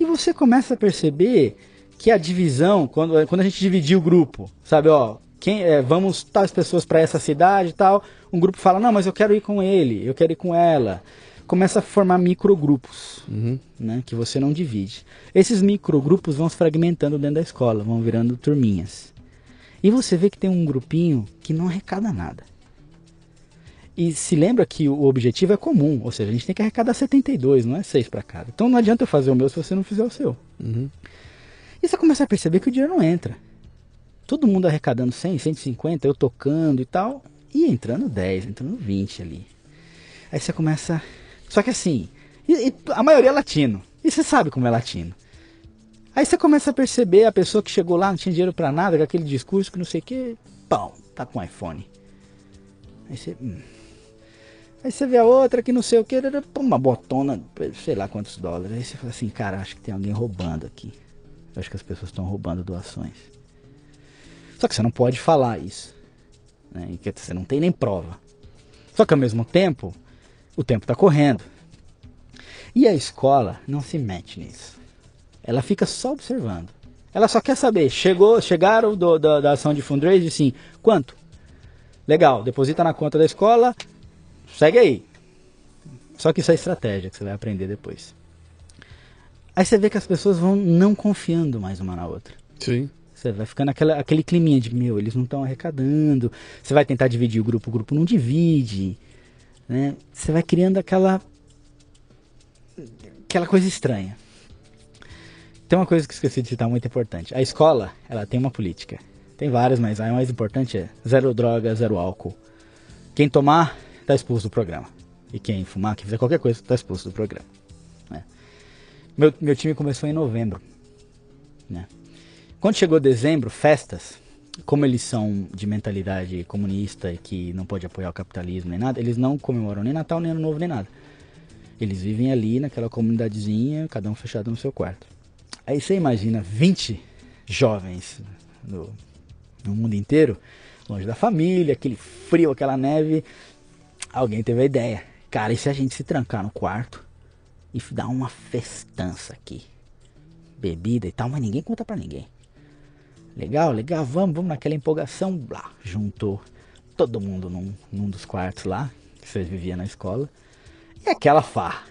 E você começa a perceber que a divisão, quando, quando a gente dividiu o grupo, sabe, ó, quem, é, vamos tais pessoas para essa cidade e tal, um grupo fala, não, mas eu quero ir com ele, eu quero ir com ela. Começa a formar microgrupos, uhum. né, que você não divide. Esses microgrupos vão se fragmentando dentro da escola, vão virando turminhas. E você vê que tem um grupinho que não arrecada nada. E se lembra que o objetivo é comum, ou seja, a gente tem que arrecadar setenta e dois, não é seis para cada. Então não adianta eu fazer o meu se você não fizer o seu. Uhum. E você começa a perceber que o dinheiro não entra. Todo mundo arrecadando cem, cento e cinquenta, eu tocando e tal, e entrando dez, entrando vinte ali. Aí você começa... Só que assim, e, e a maioria é latino, e você sabe como é latino. Aí você começa a perceber a pessoa que chegou lá, não tinha dinheiro para nada, com aquele discurso que não sei o que, pau, tá com iPhone. Aí você... Hum. Aí você vê a outra que não sei o que, uma botona, sei lá quantos dólares. Aí você fala assim, cara, acho que tem alguém roubando aqui. Eu acho que as pessoas estão roubando doações. Só que você não pode falar isso, né? E você não tem nem prova. Só que ao mesmo tempo, o tempo está correndo. E a escola não se mete nisso. Ela fica só observando. Ela só quer saber, chegou, chegaram do, do, da ação de fundraising, assim, quanto? Legal, deposita na conta da escola... Segue aí. Só que isso é estratégia que você vai aprender depois. Aí você vê que as pessoas vão não confiando mais uma na outra. Sim. Você vai ficando aquela, aquele climinha de, meu, eles não estão arrecadando. Você vai tentar dividir o grupo, o grupo não divide. Né? Você vai criando aquela, aquela coisa estranha. Tem uma coisa que eu esqueci de citar muito importante. A escola, ela tem uma política. Tem várias, mas a mais importante é zero droga, zero álcool. Quem tomar... tá expulso do programa. E quem fumar, quem fizer qualquer coisa, tá expulso do programa. É. Meu, meu time começou em novembro. Né? Quando chegou dezembro, festas, como eles são de mentalidade comunista e que não pode apoiar o capitalismo nem nada, eles não comemoram nem Natal, nem Ano Novo, nem nada. Eles vivem ali naquela comunidadezinha, cada um fechado no seu quarto. Aí você imagina vinte jovens no, no mundo inteiro, longe da família, aquele frio, aquela neve... Alguém teve a ideia. Cara, e se a gente se trancar no quarto e dar uma festança aqui? Bebida e tal, mas ninguém conta pra ninguém. Legal, legal, vamos, vamos naquela empolgação. Lá, juntou todo mundo num, num dos quartos lá, que vocês viviam na escola. E aquela farra.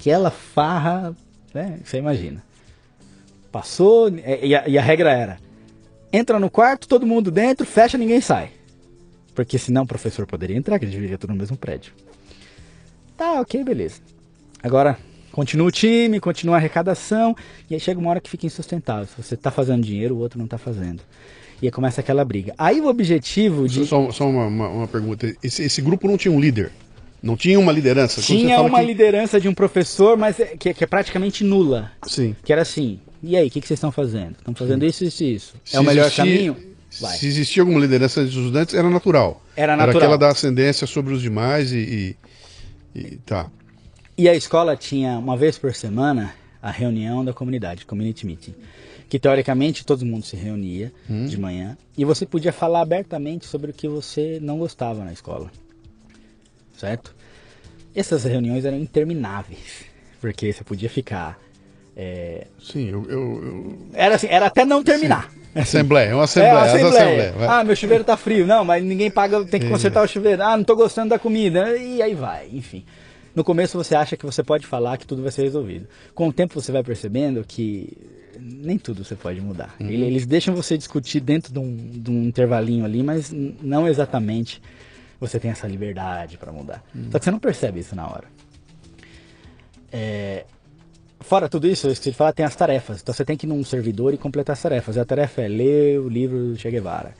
Aquela farra, né, você imagina. Passou, e a, e a regra era, entra no quarto, todo mundo dentro, fecha, ninguém sai. Porque senão o professor poderia entrar, que a gente viveria tudo no mesmo prédio. Tá, ok, beleza. Agora, continua o time, continua a arrecadação, e aí chega uma hora que fica insustentável. Se você tá fazendo dinheiro, o outro não tá fazendo. E aí começa aquela briga. Aí o objetivo de... Só, só uma, uma, uma pergunta. Esse, esse grupo não tinha um líder? Não tinha uma liderança? Tinha você uma que... liderança de um professor, mas é, que, que é praticamente nula. Sim. Que era assim, e aí, o que, que vocês estão fazendo? Estão fazendo Sim. isso, isso e isso. Se é o melhor existir... caminho? Vai. Se existia alguma liderança dos estudantes, era natural. Era natural. Era aquela da ascendência sobre os demais e, e, e tá. E a escola tinha, uma vez por semana, a reunião da comunidade, community meeting. Que, teoricamente, todo mundo se reunia hum. de manhã. E você podia falar abertamente sobre o que você não gostava na escola. Certo? Essas reuniões eram intermináveis. Porque você podia ficar... É... Sim, eu... eu, eu... Era, assim, era até não terminar. Assim. Assembleia, uma assembleia. É uma assembleia. assembleia ah, meu chuveiro tá frio. Não, mas ninguém paga, tem que consertar é. o chuveiro. Ah, não tô gostando da comida. E aí vai, enfim. No começo você acha que você pode falar que tudo vai ser resolvido. Com o tempo você vai percebendo que nem tudo você pode mudar. Uhum. Eles deixam você discutir dentro de um, de um intervalinho ali, mas não exatamente você tem essa liberdade para mudar. Uhum. Só que você não percebe isso na hora. É... Fora tudo isso, eu esqueci de falar, tem as tarefas. Então você tem que ir num servidor e completar as tarefas. A tarefa é ler o livro do Che Guevara.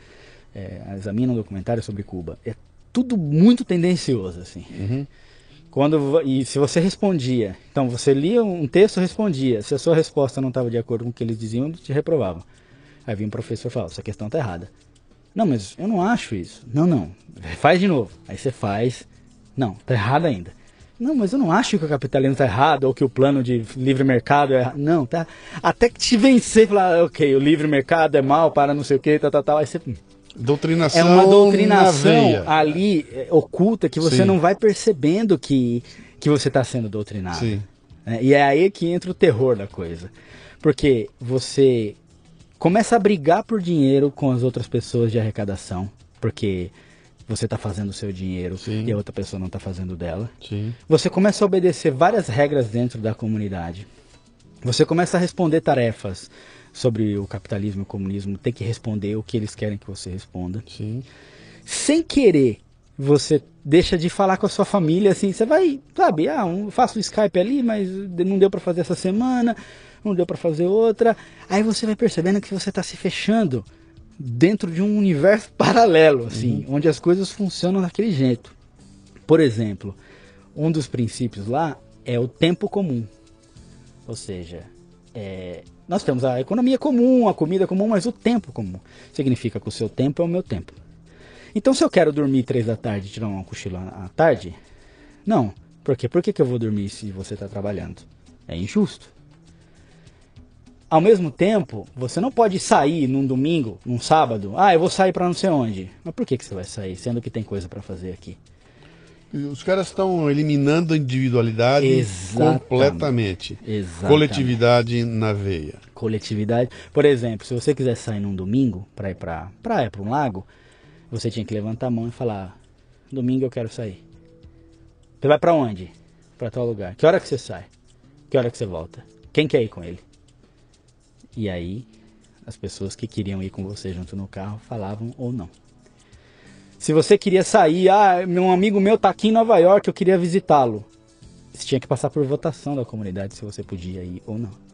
É, examina um documentário sobre Cuba. É tudo muito tendencioso, assim. Uhum. Quando, e se você respondia, então você lia um texto e respondia, se a sua resposta não estava de acordo com o que eles diziam, eles te reprovavam. Aí vinha um professor e falava, essa questão está errada. Não, mas eu não acho isso. Não, não, faz de novo. Aí você faz, não, está errado ainda. Não, mas eu não acho que o capitalismo está errado, ou que o plano de livre mercado é errado. Não, tá. Até que te vencer e falar, ok, o livre mercado é mal para não sei o que, tal, tal, tal. Aí você... Doutrinação. É uma doutrinação ali oculta que você Sim. não vai percebendo que, que você está sendo doutrinado. Sim. É, e é aí que entra o terror da coisa. Porque você começa a brigar por dinheiro com as outras pessoas de arrecadação. Porque você está fazendo o seu dinheiro Sim. e a outra pessoa não está fazendo o dela. Sim. Você começa a obedecer várias regras dentro da comunidade. Você começa a responder tarefas sobre o capitalismo e o comunismo, tem que responder o que eles querem que você responda. Sim. Sem querer, você deixa de falar com a sua família, assim, você vai, sabe, ah, um, faço o Skype ali, mas não deu para fazer essa semana, não deu para fazer outra. Aí você vai percebendo que você está se fechando dentro de um universo paralelo, assim, uhum. onde as coisas funcionam daquele jeito. Por exemplo, um dos princípios lá é o tempo comum. Ou seja, é... nós temos a economia comum, a comida comum, mas o tempo comum. Significa que o seu tempo é o meu tempo. Então, se eu quero dormir três da tarde e tirar uma cochila à tarde, não. Por quê? Por que que eu vou dormir se você está trabalhando? É injusto. Ao mesmo tempo, você não pode sair num domingo, num sábado. Ah, eu vou sair para não sei onde. Mas por que que você vai sair, sendo que tem coisa para fazer aqui? Os caras estão eliminando a individualidade Exatamente. completamente. Exatamente. Coletividade na veia. Coletividade. Por exemplo, se você quiser sair num domingo para ir para praia, para um lago, você tinha que levantar a mão e falar: domingo eu quero sair. Você vai para onde? Para tal lugar. Que hora que você sai? Que hora que você volta? Quem quer ir com ele? E aí, as pessoas que queriam ir com você junto no carro falavam ou não. Se você queria sair, ah, um amigo meu tá aqui em Nova York, eu queria visitá-lo. Você tinha que passar por votação da comunidade se você podia ir ou não.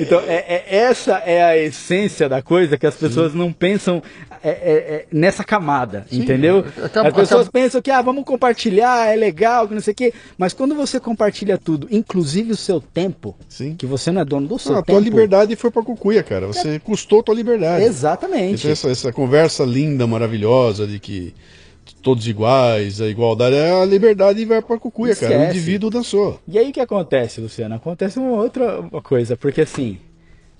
Então, é, é, essa é a essência da coisa que as pessoas Sim. não pensam é, é, é, nessa camada, Sim, entendeu? Acaba, as pessoas acaba... pensam que, ah, vamos compartilhar, é legal, que não sei o quê. Mas quando você compartilha tudo, inclusive o seu tempo, Sim. que você não é dono do seu ah, tempo... A tua liberdade foi pra cucuia, cara. Você é... custou a tua liberdade. Exatamente. Então, essa, essa conversa linda, maravilhosa de que todos iguais, a igualdade, a liberdade vai pra cucuia, Esquece. cara. O indivíduo dançou. E aí o que acontece, Luciano? Acontece uma outra coisa, porque assim,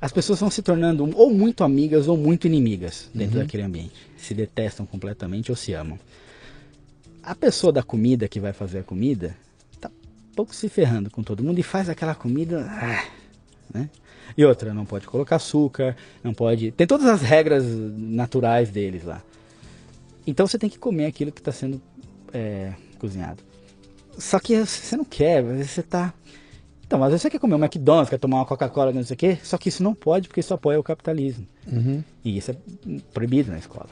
as pessoas vão se tornando ou muito amigas ou muito inimigas dentro uhum. daquele ambiente. Se detestam completamente ou se amam. A pessoa da comida que vai fazer a comida tá pouco se ferrando com todo mundo e faz aquela comida... Ah, né? E outra, não pode colocar açúcar, não pode... Tem todas as regras naturais deles lá. Então você tem que comer aquilo que está sendo é, cozinhado. Só que você não quer, às vezes você está... Então, às vezes você quer comer um McDonald's, quer tomar uma Coca-Cola, não sei o quê, só que isso não pode porque isso apoia o capitalismo. Uhum. E isso é proibido na escola.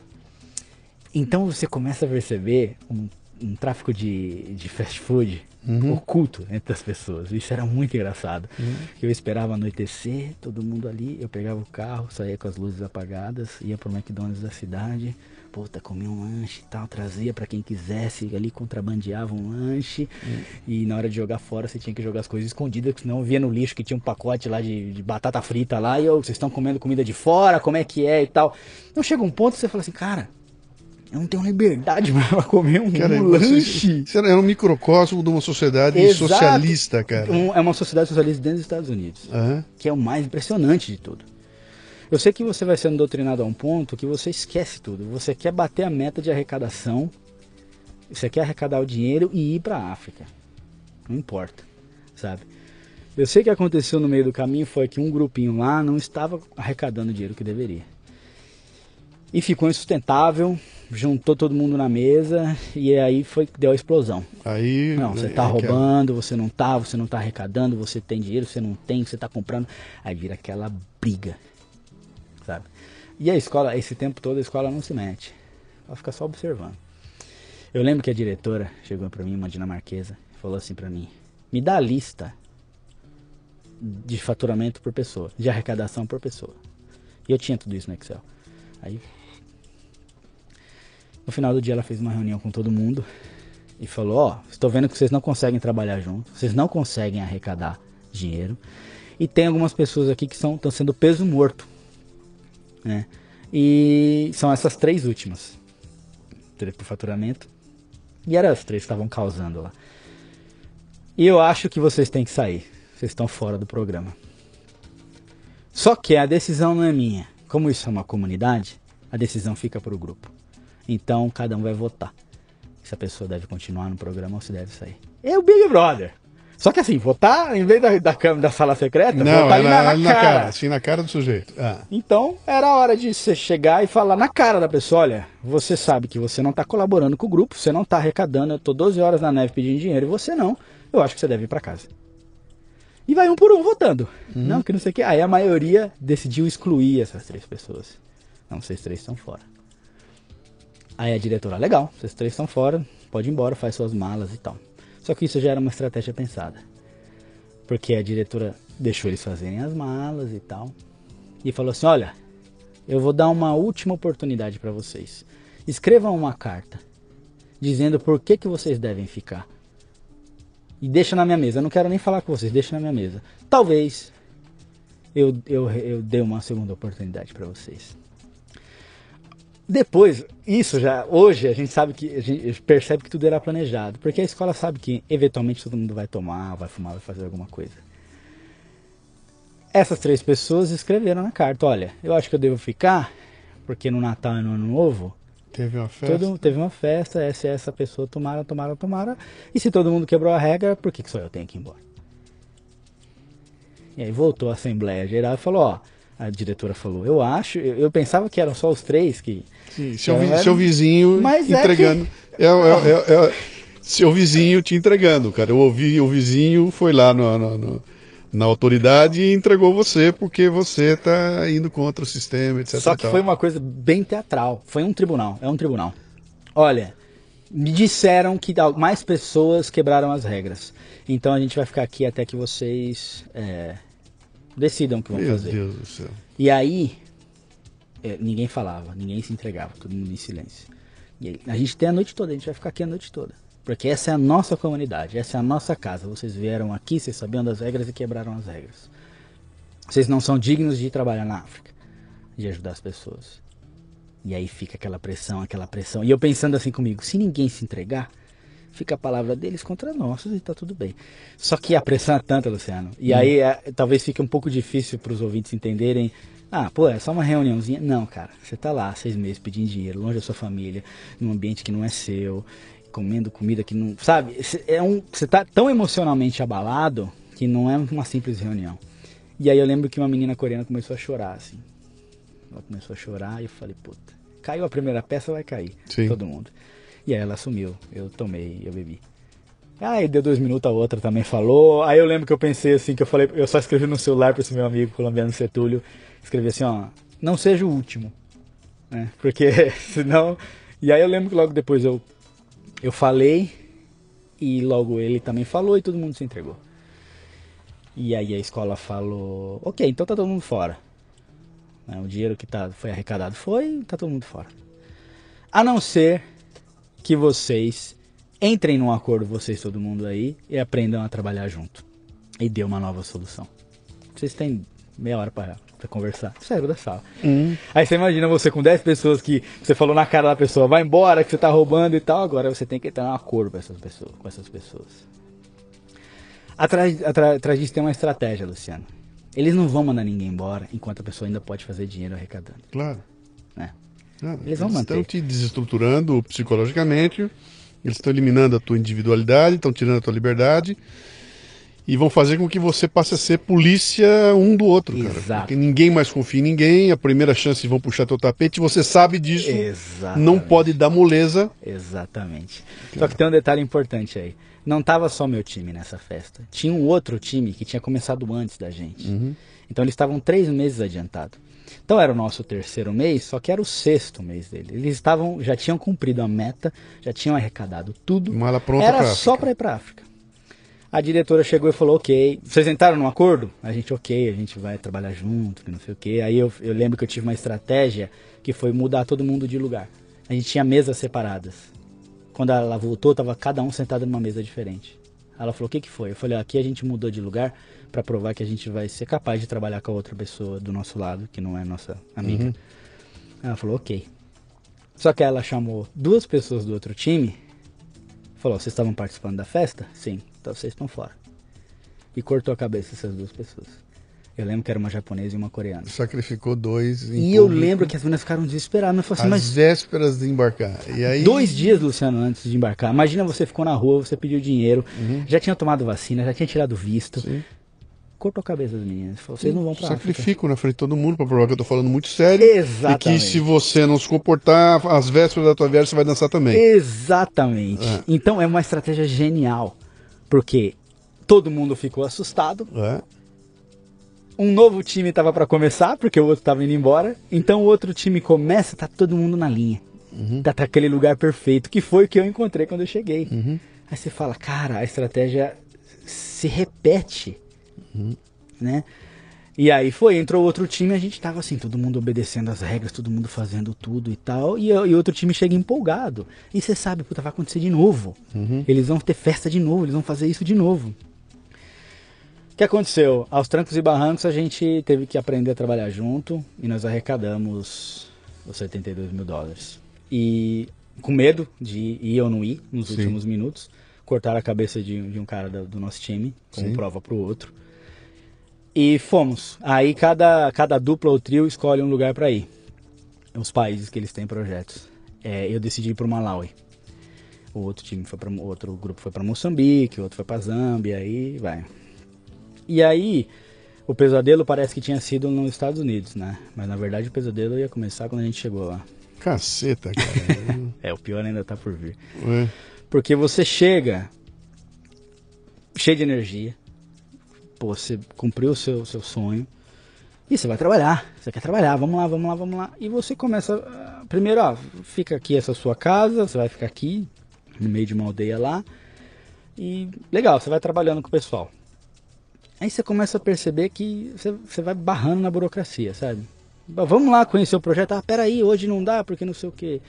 Então você começa a perceber um, um tráfico de, de fast food uhum. oculto entre as pessoas. Isso era muito engraçado. Uhum. Eu esperava anoitecer, todo mundo ali, eu pegava o carro, saía com as luzes apagadas, ia pro McDonald's da cidade, puta, comia um lanche e tal, trazia para quem quisesse, ali contrabandeava um lanche, uhum. e na hora de jogar fora você tinha que jogar as coisas escondidas, porque senão eu via no lixo que tinha um pacote lá de, de batata frita lá, e eu, vocês estão comendo comida de fora, como é que é e tal. Então chega um ponto que você fala assim, cara, eu não tenho liberdade pra comer um cara, lanche. Isso era um microcosmo de uma sociedade Exato. socialista, cara. Um, é uma sociedade socialista dentro dos Estados Unidos, uhum. que é o mais impressionante de tudo. Eu sei que você vai sendo doutrinado a um ponto que você esquece tudo. Você quer bater a meta de arrecadação, você quer arrecadar o dinheiro e ir pra África. Não importa, sabe? Eu sei que aconteceu no meio do caminho foi que um grupinho lá não estava arrecadando o dinheiro que deveria. E ficou insustentável, juntou todo mundo na mesa e aí foi deu a explosão. Aí, não, você tá roubando, você não tá, você não tá arrecadando, você tem dinheiro, você não tem, você tá comprando. Aí vira aquela briga, sabe? E a escola, esse tempo todo a escola não se mete, ela fica só observando. Eu lembro que a diretora chegou pra mim, uma dinamarquesa, falou assim pra mim, me dá a lista de faturamento por pessoa, de arrecadação por pessoa. E eu tinha tudo isso no Excel. Aí... No final do dia ela fez uma reunião com todo mundo e falou, ó, oh, estou vendo que vocês não conseguem trabalhar juntos, vocês não conseguem arrecadar dinheiro e tem algumas pessoas aqui que estão sendo peso morto, né? E são essas três últimas, três por faturamento, e eram as três que estavam causando lá. E eu acho que vocês têm que sair, vocês estão fora do programa. Só que a decisão não é minha, como isso é uma comunidade, a decisão fica para o grupo. Então, cada um vai votar se a pessoa deve continuar no programa ou se deve sair. É o Big Brother. Só que assim, votar em vez da, da, da sala secreta, não, votar ali na, na, na cara. cara. Assim, na cara do sujeito. Ah. Então, era a hora de você chegar e falar na cara da pessoa, olha, você sabe que você não está colaborando com o grupo, você não está arrecadando, eu estou doze horas na neve pedindo dinheiro e você não. Eu acho que você deve ir para casa. E vai um por um votando. Uhum. Não, que não sei o que. Aí a maioria decidiu excluir essas três pessoas. Não, vocês três estão fora. Aí a diretora, legal, vocês três estão fora, pode ir embora, faz suas malas e tal. Só que isso já era uma estratégia pensada. Porque a diretora deixou eles fazerem as malas e tal. E falou assim, olha, eu vou dar uma última oportunidade para vocês. Escrevam uma carta dizendo por que, que vocês devem ficar. E deixa na minha mesa, eu não quero nem falar com vocês, deixa na minha mesa. Talvez eu, eu, eu dê uma segunda oportunidade para vocês. Depois, isso já, hoje a gente sabe que, a gente percebe que tudo era planejado, porque a escola sabe que eventualmente todo mundo vai tomar, vai fumar, vai fazer alguma coisa. Essas três pessoas escreveram na carta, olha, eu acho que eu devo ficar, porque no Natal e no Ano Novo, teve uma festa, todo, teve uma festa essa e essa pessoa tomaram, tomaram, tomaram, e se todo mundo quebrou a regra, por que, que só eu tenho que ir embora? E aí voltou a Assembleia Geral e falou, ó, a diretora falou, eu acho, eu, eu pensava que eram só os três que... Sim, seu, vi, era... seu vizinho mas entregando. É, que... é, é, é, é, é seu vizinho te entregando, cara. Eu ouvi, o vizinho foi lá no, no, no, na autoridade e entregou você porque você tá indo contra o sistema, etcétera. Só que foi uma coisa bem teatral. Foi um tribunal, é um tribunal. Olha, me disseram que mais pessoas quebraram as regras. Então a gente vai ficar aqui até que vocês... É... decidam o que vão Meu fazer. Deus do céu. E aí, é, ninguém falava, ninguém se entregava, todo mundo em silêncio. E aí, a gente tem a noite toda, a gente vai ficar aqui a noite toda. Porque essa é a nossa comunidade, essa é a nossa casa. Vocês vieram aqui, vocês sabiam das regras e quebraram as regras. Vocês não são dignos de trabalhar na África, de ajudar as pessoas. E aí fica aquela pressão, aquela pressão. E eu pensando assim comigo, se ninguém se entregar, fica a palavra deles contra nós e tá tudo bem. Só que a pressão é tanta, Luciano. E hum. aí é, talvez fique um pouco difícil para os ouvintes entenderem. Ah, pô, é só uma reuniãozinha. Não, cara. Você tá lá seis meses pedindo dinheiro, longe da sua família, num ambiente que não é seu, comendo comida que não... Sabe? Cê, é um, você tá tão emocionalmente abalado que não é uma simples reunião. E aí eu lembro que uma menina coreana começou a chorar, assim. Ela começou a chorar e eu falei, puta, caiu a primeira peça, vai cair. Sim. Todo mundo. E aí ela sumiu, eu tomei, eu bebi. Aí deu dois minutos, a outra também falou. Aí eu lembro que eu pensei assim, que eu falei, eu só escrevi no celular para esse meu amigo colombiano Sertúlio, escrevi assim, ó, não seja o último, né? Porque senão... E aí eu lembro que logo depois eu Eu falei e logo ele também falou e todo mundo se entregou. E aí a escola falou, ok, então tá todo mundo fora. O dinheiro que tá, foi arrecadado foi, tá todo mundo fora. A não ser que vocês entrem num acordo, vocês todo mundo aí, e aprendam a trabalhar junto. E dê uma nova solução. Vocês têm meia hora pra, pra conversar. Saiu da sala. Hum. Aí você imagina você com dez pessoas que você falou na cara da pessoa, vai embora que você tá roubando e tal, agora você tem que entrar num acordo com essas pessoas. Com essas pessoas. Atrás, atrás, atrás disso tem uma estratégia, Luciano. Eles não vão mandar ninguém embora enquanto a pessoa ainda pode fazer dinheiro arrecadando. Claro. Né? Claro. Eles vão eles manter. Estão te desestruturando psicologicamente, eles estão eliminando a tua individualidade, estão tirando a tua liberdade e vão fazer com que você passe a ser polícia um do outro, cara. Exato. Porque ninguém mais confia em ninguém, a primeira chance vão puxar teu tapete, você sabe disso. Exatamente. Não pode dar moleza. Exatamente. Claro. Só que tem um detalhe importante aí. Não tava só meu time nessa festa. Tinha um outro time que tinha começado antes da gente. Uhum. Então eles estavam três meses adiantado. Então era o nosso terceiro mês, só que era o sexto mês dele. Eles estavam, já tinham cumprido a meta, já tinham arrecadado tudo. Mala pronta pra África. Era só para ir para África. A diretora chegou e falou, ok, vocês entraram num acordo? A gente, ok, a gente vai trabalhar junto, que não sei o quê. Aí eu, eu lembro que eu tive uma estratégia que foi mudar todo mundo de lugar. A gente tinha mesas separadas. Quando ela voltou, tava cada um sentado numa mesa diferente. Ela falou, o que que foi? Eu falei, aqui a gente mudou de lugar para provar que a gente vai ser capaz de trabalhar com a outra pessoa do nosso lado, que não é nossa amiga. Uhum. Ela falou, ok. Só que ela chamou duas pessoas do outro time, falou, vocês estavam participando da festa? Sim, então vocês estão fora. E cortou a cabeça dessas duas pessoas. Eu lembro que era uma japonesa e uma coreana. Sacrificou dois. E eu lembro que as meninas ficaram desesperadas. Eu falei assim, mas... As vésperas de embarcar. E aí... Dois dias, Luciano, antes de embarcar. Imagina, você ficou na rua, você pediu dinheiro, uhum. já tinha tomado vacina, já tinha tirado visto. Sim. Cortou a cabeça das meninas. Falou, vocês não vão pra Sacrifico África. Na frente de todo mundo pra provar que eu tô falando muito sério. Exatamente. E que se você não se comportar, às vésperas da tua viagem você vai dançar também. Exatamente. É. Então é uma estratégia genial. Porque todo mundo ficou assustado. É. Um novo time estava para começar, porque o outro estava indo embora. Então o outro time começa, tá todo mundo na linha. Uhum. Tá, tá aquele lugar perfeito, que foi o que eu encontrei quando eu cheguei. Uhum. Aí você fala, cara, a estratégia se repete. Uhum. Né? E aí foi, entrou outro time, a gente tava assim, todo mundo obedecendo as regras, todo mundo fazendo tudo e tal. E, e outro time chega empolgado. E você sabe, puta, vai acontecer de novo. Uhum. Eles vão ter festa de novo, eles vão fazer isso de novo. O que aconteceu? Aos trancos e barrancos a gente teve que aprender a trabalhar junto e nós arrecadamos os setenta e dois mil dólares. E com medo de ir ou não ir nos Sim. últimos minutos, cortaram a cabeça de, de um cara do, do nosso time, como Sim. prova para o outro. E fomos. Aí cada, cada dupla ou trio escolhe um lugar para ir. Os países que eles têm projetos. É, eu decidi ir para o Malawi. O outro time foi para outro grupo foi para Moçambique, o outro foi para Zâmbia, aí vai... E aí, o pesadelo parece que tinha sido nos Estados Unidos, né? Mas na verdade o pesadelo ia começar quando a gente chegou lá. Caceta, cara. É, o pior ainda tá por vir. Ué. Porque você chega cheio de energia, pô, você cumpriu o seu, seu sonho, e você vai trabalhar, você quer trabalhar, vamos lá, vamos lá, vamos lá. E você começa, primeiro, ó, fica aqui essa sua casa, você vai ficar aqui, no meio de uma aldeia lá, e legal, você vai trabalhando com o pessoal. Aí você começa a perceber que você, você vai barrando na burocracia, sabe? Vamos lá conhecer o projeto. Ah, peraí, hoje não dá porque não sei o quê.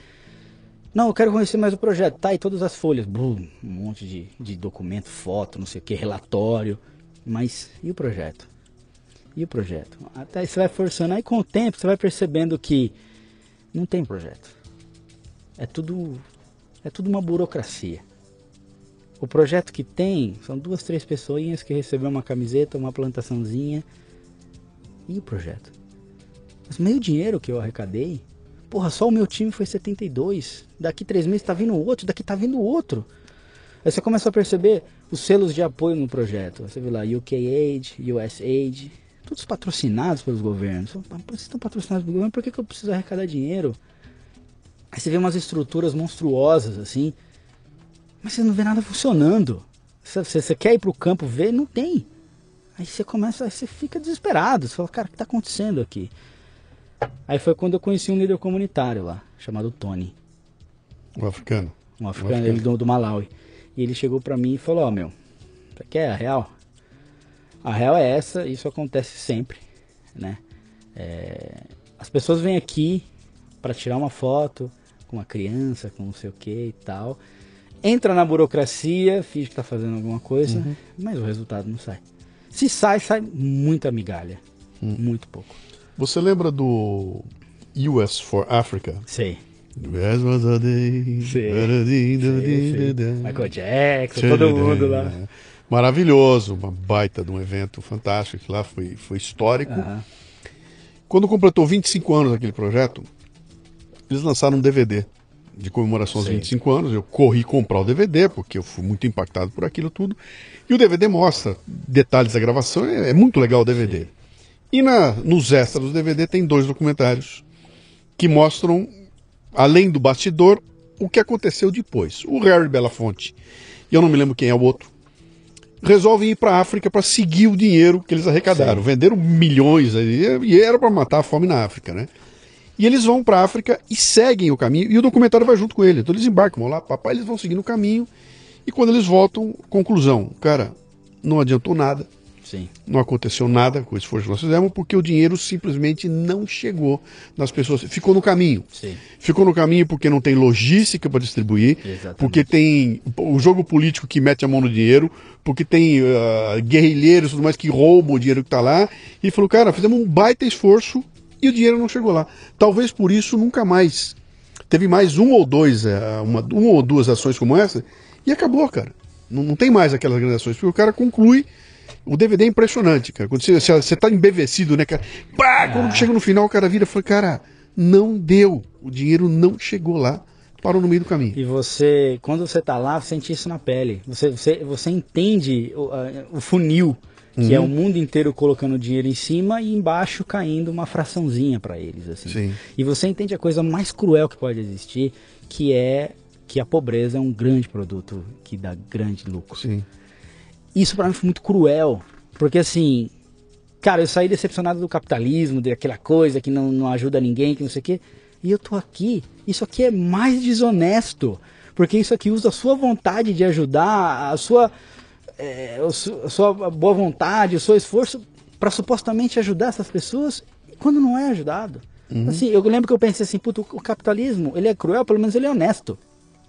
Não, eu quero conhecer mais o projeto. Tá, e todas as folhas. Blum, um monte de, de documento, foto, não sei o quê, relatório. Mas e o projeto? E o projeto? Até aí você vai forçando. Aí com o tempo você vai percebendo que não tem projeto. É tudo, é tudo uma burocracia. O projeto que tem são duas, três pessoinhas que receberam uma camiseta, uma plantaçãozinha. E o projeto? Mas meio dinheiro que eu arrecadei, porra, só o meu time foi setenta e dois. Daqui três meses tá vindo outro, daqui tá vindo outro. Aí você começa a perceber os selos de apoio no projeto. Você vê lá U K Aid, U S Aid, todos patrocinados pelos governos. Vocês estão patrocinados pelo governo, por que que eu preciso arrecadar dinheiro? Aí você vê umas estruturas monstruosas assim. Mas você não vê nada funcionando. Você, você quer ir pro campo ver? Não tem. Aí você começa, aí você fica desesperado. Você fala, cara, o que tá acontecendo aqui? Aí foi quando eu conheci um líder comunitário lá, chamado Tony. Um africano. um africano, ele do, do Malawi. E ele chegou pra mim e falou, ó, oh, meu, você quer a real? A real é essa, isso acontece sempre, né? É, as pessoas vêm aqui pra tirar uma foto com uma criança, com não sei o que e tal. Entra na burocracia, finge que tá fazendo alguma coisa, uhum. mas o resultado não sai. Se sai, sai muita migalha, uhum. muito pouco. Você lembra do U S for Africa? Sei. As was a day, sim, sim, sim. Michael Jackson, sim, todo mundo lá. Maravilhoso, uma baita de um evento fantástico que lá foi, foi histórico. Uh-huh. Quando completou vinte e cinco anos aquele projeto, eles lançaram um D V D de comemoração aos sim. vinte e cinco anos. Eu corri comprar o D V D, porque eu fui muito impactado por aquilo tudo. E o D V D mostra detalhes da gravação, é, é muito legal o D V D. Sim. E na, nos extras do D V D tem dois documentários que mostram, além do bastidor, o que aconteceu depois. O Harry Belafonte, e eu não me lembro quem é o outro, resolvem ir para a África para seguir o dinheiro que eles arrecadaram. Sim. Venderam milhões, e era para matar a fome na África, né? E eles vão para a África e seguem o caminho, e o documentário vai junto com ele. Então eles embarcam lá, papai, eles vão seguindo o caminho, e quando eles voltam, conclusão, cara, não adiantou nada. Sim. Não aconteceu nada com o esforço que nós fizemos, porque o dinheiro simplesmente não chegou nas pessoas, ficou no caminho. Sim. Ficou no caminho porque não tem logística para distribuir. Exatamente. Porque tem o jogo político que mete a mão no dinheiro, porque tem uh, guerrilheiros e tudo mais que roubam o dinheiro que está lá, e falou, cara, fizemos um baita esforço e o dinheiro não chegou lá. Talvez por isso nunca mais teve mais um ou dois, uma, uma ou duas ações como essa, e acabou, cara. Não, não tem mais aquelas grandes ações, porque o cara conclui. O D V D é impressionante, cara. Quando você, você tá embevecido, né, cara? Pá, quando ah. chega no final, o cara vira e fala, cara, não deu. O dinheiro não chegou lá, parou no meio do caminho. E você, quando você tá lá, sente isso na pele. Você, você, você entende o, uh, o funil, que uhum. é o mundo inteiro colocando dinheiro em cima e embaixo caindo uma fraçãozinha para eles, assim. Sim. E você entende a coisa mais cruel que pode existir, que é que a pobreza é um grande produto que dá grande lucro. Sim. Isso pra mim foi muito cruel, porque assim, cara, eu saí decepcionado do capitalismo, daquela coisa que não, não ajuda ninguém, que não sei o quê, e eu tô aqui, isso aqui é mais desonesto, porque isso aqui usa a sua vontade de ajudar, a sua, é, a sua boa vontade, o seu esforço pra supostamente ajudar essas pessoas, quando não é ajudado. Uhum. Assim, eu lembro que eu pensei assim, puto, o capitalismo, ele é cruel, pelo menos ele é honesto.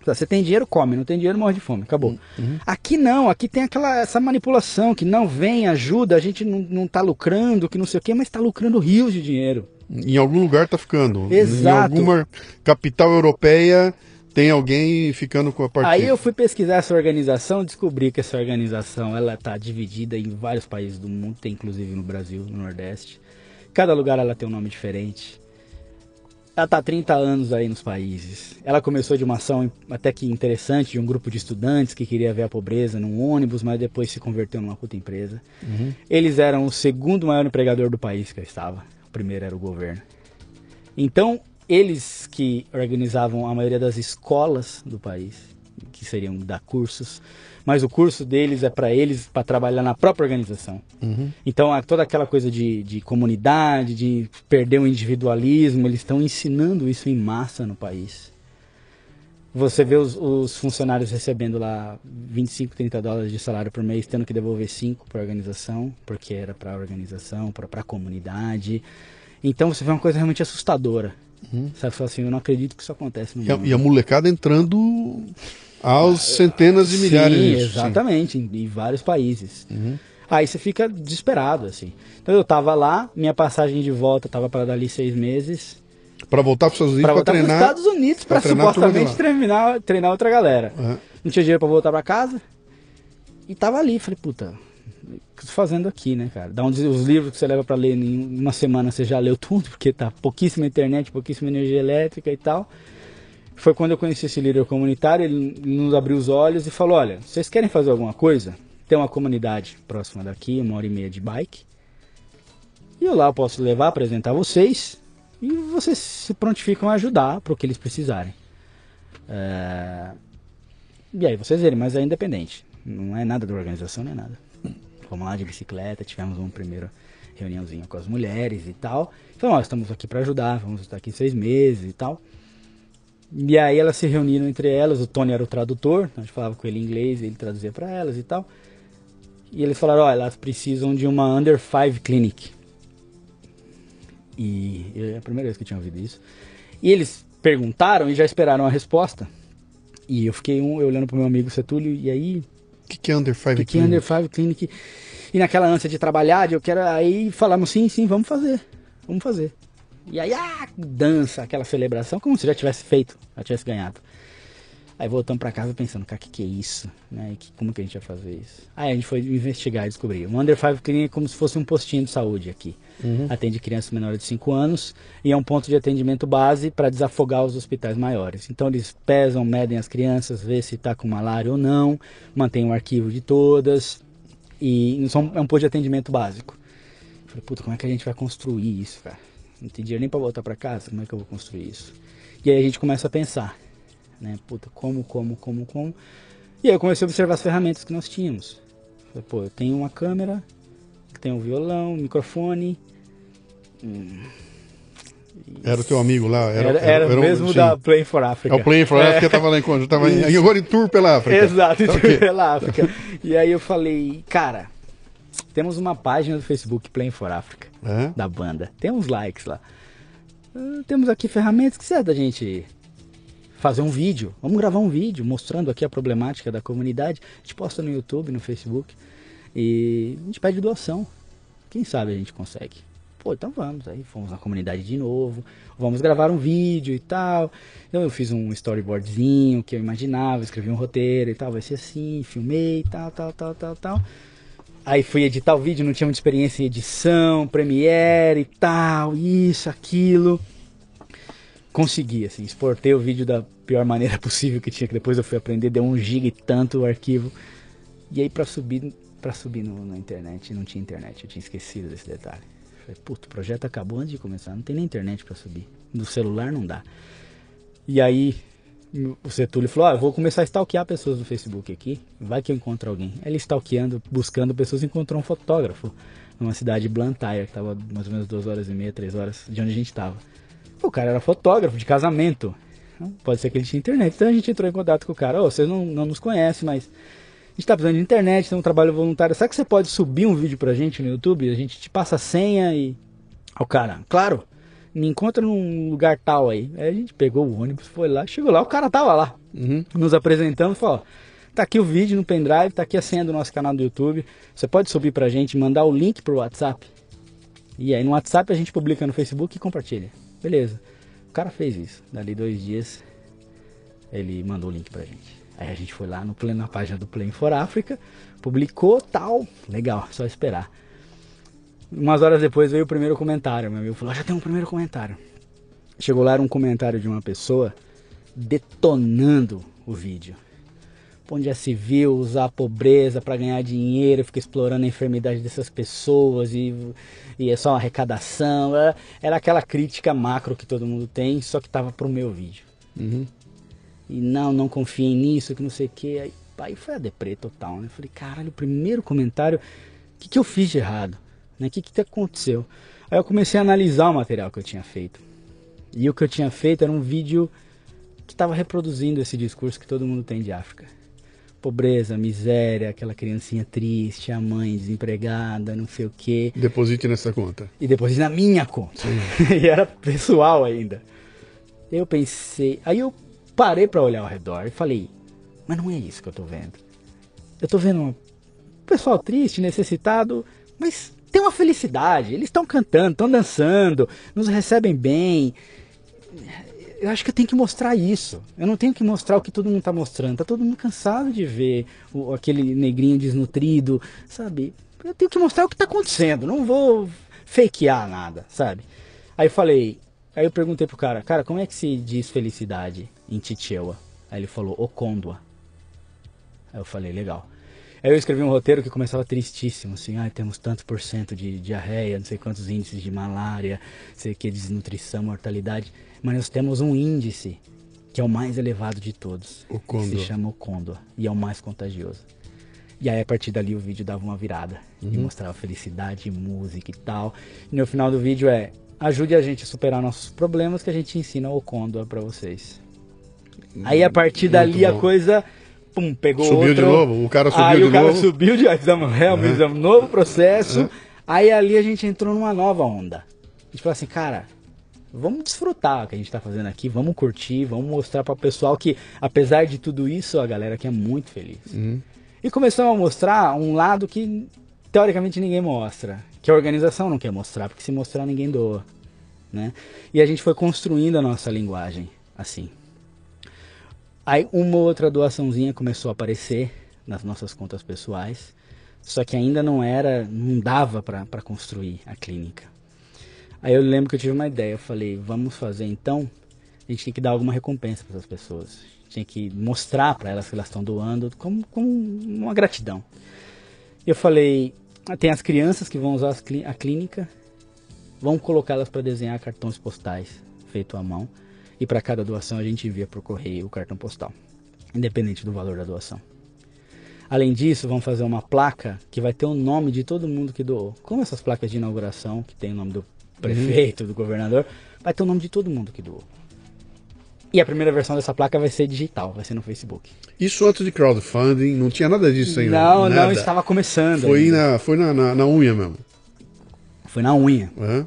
Você tem dinheiro, come. Não tem dinheiro, morre de fome. Acabou. Uhum. Aqui não. Aqui tem aquela, essa manipulação que não vem, ajuda. A gente não, não tá lucrando, que não sei o quê, mas tá lucrando rios de dinheiro. Em algum lugar tá ficando. Exato. Em alguma capital europeia tem alguém ficando com a parte. Aí eu fui pesquisar essa organização, descobri que essa organização ela tá dividida em vários países do mundo, tem inclusive no Brasil, no Nordeste. Cada lugar ela tem um nome diferente. Ela está há trinta anos aí nos países. Ela começou de uma ação até que interessante, de um grupo de estudantes que queria ver a pobreza num ônibus, mas depois se converteu numa puta empresa. Uhum. Eles eram o segundo maior empregador do país que eu estava. O primeiro era o governo. Então, eles que organizavam a maioria das escolas do país, que seriam dar cursos, mas o curso deles é para eles, para trabalhar na própria organização. Uhum. Então, toda aquela coisa de, de comunidade, de perder o individualismo, eles estão ensinando isso em massa no país. Você vê os, os funcionários recebendo lá vinte e cinco, trinta dólares de salário por mês, tendo que devolver cinco para a organização, porque era para a organização, para a comunidade. Então, você vê uma coisa realmente assustadora. Uhum. Sabe, assim, eu não acredito que isso acontece no e mundo. A, e a molecada entrando... aos centenas de milhares. Sim, disso, exatamente, sim. Em, em vários países. Uhum. Aí você fica desesperado, assim. Então eu tava lá, minha passagem de volta tava para dali seis meses. Para voltar para os Estados Unidos para treinar. Para Estados Unidos para supostamente treinar, treinar outra galera. Uhum. Não tinha dinheiro para voltar para casa. E tava ali, falei, puta, o que eu tô fazendo aqui, né, cara? Dá um, os livros que você leva para ler em uma semana, você já leu tudo, porque tá pouquíssima internet, pouquíssima energia elétrica e tal. Foi quando eu conheci esse líder comunitário, ele nos abriu os olhos e falou, olha, vocês querem fazer alguma coisa? Tem uma comunidade próxima daqui, uma hora e meia de bike. E eu lá eu posso levar, apresentar vocês, e vocês se prontificam a ajudar para o que eles precisarem. É... E aí vocês verem, mas é independente. Não é nada da organização, nem nada. Fomos lá de bicicleta, tivemos uma primeira reuniãozinha com as mulheres e tal. Então, nós estamos aqui para ajudar, vamos estar aqui seis meses e tal. E aí elas se reuniram entre elas, o Tony era o tradutor, a gente falava com ele em inglês, ele traduzia para elas e tal. E eles falaram, ó, elas precisam de uma under five clinic. E é a primeira vez que eu tinha ouvido isso. E eles perguntaram e já esperaram a resposta. E eu fiquei um, eu olhando pro meu amigo Sertúlio, e aí... O que, que é under five clinic? O que é under five clinic? E naquela ânsia de trabalhar, de eu quero... Aí falamos, sim, sim, vamos fazer, vamos fazer. E aí, ah, dança, aquela celebração, como se já tivesse feito, já tivesse ganhado. Aí voltamos pra casa pensando, cara, o que, que é isso? Né? Que, como que a gente vai fazer isso? Aí a gente foi investigar e descobrir. Um under five clinic é como se fosse um postinho de saúde aqui. Uhum. Atende crianças menores de cinco anos e é um ponto de atendimento base para desafogar os hospitais maiores. Então eles pesam, medem as crianças, vê se está com malária ou não, mantém um arquivo de todas e é um ponto de atendimento básico. Eu falei, puta, como é que a gente vai construir isso, cara? Não tem dinheiro nem para voltar para casa, como é que eu vou construir isso? E aí a gente começa a pensar, né? Puta, como, como, como, como? E aí eu comecei a observar as ferramentas que nós tínhamos. Eu falei, pô, eu tenho uma câmera... Tem um violão, um microfone. Hum. Era o teu amigo lá? Era, era, era, era o mesmo um, da Play for Africa. É o Play for Africa, é. Eu tava lá em conjunto. Tava em, agora em tour pela África. Exato, em tour okay. pela África. E aí eu falei, cara, temos uma página do Facebook Play for Africa, é? Da banda. Tem uns likes lá. Uh, temos aqui ferramentas que serve da gente fazer um vídeo. Vamos gravar um vídeo mostrando aqui a problemática da comunidade. A gente posta no YouTube, no Facebook. E a gente pede doação, quem sabe a gente consegue. Pô, então vamos, aí fomos na comunidade de novo, vamos gravar um vídeo e tal. Então eu fiz um storyboardzinho que eu imaginava, escrevi um roteiro e tal, vai ser assim, filmei e tal, tal, tal, tal, tal. Aí fui editar o vídeo, não tinha muita experiência em edição, Premiere e tal, isso, aquilo. Consegui, assim, exportei o vídeo da pior maneira possível que tinha, que depois eu fui aprender, deu um giga e tanto o arquivo. E aí pra subir... Pra subir no, na internet, não tinha internet, eu tinha esquecido desse detalhe. Falei, puto, o projeto acabou antes de começar, não tem nem internet pra subir. No celular não dá. E aí o Sertúlio falou, ó, eu vou começar a stalkear pessoas no Facebook aqui, vai que eu encontro alguém. Ele stalkeando, buscando pessoas, encontrou um fotógrafo numa cidade Blantyre, que tava mais ou menos duas horas e meia, três horas de onde a gente tava. O cara era fotógrafo de casamento, pode ser que ele tinha internet. Então a gente entrou em contato com o cara, ó, oh, vocês não, não nos conhecem, mas... A gente tá precisando de internet, tem um trabalho voluntário. Será que você pode subir um vídeo pra gente no YouTube? A gente te passa a senha e... Ó, oh, cara, claro, me encontra num lugar tal aí. Aí a gente pegou o ônibus, foi lá, chegou lá, o cara tava lá. Uhum. Nos apresentamos, falou, ó, tá aqui o vídeo no pendrive, tá aqui a senha do nosso canal do YouTube. Você pode subir pra gente, mandar o link pro WhatsApp. E aí no WhatsApp a gente publica no Facebook e compartilha. Beleza. O cara fez isso. Dali dois dias, ele mandou o link pra gente. Aí a gente foi lá no, na página do Play for Africa, publicou, tal, legal, só esperar. Umas horas depois veio o primeiro comentário, meu amigo falou, ah, já tem um primeiro comentário. Chegou lá, era um comentário de uma pessoa detonando o vídeo. Onde já se viu usar a pobreza para ganhar dinheiro, fica explorando a enfermidade dessas pessoas e, e é só uma arrecadação. Era, era aquela crítica macro que todo mundo tem, só que tava pro meu vídeo. Uhum. E não, não confiem nisso, que não sei o que. Aí, aí foi a deprê total, né? Falei, caralho, o primeiro comentário, o que, que eu fiz de errado? O que, que aconteceu? Aí eu comecei a analisar o material que eu tinha feito. E o que eu tinha feito era um vídeo que estava reproduzindo esse discurso que todo mundo tem de África. Pobreza, miséria, aquela criancinha triste, a mãe desempregada, não sei o que. Deposite nessa conta. E deposite na minha conta. E era pessoal ainda. Eu pensei... Aí eu... Parei pra olhar ao redor e falei, mas não é isso que eu tô vendo. Eu tô vendo um pessoal triste, necessitado, mas tem uma felicidade. Eles estão cantando, estão dançando, nos recebem bem. Eu acho que eu tenho que mostrar isso. Eu não tenho que mostrar o que todo mundo tá mostrando. Tá todo mundo cansado de ver o, aquele negrinho desnutrido, sabe? Eu tenho que mostrar o que tá acontecendo. Não vou fakear nada, sabe? Aí eu falei... Aí eu perguntei pro cara, cara, como é que se diz felicidade em Chichewa? Aí ele falou, Okondwa. Aí eu falei, legal. Aí eu escrevi um roteiro que começava tristíssimo, assim, ah, temos tantos por cento de diarreia, não sei quantos índices de malária, não sei o que, desnutrição, mortalidade. Mas nós temos um índice, que é o mais elevado de todos, Okondwa. Que se chama Okondwa, e é o mais contagioso. E aí a partir dali o vídeo dava uma virada, uhum. E mostrava felicidade, música e tal. E no final do vídeo é... Ajude a gente a superar nossos problemas que a gente ensina o Okondwa pra vocês. Aí a partir dali a coisa, pum, pegou outra. Subiu de novo, o cara subiu de novo. Aí o cara subiu de novo, fizemos realmente, fizemos um novo processo. Aí ali a gente entrou numa nova onda. A gente falou assim, cara, vamos desfrutar o que a gente tá fazendo aqui, vamos curtir, vamos mostrar para o pessoal que, apesar de tudo isso, a galera aqui é muito feliz. Uhum. E começamos a mostrar um lado que, teoricamente, ninguém mostra, que a organização não quer mostrar, porque se mostrar, ninguém doa, né? E a gente foi construindo a nossa linguagem, assim. Aí uma outra doaçãozinha começou a aparecer nas nossas contas pessoais, só que ainda não era, não dava para construir a clínica. Aí eu lembro que eu tive uma ideia, eu falei, vamos fazer então, a gente tem que dar alguma recompensa para essas pessoas. A gente tem que mostrar para elas que elas estão doando, como, como uma gratidão. Eu falei, tem as crianças que vão usar a clínica, vão colocá-las para desenhar cartões postais feito à mão, e para cada doação a gente envia por correio o cartão postal, independente do valor da doação. Além disso, vamos fazer uma placa que vai ter o nome de todo mundo que doou. Como essas placas de inauguração, que tem o nome do prefeito, do governador, vai ter o nome de todo mundo que doou. E a primeira versão dessa placa vai ser digital, vai ser no Facebook. Isso antes de crowdfunding, não tinha nada disso ainda? Não, nada. Não, estava começando. Foi, na, foi na, na, na unha mesmo? Foi na unha. Uhum.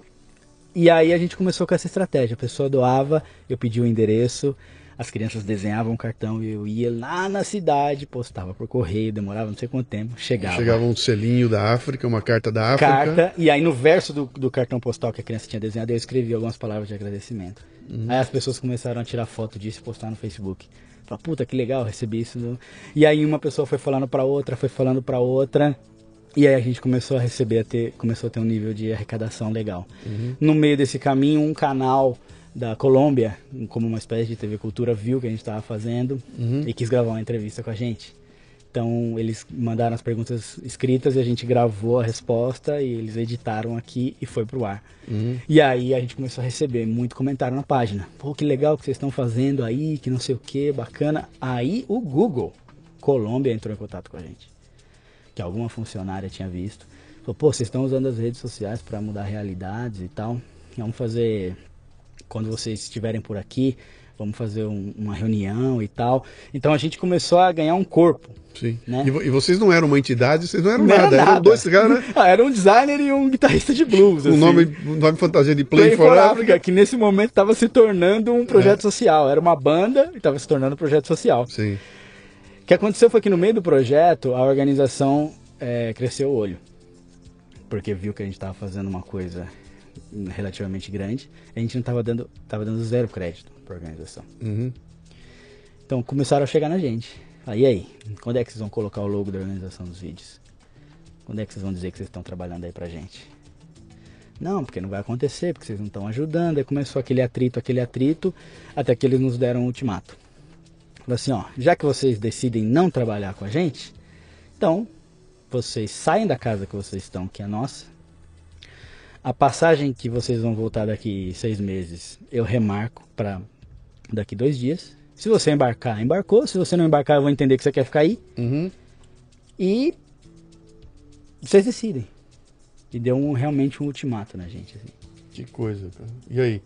E aí a gente começou com essa estratégia, a pessoa doava, eu pedi o endereço, as crianças desenhavam o cartão, eu ia lá na cidade, postava por correio, demorava não sei quanto tempo, chegava. Chegava um selinho da África, uma carta da África. Carta, e aí no verso do, do cartão postal que a criança tinha desenhado, eu escrevi algumas palavras de agradecimento. Uhum. Aí as pessoas começaram a tirar foto disso e postar no Facebook. Falaram, puta, que legal, recebi isso. E aí uma pessoa foi falando pra outra, foi falando pra outra, e aí a gente começou a receber, a ter, começou a ter um nível de arrecadação legal. Uhum. No meio desse caminho, um canal da Colômbia, como uma espécie de T V Cultura, viu o que a gente estava fazendo, uhum, e quis gravar uma entrevista com a gente. Então, eles mandaram as perguntas escritas e a gente gravou a resposta e eles editaram aqui e foi pro ar. Uhum. E aí a gente começou a receber muito comentário na página. Pô, que legal que vocês estão fazendo aí, que não sei o que, bacana. Aí o Google Colômbia entrou em contato com a gente, que alguma funcionária tinha visto. Falou, pô, vocês estão usando as redes sociais para mudar realidades e tal. Vamos fazer... Quando vocês estiverem por aqui, vamos fazer um, uma reunião e tal. Então a gente começou a ganhar um corpo. Sim. Né? E, vo e vocês não eram uma entidade, vocês não eram não nada. Era nada. Eram dois caras. Ah, era um designer e um guitarrista de blues. O assim. nome, nome fantasia de Play, Play for Africa, Africa, que nesse momento estava se tornando um projeto é. social. Era uma banda e estava se tornando um projeto social. Sim. O que aconteceu foi que no meio do projeto, a organização é, cresceu o olho. Porque viu que a gente estava fazendo uma coisa relativamente grande, a gente não estava dando, estava dando zero crédito para a organização. Uhum. Então começaram a chegar na gente. Aí, aí, quando é que vocês vão colocar o logo da organização nos vídeos? Quando é que vocês vão dizer que vocês estão trabalhando aí pra gente? Não, porque não vai acontecer, porque vocês não estão ajudando. Aí começou aquele atrito, aquele atrito, até que eles nos deram um ultimato. Falou assim, ó, já que vocês decidem não trabalhar com a gente, então vocês saem da casa que vocês estão, que é nossa. A passagem que vocês vão voltar daqui seis meses, eu remarco para daqui dois dias. Se você embarcar, embarcou. Se você não embarcar, eu vou entender que você quer ficar aí. Uhum. E vocês decidem. E deu um, realmente um ultimato na gente. Assim. Que coisa, cara. E aí?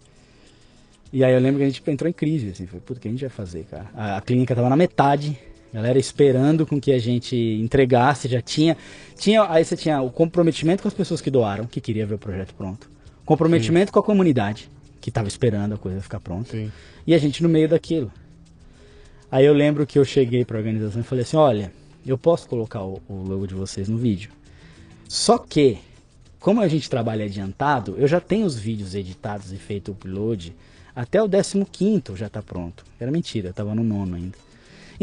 E aí eu lembro que a gente entrou em crise. Assim, foi, puta, o que a gente vai fazer, cara? A, a clínica tava na metade. Galera esperando com que a gente entregasse, já tinha, tinha... Aí você tinha o comprometimento com as pessoas que doaram, que queria ver o projeto pronto. Comprometimento, sim, com a comunidade, que estava esperando a coisa ficar pronta. Sim. E a gente no meio daquilo. Aí eu lembro que eu cheguei para a organização e falei assim, olha, eu posso colocar o, o logo de vocês no vídeo. Só que, como a gente trabalha adiantado, eu já tenho os vídeos editados e feito upload, até o décimo quinto já está pronto. Era mentira, estava no nono ainda.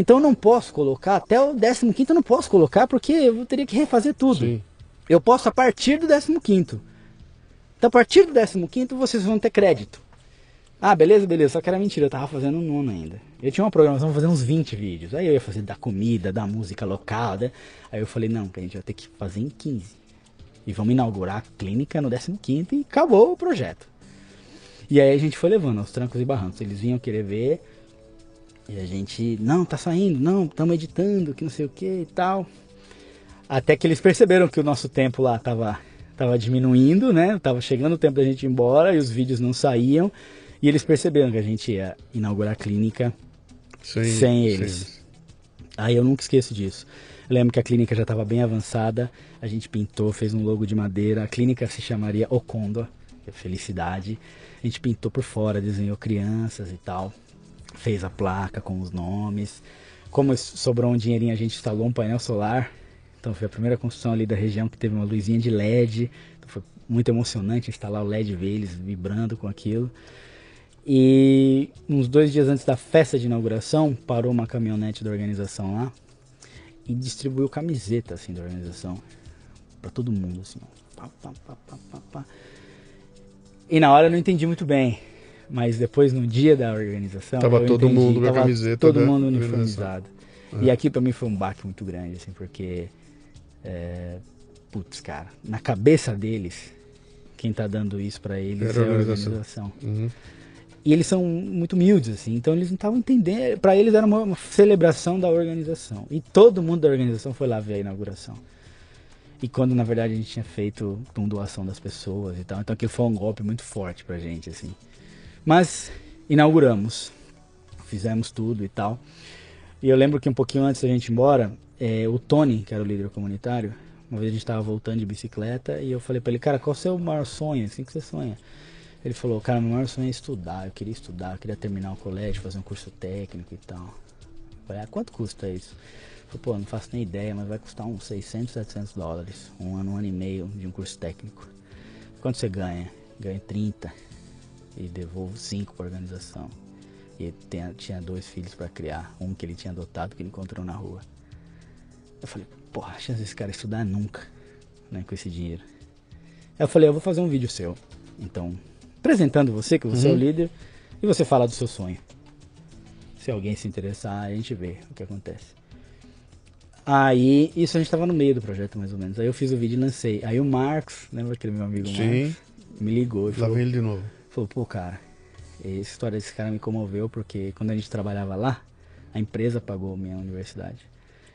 Então eu não posso colocar, até o décimo quinto eu não posso colocar, porque eu teria que refazer tudo. Sim. Eu posso a partir do décimo quinto. Então a partir do décimo quinto vocês vão ter crédito. Ah, beleza, beleza, só que era mentira, eu tava fazendo o nono ainda. Eu tinha uma programação pra fazer uns vinte vídeos, aí eu ia fazer da comida, da música local, né? Aí eu falei, não, que a gente vai ter que fazer em quinze. E vamos inaugurar a clínica no décimo quinto e acabou o projeto. E aí a gente foi levando aos trancos e barrancos, eles vinham querer ver... E a gente, não, tá saindo, não, estamos editando, que não sei o que e tal. Até que eles perceberam que o nosso tempo lá tava, tava diminuindo, né? Tava chegando o tempo da gente ir embora e os vídeos não saíam. E eles perceberam que a gente ia inaugurar a clínica Sem, sem eles. Sem eles. Aí eu nunca esqueço disso. Eu lembro que a clínica já estava bem avançada, a gente pintou, fez um logo de madeira, a clínica se chamaria Okondwa, que é felicidade. A gente pintou por fora, desenhou crianças e tal, fez a placa com os nomes. Como sobrou um dinheirinho, a gente instalou um painel solar. Então foi a primeira construção ali da região que teve uma luzinha de L E D. Então foi muito emocionante instalar o L E D, ver eles vibrando com aquilo. E uns dois dias antes da festa de inauguração, parou uma caminhonete da organização lá e distribuiu camiseta assim da organização para todo mundo assim. Pá, pá, pá, pá, pá, pá. E na hora eu não entendi muito bem, mas depois no dia da organização tava todo entendi, mundo com a camiseta, todo mundo uniformizado. É. E aqui para mim foi um baque muito grande assim, porque é, putz, cara, na cabeça deles, quem tá dando isso pra eles é a organização. organização. Uhum. E eles são muito humildes, assim, então eles não estavam entendendo. Pra eles era uma, uma celebração da organização. E todo mundo da organização foi lá ver a inauguração. E quando, na verdade, a gente tinha feito com doação das pessoas e tal. Então aquilo foi um golpe muito forte pra gente, assim. Mas inauguramos, fizemos tudo e tal. E eu lembro que um pouquinho antes da gente ir embora... É, o Tony, que era o líder comunitário, uma vez a gente estava voltando de bicicleta e eu falei para ele, cara, qual é o seu maior sonho? Assim que você sonha? Ele falou, cara, meu maior sonho é estudar, eu queria estudar, eu queria terminar o colégio, fazer um curso técnico e tal. Eu falei, ah, quanto custa isso? Eu falei, pô, não faço nem ideia, mas vai custar uns seiscentos, setecentos dólares, um ano, um ano e meio de um curso técnico. Quanto você ganha? Ganho trinta e devolvo cinco para a organização. E ele tem, tinha dois filhos para criar, um que ele tinha adotado, que ele encontrou na rua. Eu falei, porra, a chance desse cara estudar nunca, né, com esse dinheiro. Aí eu falei, eu vou fazer um vídeo seu, então, apresentando você, que você uhum. é o líder, e você fala do seu sonho. Se alguém se interessar, a gente vê o que acontece. Aí, isso a gente tava no meio do projeto, mais ou menos. Aí eu fiz o vídeo e lancei. Aí o Marcos, lembra aquele meu amigo Marcos? Me ligou e falou... Lá vem ele de novo. Falou, pô, cara, a história desse cara me comoveu, porque quando a gente trabalhava lá, a empresa pagou minha universidade.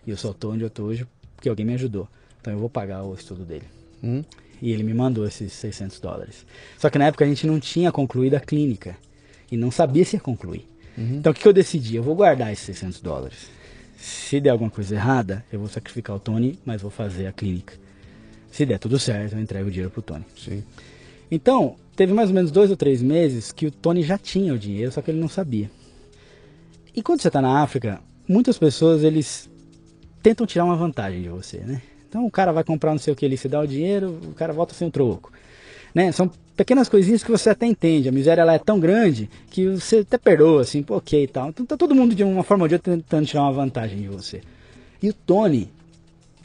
E eu só tô onde eu tô hoje porque alguém me ajudou. Então eu vou pagar o estudo dele. Hum? E ele me mandou esses seiscentos dólares. Só que na época a gente não tinha concluído a clínica. E não sabia se ia concluir. Uhum. Então o que, que eu decidi? Eu vou guardar esses seiscentos dólares. Se der alguma coisa errada, eu vou sacrificar o Tony, mas vou fazer a clínica. Se der tudo certo, eu entrego o dinheiro pro Tony. Sim. Então, teve mais ou menos dois ou três meses que o Tony já tinha o dinheiro, só que ele não sabia. E quando você tá na África, muitas pessoas, eles... tentam tirar uma vantagem de você, né? Então o cara vai comprar não sei o que ali, você dá o dinheiro, o cara volta sem o troco, né? São pequenas coisinhas que você até entende, a miséria ela é tão grande que você até perdoa, assim, pô, ok e tal. Então tá todo mundo de uma forma ou de outra tentando tirar uma vantagem de você. E o Tony,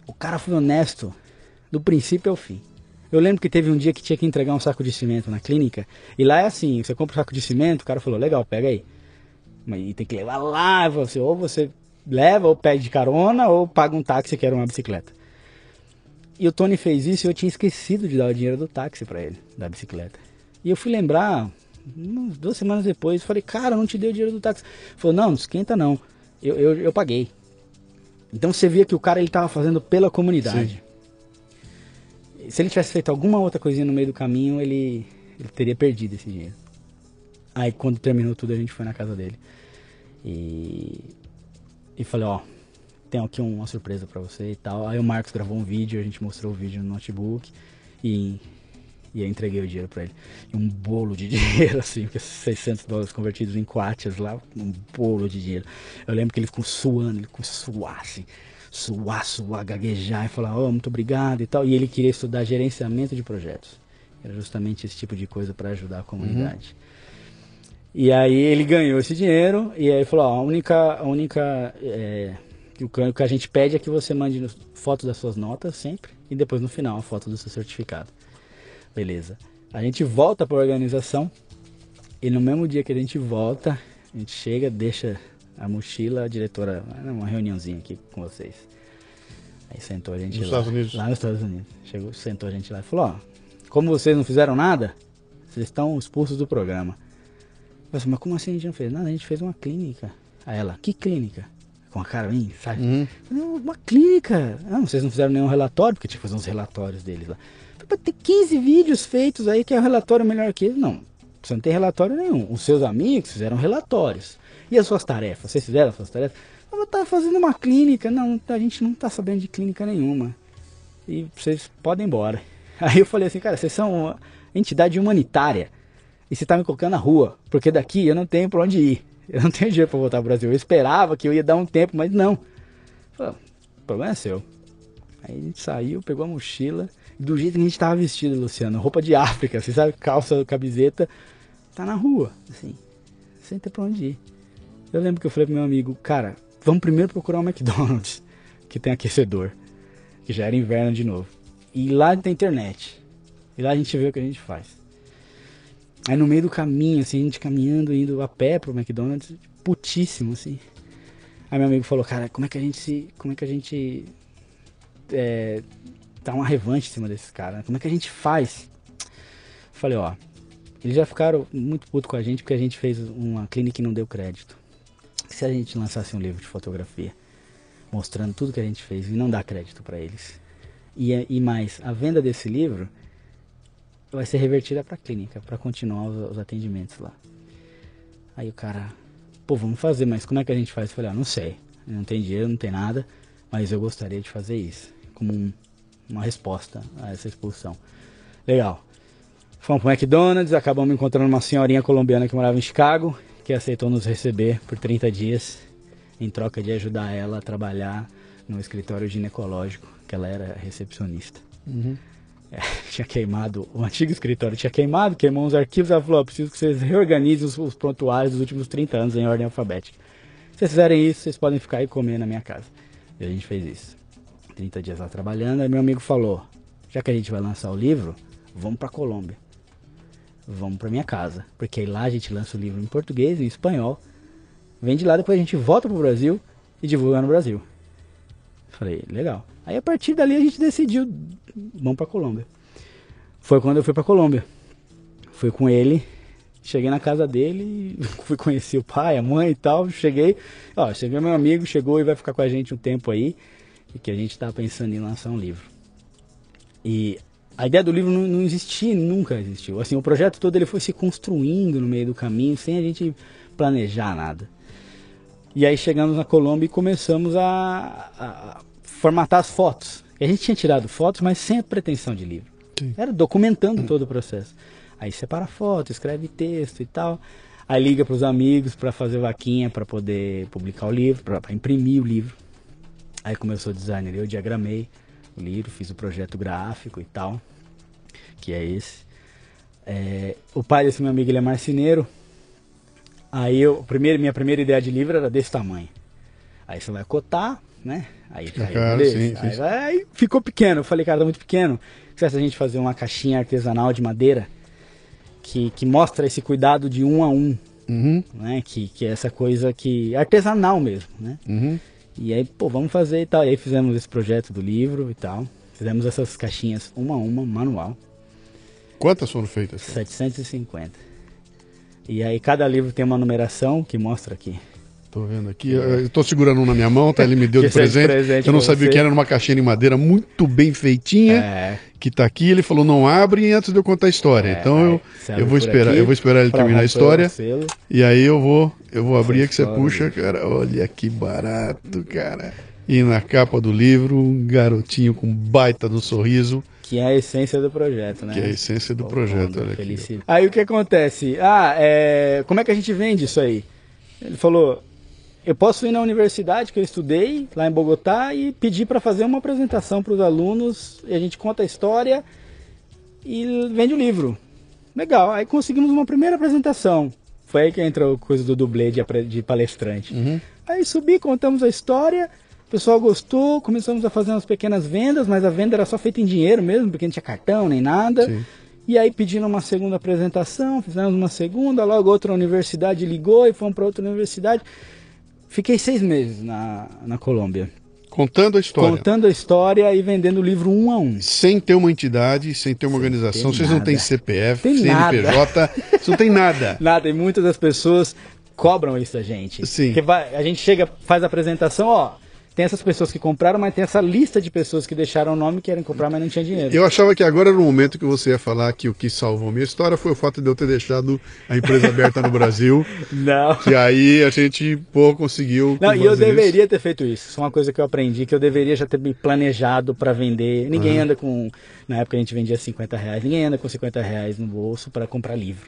o cara foi honesto do princípio ao fim. Eu lembro que teve um dia que tinha que entregar um saco de cimento na clínica, e lá é assim, você compra um saco de cimento, o cara falou, legal, pega aí. E tem que levar lá, você, ou você... leva, ou pede de carona, ou paga um táxi que era uma bicicleta. E o Tony fez isso e eu tinha esquecido de dar o dinheiro do táxi pra ele, da bicicleta. E eu fui lembrar, umas duas semanas depois, falei, cara, eu não te dei o dinheiro do táxi. Ele falou, não, não esquenta não, eu, eu, eu paguei. Então você via que o cara ele tava fazendo pela comunidade. Sim. Se ele tivesse feito alguma outra coisinha no meio do caminho, ele, ele teria perdido esse dinheiro. Aí quando terminou tudo, a gente foi na casa dele. E... E falei, ó, tem aqui uma surpresa pra você e tal. Aí o Marcos gravou um vídeo, a gente mostrou o vídeo no notebook e, e eu entreguei o dinheiro pra ele. E um bolo de dinheiro, assim, porque seiscentos dólares convertidos em kwates lá, um bolo de dinheiro. Eu lembro que ele ficou suando, ele ficou suar, assim, suar, suar, gaguejar e falar, ó, muito obrigado e tal. E ele queria estudar gerenciamento de projetos. Era justamente esse tipo de coisa pra ajudar a comunidade. Uhum. E aí ele ganhou esse dinheiro e aí falou, ó, a única, a única é, o que a gente pede é que você mande foto das suas notas sempre e depois no final a foto do seu certificado. Beleza. A gente volta para a organização e no mesmo dia que a gente volta, a gente chega, deixa a mochila, a diretora, uma reuniãozinha aqui com vocês. Aí sentou a gente nos lá, Estados Unidos. Lá nos Estados Unidos. Chegou, sentou a gente lá e falou, ó, como vocês não fizeram nada, vocês estão expulsos do programa. Mas como assim a gente não fez nada? A gente fez uma clínica. Aí ela, que clínica? Com a cara, hein, sabe? Uhum. Não, uma clínica. Não, vocês não fizeram nenhum relatório, porque tinha que fazer uns relatórios deles lá. Tem quinze vídeos feitos aí, que é o relatório melhor que eles. Não, Você não tem relatório nenhum. Os seus amigos fizeram relatórios. E as suas tarefas? Vocês fizeram as suas tarefas? Eu estava fazendo uma clínica. Não, a gente não está sabendo de clínica nenhuma. E vocês podem ir embora. Aí eu falei assim, cara, vocês são uma entidade humanitária. E você está me colocando na rua. Porque daqui eu não tenho para onde ir. Eu não tenho dinheiro para voltar ao Brasil. Eu esperava que eu ia dar um tempo, mas não. Falei, o problema é seu. Aí a gente saiu, pegou a mochila. Do jeito que a gente estava vestido, Luciano. Roupa de África, você sabe? Calça, camiseta. Tá na rua, assim. Sem ter pra onde ir. Eu lembro que eu falei pro meu amigo, cara, vamos primeiro procurar um McDonald's. Que tem aquecedor. Que já era inverno de novo. E lá tem internet. E lá a gente vê o que a gente faz. Aí no meio do caminho, assim, a gente caminhando, indo a pé pro McDonald's. Putíssimo, assim. Aí meu amigo falou, cara, como é que a gente se... Como é que a gente... É... Tá uma revanche em cima desses caras. Como é que a gente faz? Falei, ó, eles já ficaram muito putos com a gente porque a gente fez uma clínica e não deu crédito. Se a gente lançasse um livro de fotografia mostrando tudo que a gente fez e não dar crédito pra eles. E, e mais, a venda desse livro vai ser revertida pra clínica, pra continuar os, os atendimentos lá. Aí o cara, pô, vamos fazer, mas como é que a gente faz? Falei, ó, não sei, não tem dinheiro, não tem nada, mas eu gostaria de fazer isso. Como um... uma resposta a essa expulsão. Legal. Fomos pro McDonald's, acabamos encontrando uma senhorinha colombiana que morava em Chicago, que aceitou nos receber por trinta dias, em troca de ajudar ela a trabalhar no escritório ginecológico, que ela era recepcionista. Uhum. É, tinha queimado, o antigo escritório tinha queimado, queimou uns arquivos, ela falou, preciso que vocês reorganizem os, os prontuários dos últimos trinta anos em ordem alfabética. Se vocês fizerem isso, vocês podem ficar e comer na minha casa. E a gente fez isso. trinta dias lá trabalhando, aí meu amigo falou, já que a gente vai lançar o livro, vamos pra Colômbia, vamos pra minha casa, porque aí lá a gente lança o livro em português, em espanhol, vem de lá, depois a gente volta pro Brasil e divulga no Brasil. Falei, legal. Aí a partir dali a gente decidiu, vamos pra Colômbia. Foi quando eu fui pra Colômbia, fui com ele, cheguei na casa dele, fui conhecer o pai, a mãe e tal, cheguei, ó, cheguei meu amigo, chegou e vai ficar com a gente um tempo aí, que a gente estava pensando em lançar um livro. E a ideia do livro não, não existia, nunca existiu. Assim, o projeto todo ele foi se construindo no meio do caminho, sem a gente planejar nada. E aí chegamos na Colômbia e começamos a, a formatar as fotos. E a gente tinha tirado fotos, mas sem a pretensão de livro. Sim. Era documentando todo o processo. Aí separa foto, escreve texto e tal. Aí liga para os amigos para fazer vaquinha, para poder publicar o livro, para imprimir o livro. Aí começou o designer, eu diagramei o livro, fiz o projeto gráfico e tal, que é esse. É, o pai desse meu amigo, ele é marceneiro. Aí eu, primeiro, minha primeira ideia de livro era desse tamanho. Aí você vai cotar, né? Aí, caiu, cara, sim, aí, sim. Aí ficou pequeno, eu falei, cara, tá muito pequeno. Se a gente fazer uma caixinha artesanal de madeira que, que mostra esse cuidado de um a um, uhum. Né? Que, que é essa coisa que artesanal mesmo, né? Uhum. E aí, pô, vamos fazer e tal. E aí fizemos esse projeto do livro e tal. Fizemos essas caixinhas uma a uma, manual. Quantas foram feitas? setecentos e cinquenta. E aí cada livro tem uma numeração que mostra aqui. Tô vendo aqui. Eu tô segurando um na minha mão, tá? Ele me deu de presente. presente. Eu não sabia o que era, numa caixinha de madeira muito bem feitinha. É. Que tá aqui. Ele falou, não abre antes de eu contar a história. É, então eu, eu, vou esperar, aqui, eu vou esperar ele terminar a história. E aí eu vou... Eu vou abrir que você puxa, cara. Olha que barato, cara. E na capa do livro, um garotinho com baita do sorriso. Que é a essência do projeto, né? Que é a essência do projeto, olha aqui. Aí o que acontece? Ah, é... como é que a gente vende isso aí? Ele falou, eu posso ir na universidade que eu estudei, lá em Bogotá, e pedir para fazer uma apresentação para os alunos, e a gente conta a história e vende o livro. Legal, aí conseguimos uma primeira apresentação. Foi aí que entrou a coisa do dublê de, de palestrante. Uhum. Aí subi, contamos a história, o pessoal gostou, começamos a fazer umas pequenas vendas, mas a venda era só feita em dinheiro mesmo, porque não tinha cartão nem nada. Sim. E aí pediram uma segunda apresentação, fizemos uma segunda, logo outra universidade ligou e fomos para outra universidade. Fiquei seis meses na, na Colômbia. Contando a história. Contando a história e vendendo o livro um a um. Sem ter uma entidade, sem ter uma sem organização. Vocês nada. Não têm C P F, tem C N P J, vocês não tem nada. Nada, e muitas das pessoas cobram isso da gente. Sim. Porque vai, a gente chega, faz a apresentação, ó, tem essas pessoas que compraram, mas tem essa lista de pessoas que deixaram o nome e querem comprar, mas não tinha dinheiro. Eu achava que agora era o momento que você ia falar que o que salvou minha história foi o fato de eu ter deixado a empresa aberta no Brasil. Não. Que aí a gente, pô, conseguiu... Não, e eu deveria isso. ter feito isso. Isso é uma coisa que eu aprendi, que eu deveria já ter me planejado para vender. Ninguém ah. anda com... Na época a gente vendia cinquenta reais. Ninguém anda com cinquenta reais no bolso para comprar livro.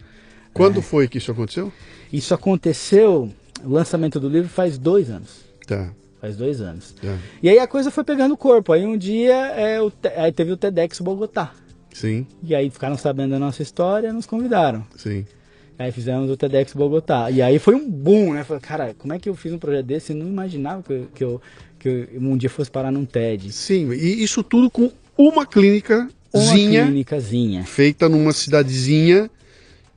Quando é. foi que isso aconteceu? Isso aconteceu... O lançamento do livro faz dois anos. Tá. Faz dois anos. Tá. E aí a coisa foi pegando o corpo. Aí um dia é, o te... aí teve o TEDx Bogotá. Sim. E aí ficaram sabendo da nossa história e nos convidaram. Sim. Aí fizemos o TEDx Bogotá. E aí foi um boom, né? Falei, cara, como é que eu fiz um projeto desse? Eu não imaginava que eu, que, eu, que eu um dia fosse parar num TED. Sim, e isso tudo com uma clínicazinha. Uma clínicazinha. Feita numa cidadezinha...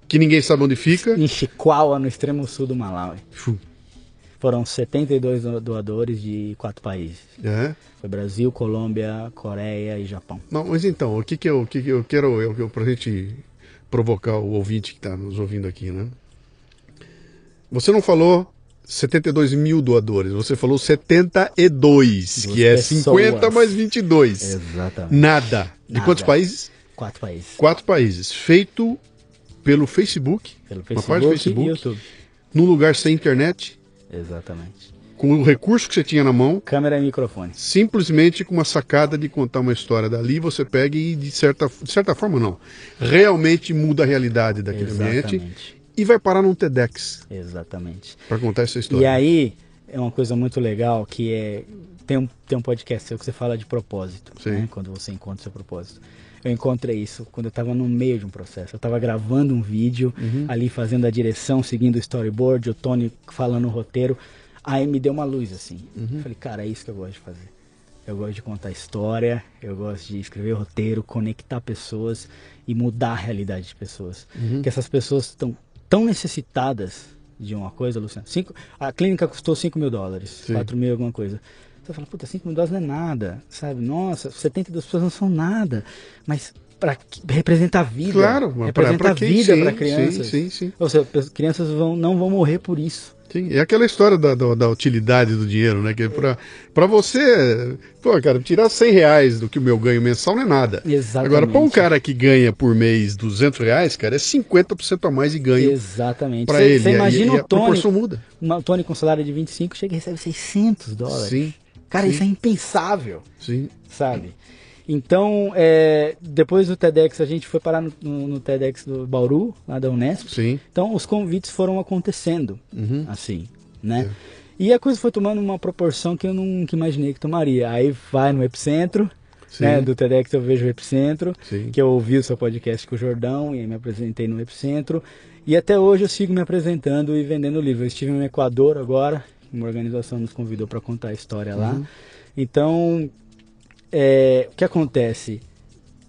Que ninguém sabe onde fica. Em Chicago, no extremo sul do Malawi. Fum. Foram setenta e dois doadores de quatro países. É. Foi Brasil, Colômbia, Coreia e Japão. Não, mas então, o que, que, eu, o que, que eu quero eu, eu, para a gente provocar o ouvinte que está nos ouvindo aqui, né? Você não falou setenta e dois mil doadores, você falou setenta e dois, duas que é pessoas. cinquenta mais vinte e dois. Exatamente. Nada. De Nada. Quantos países? Quatro países. Quatro países. Feito... Pelo Facebook, Pelo Facebook, uma parte do Facebook, e YouTube. Num lugar sem internet. Exatamente. Com o recurso que você tinha na mão. Câmera e microfone. Simplesmente com uma sacada de contar uma história dali, você pega e de certa, de certa forma não. Realmente muda a realidade daquele Exatamente. ambiente. E vai parar num TEDx. Exatamente. Para contar essa história. E aí, é uma coisa muito legal que é... Tem um, tem um podcast seu que você fala de propósito. Sim. Né? Quando você encontra o seu propósito. Eu encontrei isso quando eu estava no meio de um processo. Eu estava gravando um vídeo, uhum. ali fazendo a direção, seguindo o storyboard, o Tony falando o roteiro. Aí me deu uma luz, assim. Uhum. Eu falei, cara, é isso que eu gosto de fazer. Eu gosto de contar história, eu gosto de escrever roteiro, conectar pessoas e mudar a realidade de pessoas. Uhum. Que essas pessoas estão tão necessitadas de uma coisa, Luciano. Cinco, a clínica custou cinco mil dólares, Sim. quatro mil alguma coisa. Você fala, puta, cinco mil dólares não é nada, sabe? Nossa, setenta e duas pessoas não são nada. Mas para representar a vida. Claro, mas representa a vida para crianças. Sim, sim, sim. Ou seja, crianças vão, não vão morrer por isso. Sim, é aquela história da, da, da utilidade do dinheiro, né? Que pra, pra você, pô, cara, tirar cem reais do que o meu ganho mensal não é nada. Exatamente. Agora, pra um cara que ganha por mês duzentos reais, cara, é cinquenta por cento a mais de ganho. Exatamente. Pra cê, ele. Você imagina e, o e Tony. A proporção muda. Uma, o Tony com salário de vinte e cinco chega e recebe seiscentos dólares. Sim. Cara, Sim. isso é impensável, Sim. sabe? Então, é, depois do TEDx, a gente foi parar no, no, no TEDx do Bauru, lá da Unesp. Sim. Então, os convites foram acontecendo, uhum. assim, né? É. E a coisa foi tomando uma proporção que eu nunca imaginei que tomaria. Aí vai no Epcentro, né? Do TEDx eu vejo o Epcentro, Sim. que eu ouvi o seu podcast com o Jordão, e aí me apresentei no Epcentro. E até hoje eu sigo me apresentando e vendendo livro. Eu estive no Equador agora. Uma organização nos convidou para contar a história uhum. lá. Então, é, o que acontece?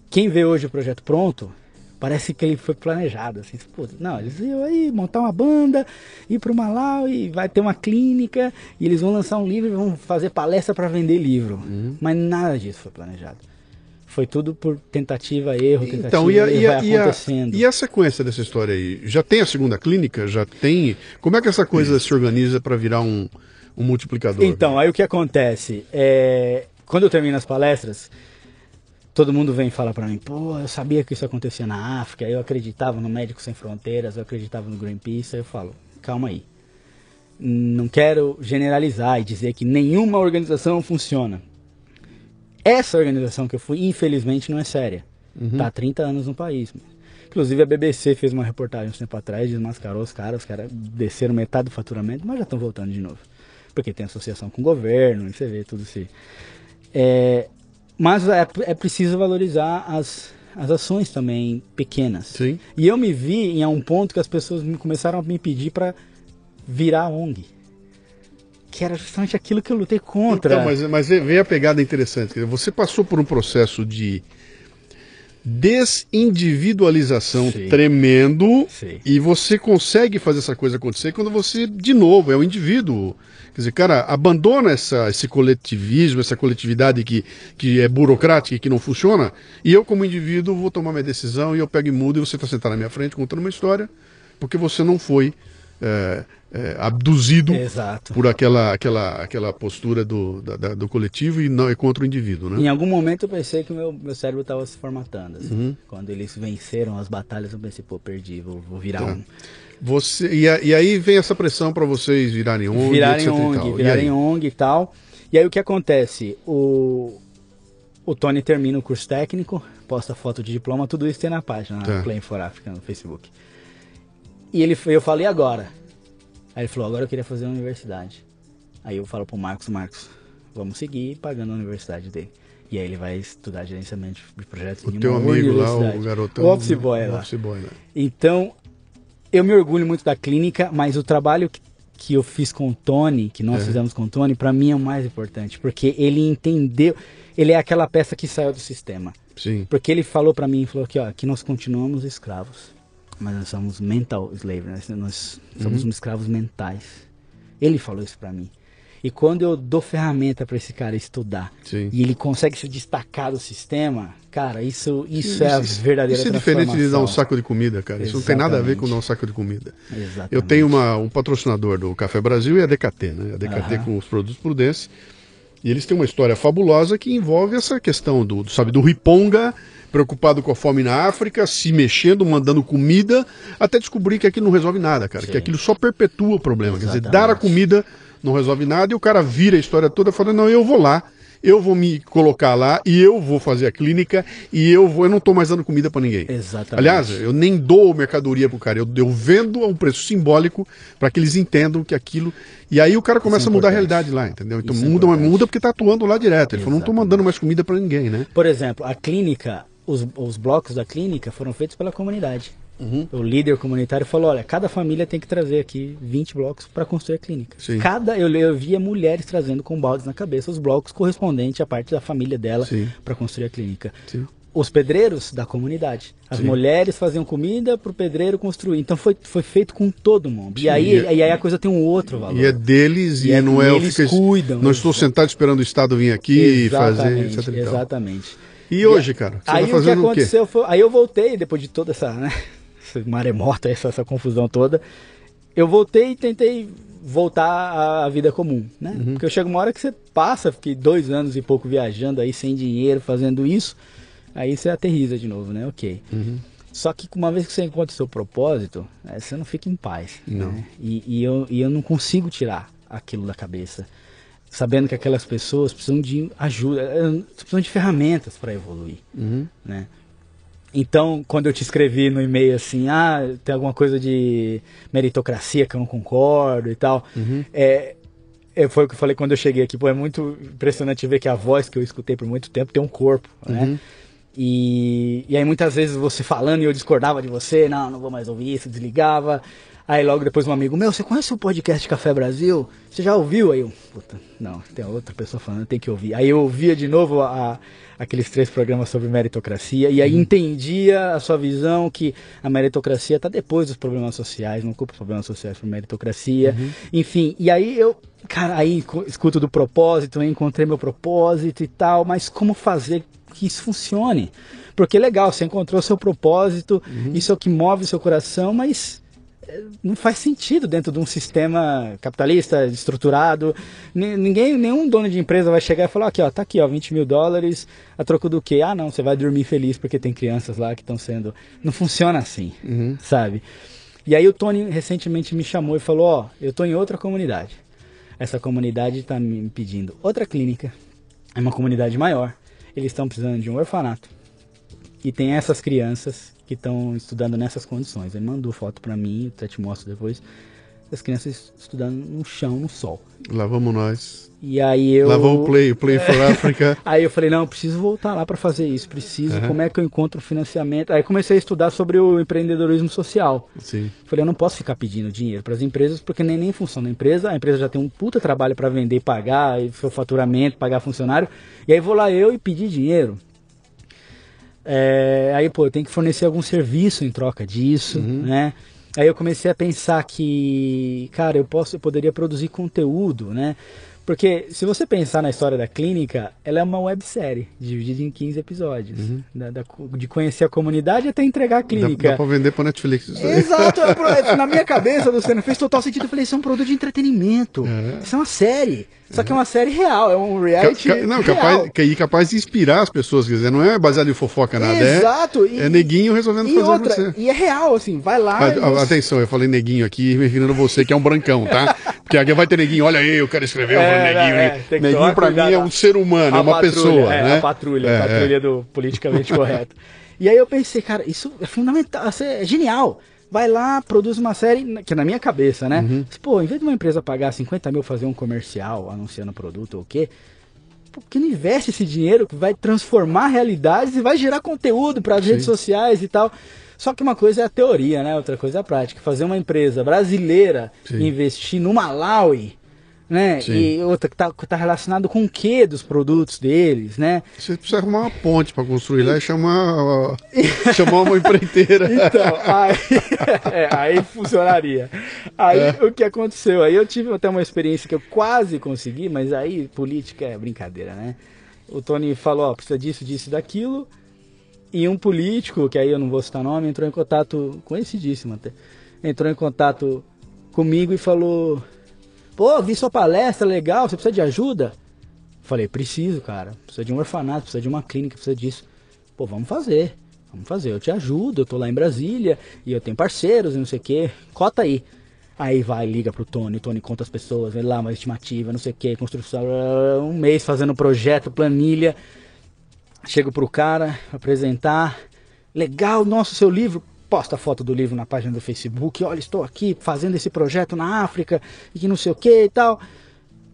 Quem vê hoje o projeto pronto, parece que ele foi planejado. Assim, pô, não, eles iam aí montar uma banda, ir para o Malawi, vai ter uma clínica, e eles vão lançar um livro e vão fazer palestra para vender livro. Uhum. Mas nada disso foi planejado. Foi tudo por tentativa, erro, tentativa, então, e, a, e, a, e, a, acontecendo. E a sequência dessa história aí? Já tem a segunda clínica? Já tem? Como é que essa coisa Sim. se organiza para virar um, um multiplicador? Então, aí o que acontece? É, quando eu termino as palestras, todo mundo vem e fala para mim, pô, eu sabia que isso acontecia na África, eu acreditava no Médicos Sem Fronteiras, eu acreditava no Greenpeace, aí eu falo, calma aí. Não quero generalizar e dizer que nenhuma organização funciona. Essa organização que eu fui, infelizmente, não é séria. Uhum. Tá há trinta anos no país. Inclusive, a B B C fez uma reportagem um tempo atrás, desmascarou os caras, os caras desceram metade do faturamento, mas já estão voltando de novo. Porque tem associação com o governo, e você vê tudo isso. É, mas é, é preciso valorizar as, as ações também pequenas. Sim. E eu me vi em um ponto que as pessoas me, começaram a me pedir para virar O N G. Que era justamente aquilo que eu lutei contra. Então, mas, mas veio a pegada interessante. Você passou por um processo de desindividualização Sim. tremendo Sim. e você consegue fazer essa coisa acontecer quando você, de novo, é um indivíduo. Quer dizer, cara, abandona essa, esse coletivismo, essa coletividade que, que é burocrática e que não funciona. E eu, como indivíduo, vou tomar minha decisão e eu pego e mudo e você está sentado na minha frente contando uma história porque você não foi... É, é, abduzido Exato. por aquela, aquela, aquela postura do, da, da, do coletivo e não é contra o indivíduo, né? Em algum momento eu pensei que meu, meu cérebro estava se formatando. Assim. Uhum. Quando eles venceram as batalhas, eu pensei, pô, perdi, vou, vou virar tá. um... Você, e, a, e aí vem essa pressão para vocês virarem ONG, virarem etcétera ONG, e tal. Virarem e ONG e tal. E aí o que acontece? O, o Tony termina o curso técnico, posta foto de diploma, tudo isso tem na página, tá. na Play for Africa, no Facebook. E ele, eu falei agora. Aí ele falou, agora eu queria fazer a universidade. Aí eu falo pro Marcos, Marcos, vamos seguir pagando a universidade dele. E aí ele vai estudar gerenciamento de projetos. O teu amigo lá, o garotão. O office boy, né? lá. O office boy, né? Então, eu me orgulho muito da clínica, mas o trabalho que, que eu fiz com o Tony, que nós é. fizemos com o Tony, pra mim é o mais importante. Porque ele entendeu, ele é aquela peça que saiu do sistema. Sim. Porque ele falou pra mim, falou que, ó, que nós continuamos escravos. Mas nós somos mental slaves, nós, nós somos uhum. escravos mentais. Ele falou isso pra mim. E quando eu dou ferramenta pra esse cara estudar, Sim. e ele consegue se destacar do sistema, cara, isso, isso, isso é a verdadeira isso é transformação. Diferente de dar um saco de comida, cara. Exatamente. Isso não tem nada a ver com dar um saco de comida. Exatamente. Eu tenho uma, um patrocinador do Café Brasil e a D K T, né? A D K T uhum. com os produtos Prudence. E eles têm uma história fabulosa que envolve essa questão do, sabe, do riponga, preocupado com a fome na África, se mexendo, mandando comida, até descobrir que aquilo não resolve nada, cara. Sim. Que aquilo só perpetua o problema. Exatamente. Quer dizer, dar a comida não resolve nada e o cara vira a história toda falando, não, eu vou lá, eu vou me colocar lá e eu vou fazer a clínica e eu vou, eu não tô mais dando comida para ninguém. Exatamente. Aliás, eu nem dou mercadoria pro cara, eu, eu vendo a um preço simbólico para que eles entendam que aquilo... E aí o cara começa a mudar a realidade lá, entendeu? Então muda, muda porque tá atuando lá direto. Ele falou, não tô mandando mais comida para ninguém, né? Por exemplo, a clínica, os, os blocos da clínica foram feitos pela comunidade. Uhum. O líder comunitário falou, olha, cada família tem que trazer aqui vinte blocos para construir a clínica. Sim. Cada, eu, eu via mulheres trazendo com baldes na cabeça os blocos correspondentes à parte da família dela para construir a clínica. Sim. Os pedreiros da comunidade. As Sim. mulheres faziam comida para o pedreiro construir. Então foi, foi feito com todo mundo. Sim, e, aí, e, é, e aí a coisa tem um outro valor. E é deles e, e não é... Eles fica, cuidam. Não estou sentado esperando o Estado vir aqui exatamente, e fazer... etcétera. Exatamente. E hoje, e, cara? Você aí tá fazendo o que aconteceu o foi... Aí eu voltei, depois de toda essa... Né, essa maremoto, essa, essa confusão toda. Eu voltei e tentei voltar à vida comum, né? Uhum. Porque eu chego uma hora que você passa, fiquei dois anos e pouco viajando aí, sem dinheiro, fazendo isso... Aí você aterriza de novo, né? Ok. Uhum. Só que uma vez que você encontra o seu propósito, né, você não fica em paz. Não. Né? E, e, eu, e eu não consigo tirar aquilo da cabeça. Sabendo que aquelas pessoas precisam de ajuda, precisam de ferramentas para evoluir. Uhum. Né? Então, quando eu te escrevi no e-mail assim, ah, tem alguma coisa de meritocracia que eu não concordo e tal... Uhum. É, É, foi o que eu falei quando eu cheguei aqui. Pô, é muito impressionante ver que a voz que eu escutei por muito tempo tem um corpo, né? Uhum. E, e aí muitas vezes você falando e eu discordava de você, não, não vou mais ouvir isso, desligava. Aí logo depois um amigo, meu, você conhece o podcast Café Brasil? Você já ouviu? Aí eu, puta, não, tem outra pessoa falando, tem que ouvir. Aí eu ouvia de novo a, a, aqueles três programas sobre meritocracia e aí uhum. entendia a sua visão que a meritocracia está depois dos problemas sociais, não culpa os problemas sociais por meritocracia, uhum. enfim. E aí eu, cara, aí escuto do propósito, eu encontrei meu propósito e tal, mas como fazer... que isso funcione, porque legal, você encontrou seu propósito, uhum. isso é o que move o seu coração, mas não faz sentido dentro de um sistema capitalista, estruturado. Ninguém, nenhum dono de empresa vai chegar e falar, aqui ó, tá aqui ó, vinte mil dólares, a troco do quê? Ah não, você vai dormir feliz porque tem crianças lá que estão sendo... Não funciona assim, uhum. sabe? E aí o Tony recentemente me chamou e falou, ó, eu tô em outra comunidade, essa comunidade tá me pedindo outra clínica, é uma comunidade maior, eles estão precisando de um orfanato. E tem essas crianças que estão estudando nessas condições. Ele mandou foto pra mim, até te mostro depois. As crianças estudando no chão, no sol. Lá vamos nós. E aí eu... Lá vamos o Play, o Play for Africa. Aí eu falei, não, preciso voltar lá pra fazer isso. Preciso, uhum. como é que eu encontro financiamento? Aí comecei a estudar sobre o empreendedorismo social. Sim. Falei, eu não posso ficar pedindo dinheiro pras empresas, porque nem, nem funciona a empresa. A empresa já tem um puta trabalho pra vender, pagar, seu faturamento, pagar funcionário. E aí vou lá eu e pedir dinheiro. É, aí, pô, eu tenho que fornecer algum serviço em troca disso, uhum. né? Aí eu comecei a pensar que, cara, eu, posso, eu poderia produzir conteúdo, né? Porque se você pensar na história da clínica, ela é uma websérie dividida em quinze episódios. Uhum. Da, da, de conhecer a comunidade até entregar a clínica. Dá, dá pra vender pra Netflix isso aí. Exato. Na minha cabeça, Luciano, fez total sentido. Eu falei, isso é um produto de entretenimento. É. Isso é uma série. Só que é uma série real, é um reality ca, ca, não, real. Capaz, que, capaz de inspirar as pessoas, quer dizer, não é baseado em fofoca, nada. Exato. É, e, é neguinho resolvendo e fazer outra, você. E é real, assim, vai lá. Mas, e... Atenção, eu falei neguinho aqui, me referindo a você, que é um brancão, tá? Porque aqui vai ter neguinho, olha aí, eu quero escrever, eu é, falei neguinho. É, é, neguinho pra cuidado, mim é um ser humano, é uma patrulha, pessoa, é, né? É, a patrulha, é, a patrulha é. do politicamente correto. E aí eu pensei, cara, isso é fundamental, isso é genial. Vai lá, produz uma série, que é na minha cabeça, né? Uhum. Pô, em vez de uma empresa pagar cinquenta mil fazer um comercial anunciando produto ou o quê, por que não investe esse dinheiro que vai transformar realidades e vai gerar conteúdo para as redes sociais e tal? Só que uma coisa é a teoria, né? Outra coisa é a prática. Fazer uma empresa brasileira Sim. investir no Malawi... Né? E outra que está tá relacionado com o que dos produtos deles, né? Você precisa arrumar uma ponte para construir lá e chamar, chamar uma empreiteira. Então, aí, é, aí funcionaria. Aí é. o que aconteceu? Aí eu tive até uma experiência que eu quase consegui, mas aí política é brincadeira, né? O Tony falou, ó, precisa disso, disso, daquilo. E um político, que aí eu não vou citar nome, entrou em contato, conhecidíssimo até, entrou em contato comigo e falou... Pô, vi sua palestra, legal, você precisa de ajuda? Falei, preciso, cara. Precisa de um orfanato, precisa de uma clínica, precisa disso. Pô, vamos fazer, vamos fazer. Eu te ajudo, eu tô lá em Brasília e eu tenho parceiros e não sei o quê. Cota aí. Aí vai, liga pro Tony, o Tony conta as pessoas, vai lá, uma estimativa, não sei o quê, construção, um mês fazendo projeto, planilha. Chego pro cara, apresentar. Legal, nossa, seu livro... Posta a foto do livro na página do Facebook, olha, estou aqui fazendo esse projeto na África e que não sei o que e tal.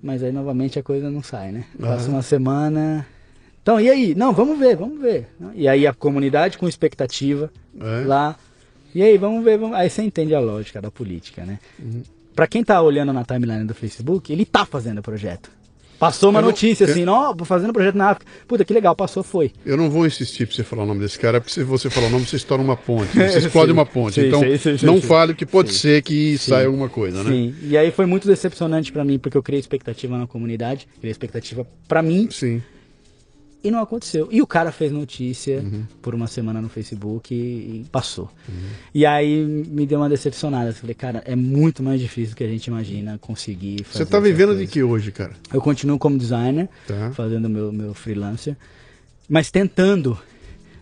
Mas aí novamente a coisa não sai, né? Passa uma semana. Então, e aí? Não, vamos ver, vamos ver. E aí a comunidade com expectativa é. lá. E aí, vamos ver. Vamos... Aí você entende a lógica da política, né? Uhum. Pra quem tá olhando na timeline do Facebook, ele tá fazendo o projeto. Passou uma não, notícia eu... assim, ó, fazendo projeto na África. Puta, que legal, passou, foi. Eu não vou insistir pra você falar o nome desse cara, porque se você falar o nome, você estoura uma ponte, você explode sim, uma ponte. Sim, então, sim, sim, sim, não sim. fale, que pode sim. ser que sim. saia alguma coisa, né? Sim, e aí foi muito decepcionante pra mim, porque eu criei expectativa na comunidade, criei expectativa pra mim. Sim. E não aconteceu. E o cara fez notícia uhum. por uma semana no Facebook e passou. Uhum. E aí me deu uma decepcionada. Eu falei, cara, é muito mais difícil do que a gente imagina conseguir fazer. Você tá vivendo de que hoje, cara? Eu continuo como designer, tá. fazendo meu, meu freelancer, mas tentando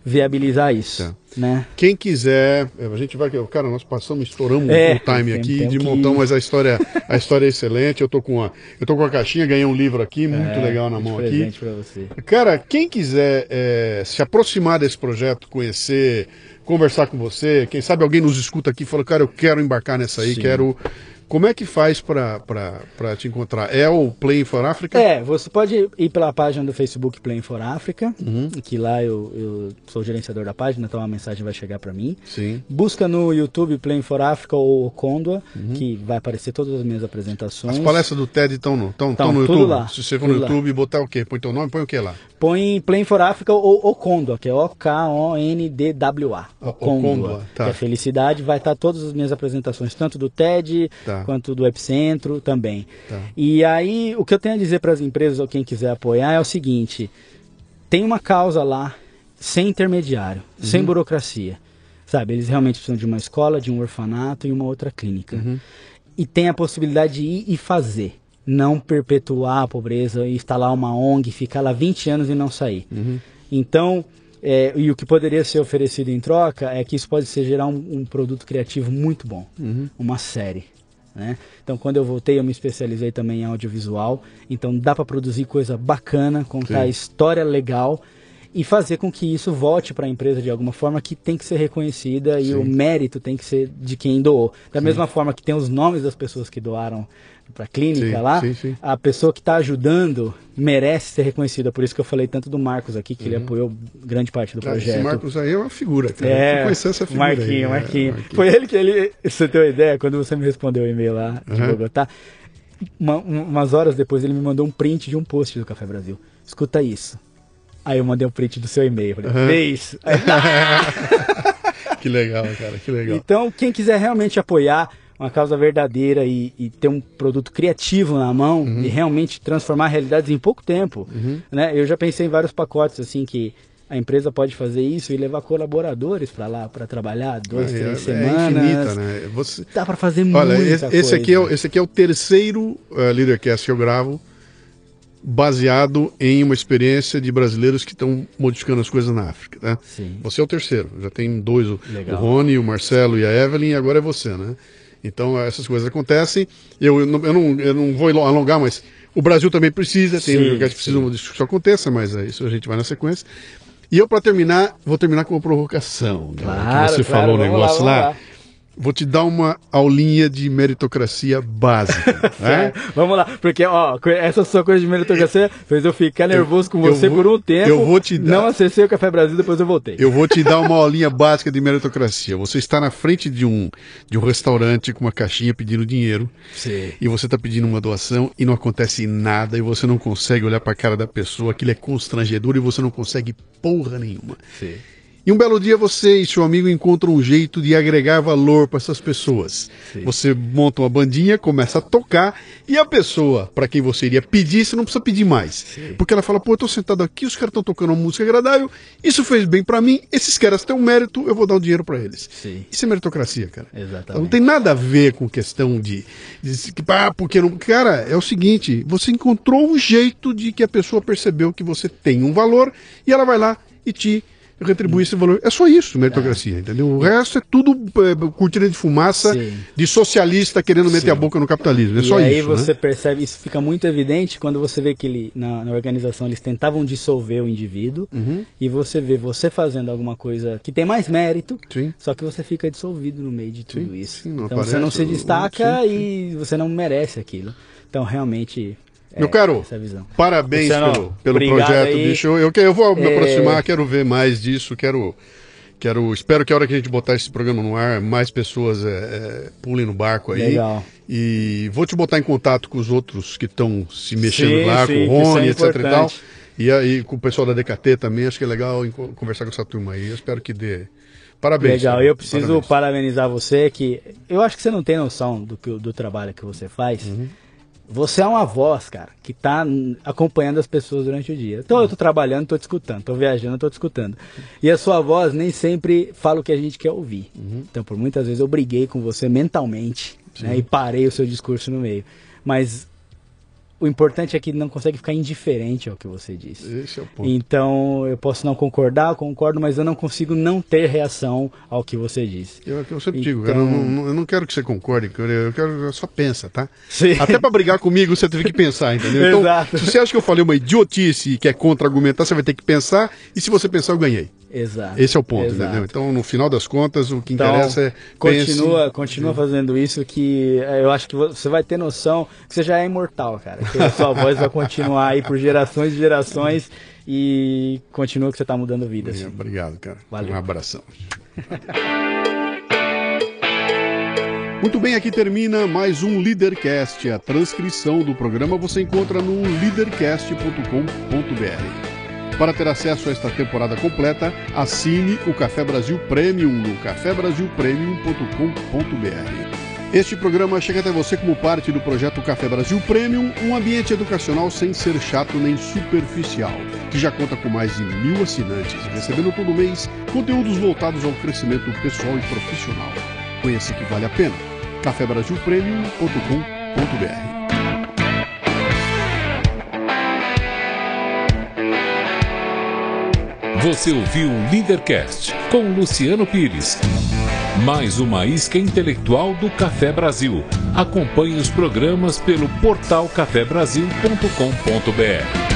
viabilizar isso. Tá. Né? Quem quiser, a gente vai... Cara, nós passamos, estouramos é, o time aqui de montão, que... mas a história, a história é excelente. Eu tô com a, eu tô com a caixinha, ganhei um livro aqui, muito é, legal na mão aqui. Pra você. Cara, quem quiser é, se aproximar desse projeto, conhecer, conversar com você, quem sabe alguém nos escuta aqui e fala, cara, eu quero embarcar nessa aí, Sim. quero... Como é que faz para te encontrar? É o Play for Africa? É, você pode ir pela página do Facebook Play for Africa, uhum. que lá eu, eu sou o gerenciador da página, então a mensagem vai chegar para mim. Sim. Busca no YouTube Play for Africa ou Okondwa, uhum. que vai aparecer todas as minhas apresentações. As palestras do TED estão no, tão, tão, tão no YouTube? Lá, Se você for no YouTube, lá. botar o quê? Põe teu nome, põe o quê lá? Põe Play for Africa ou Okondwa, que é O K O N D W A. Okondwa, tá. Que é felicidade, vai estar todas as minhas apresentações, tanto do TED... Tá. quanto do Epcentro também. Tá. E aí, o que eu tenho a dizer para as empresas ou quem quiser apoiar é o seguinte, tem uma causa lá sem intermediário, uhum. sem burocracia, sabe? Eles realmente precisam de uma escola, de um orfanato e uma outra clínica. Uhum. E tem a possibilidade de ir e fazer, não perpetuar a pobreza e instalar uma O N G, ficar lá vinte anos e não sair. Uhum. Então... É, e o que poderia ser oferecido em troca é que isso pode ser gerar um, um produto criativo muito bom, uhum. uma série. Né? Então, quando eu voltei, eu me especializei também em audiovisual. Então, dá para produzir coisa bacana, contar Sim. história legal e fazer com que isso volte para a empresa de alguma forma que tem que ser reconhecida Sim. e o mérito tem que ser de quem doou. Da Sim. mesma forma que tem os nomes das pessoas que doaram para a clínica sim, lá, sim, sim. a pessoa que está ajudando merece ser reconhecida. Por isso que eu falei tanto do Marcos aqui, que uhum. ele apoiou grande parte do cara, projeto. Esse Marcos aí é uma figura, cara. É, essa figura Marquinho, aí, Marquinho. É, Marquinho. Foi ele que ele... Você tem uma ideia? Quando você me respondeu o e-mail lá de uhum. Bogotá, uma, umas horas depois ele me mandou um print de um post do Café Brasil. Escuta isso. Aí eu mandei um print do seu e-mail. Falei, uhum. vê isso. Aí, ah! Que legal, cara, que legal. Então, quem quiser realmente apoiar... uma causa verdadeira e, e ter um produto criativo na mão, uhum, e realmente transformar realidades em pouco tempo, uhum, né? Eu já pensei em vários pacotes assim que a empresa pode fazer isso e levar colaboradores para lá para trabalhar duas, é, três é, semanas. É infinita, né? Você... Dá para fazer muita coisa. Olha, esse, esse, aqui é, esse aqui é o terceiro uh, LiderCast que eu gravo, baseado em uma experiência de brasileiros que estão modificando as coisas na África, né? Sim. Você é o terceiro, já tem dois, o, o Rony, o Marcelo e a Evelyn, e agora é você, né? Então essas coisas acontecem. Eu, eu, não, eu, não, eu não vou alongar, mas o Brasil também precisa, tem lugares que precisam disso que isso aconteça, mas é isso, a gente vai na sequência. E eu, para terminar, vou terminar com uma provocação, claro, né? Que você, claro, falou um negócio lá, lá. lá. Vou te dar uma aulinha de meritocracia básica. Né? Vamos lá, porque ó, essa sua coisa de meritocracia fez eu ficar nervoso com você vou, por um tempo. Eu vou te dar... Não acessei o Café Brasil, depois eu voltei. Eu vou te dar uma aulinha básica de meritocracia. Você está na frente de um, de um restaurante com uma caixinha pedindo dinheiro. Sim. E você está pedindo uma doação e não acontece nada e você não consegue olhar para a cara da pessoa. Aquilo é constrangedor e você não consegue porra nenhuma. Sim. E um belo dia você e seu amigo encontram um jeito de agregar valor para essas pessoas. Sim. Você monta uma bandinha, começa a tocar e a pessoa para quem você iria pedir, você não precisa pedir mais. Sim. Porque ela fala, pô, eu tô sentado aqui, os caras estão tocando uma música agradável, isso fez bem para mim, esses caras têm um mérito, eu vou dar um dinheiro para eles. Sim. Isso é meritocracia, cara. Exatamente. Não tem nada a ver com questão de... de ah, porque não... Cara, é o seguinte, você encontrou um jeito de que a pessoa percebeu que você tem um valor e ela vai lá e te... retribuir esse valor. É só isso, meritocracia, é, entendeu? O resto é tudo é, cortina de fumaça, sim, de socialista querendo meter, sim, a boca no capitalismo. É e só aí isso. Aí você, né, percebe, isso fica muito evidente quando você vê que ele, na, na organização eles tentavam dissolver o indivíduo, uhum, e você vê você fazendo alguma coisa que tem mais mérito, sim, só que você fica dissolvido no meio de tudo, sim, isso. Sim, então aparece, você não se destaca, sim, sim, e você não merece aquilo. Então realmente... Meu é, caro, parabéns Luciano, pelo, pelo projeto, aí. bicho. Eu, eu vou me aproximar, é... quero ver mais disso, quero, quero, espero que a hora que a gente botar esse programa no ar, mais pessoas é, é, pulem no barco aí. Legal. E vou te botar em contato com os outros que estão se mexendo, sim, lá, sim, com o Rony, é etc e tal. E aí com o pessoal da D K T também, acho que é legal conversar com essa turma aí. Eu espero que dê... Parabéns. Legal, eu preciso parabéns. parabenizar você, que eu acho que você não tem noção do, que, do trabalho que você faz. Uhum. Você é uma voz, cara, que tá acompanhando as pessoas durante o dia. Então eu tô trabalhando, tô te escutando, tô viajando, tô te escutando. E a sua voz nem sempre fala o que a gente quer ouvir. Uhum. Então por muitas vezes eu briguei com você mentalmente, né, e parei o seu discurso no meio. Mas o importante é que não consegue ficar indiferente ao que você disse. Esse é o ponto. Então eu posso não concordar, eu concordo, mas eu não consigo não ter reação ao que você disse. Eu, eu sempre então... digo, cara, eu não, eu não quero que você concorde, eu quero eu só pensa, tá? Sim. Até para brigar comigo você teve que pensar, entendeu? Então, exato. Se você acha que eu falei uma idiotice e quer contra-argumentar, você vai ter que pensar, e se você pensar, eu ganhei. Exato. Esse é o ponto, exato, entendeu? Então, no final das contas, o que então, interessa é... Continua, pense... continua fazendo isso, que eu acho que você vai ter noção que você já é imortal, cara. Que a sua voz vai continuar aí por gerações e gerações e continua que você está mudando vidas. Assim. Obrigado, cara. Valeu. Um abração. Muito bem, aqui termina mais um LiderCast. A transcrição do programa você encontra no lidercast ponto com ponto br. Para ter acesso a esta temporada completa, assine o Café Brasil Premium no café brasil premium ponto com ponto br. Este programa chega até você como parte do projeto Café Brasil Premium, um ambiente educacional sem ser chato nem superficial, que já conta com mais de mil assinantes, recebendo todo mês conteúdos voltados ao crescimento pessoal e profissional. Conheça que vale a pena. café brasil premium ponto com ponto br. Você ouviu o LiderCast com Luciano Pires. Mais uma isca intelectual do Café Brasil. Acompanhe os programas pelo portal café brasil ponto com ponto br.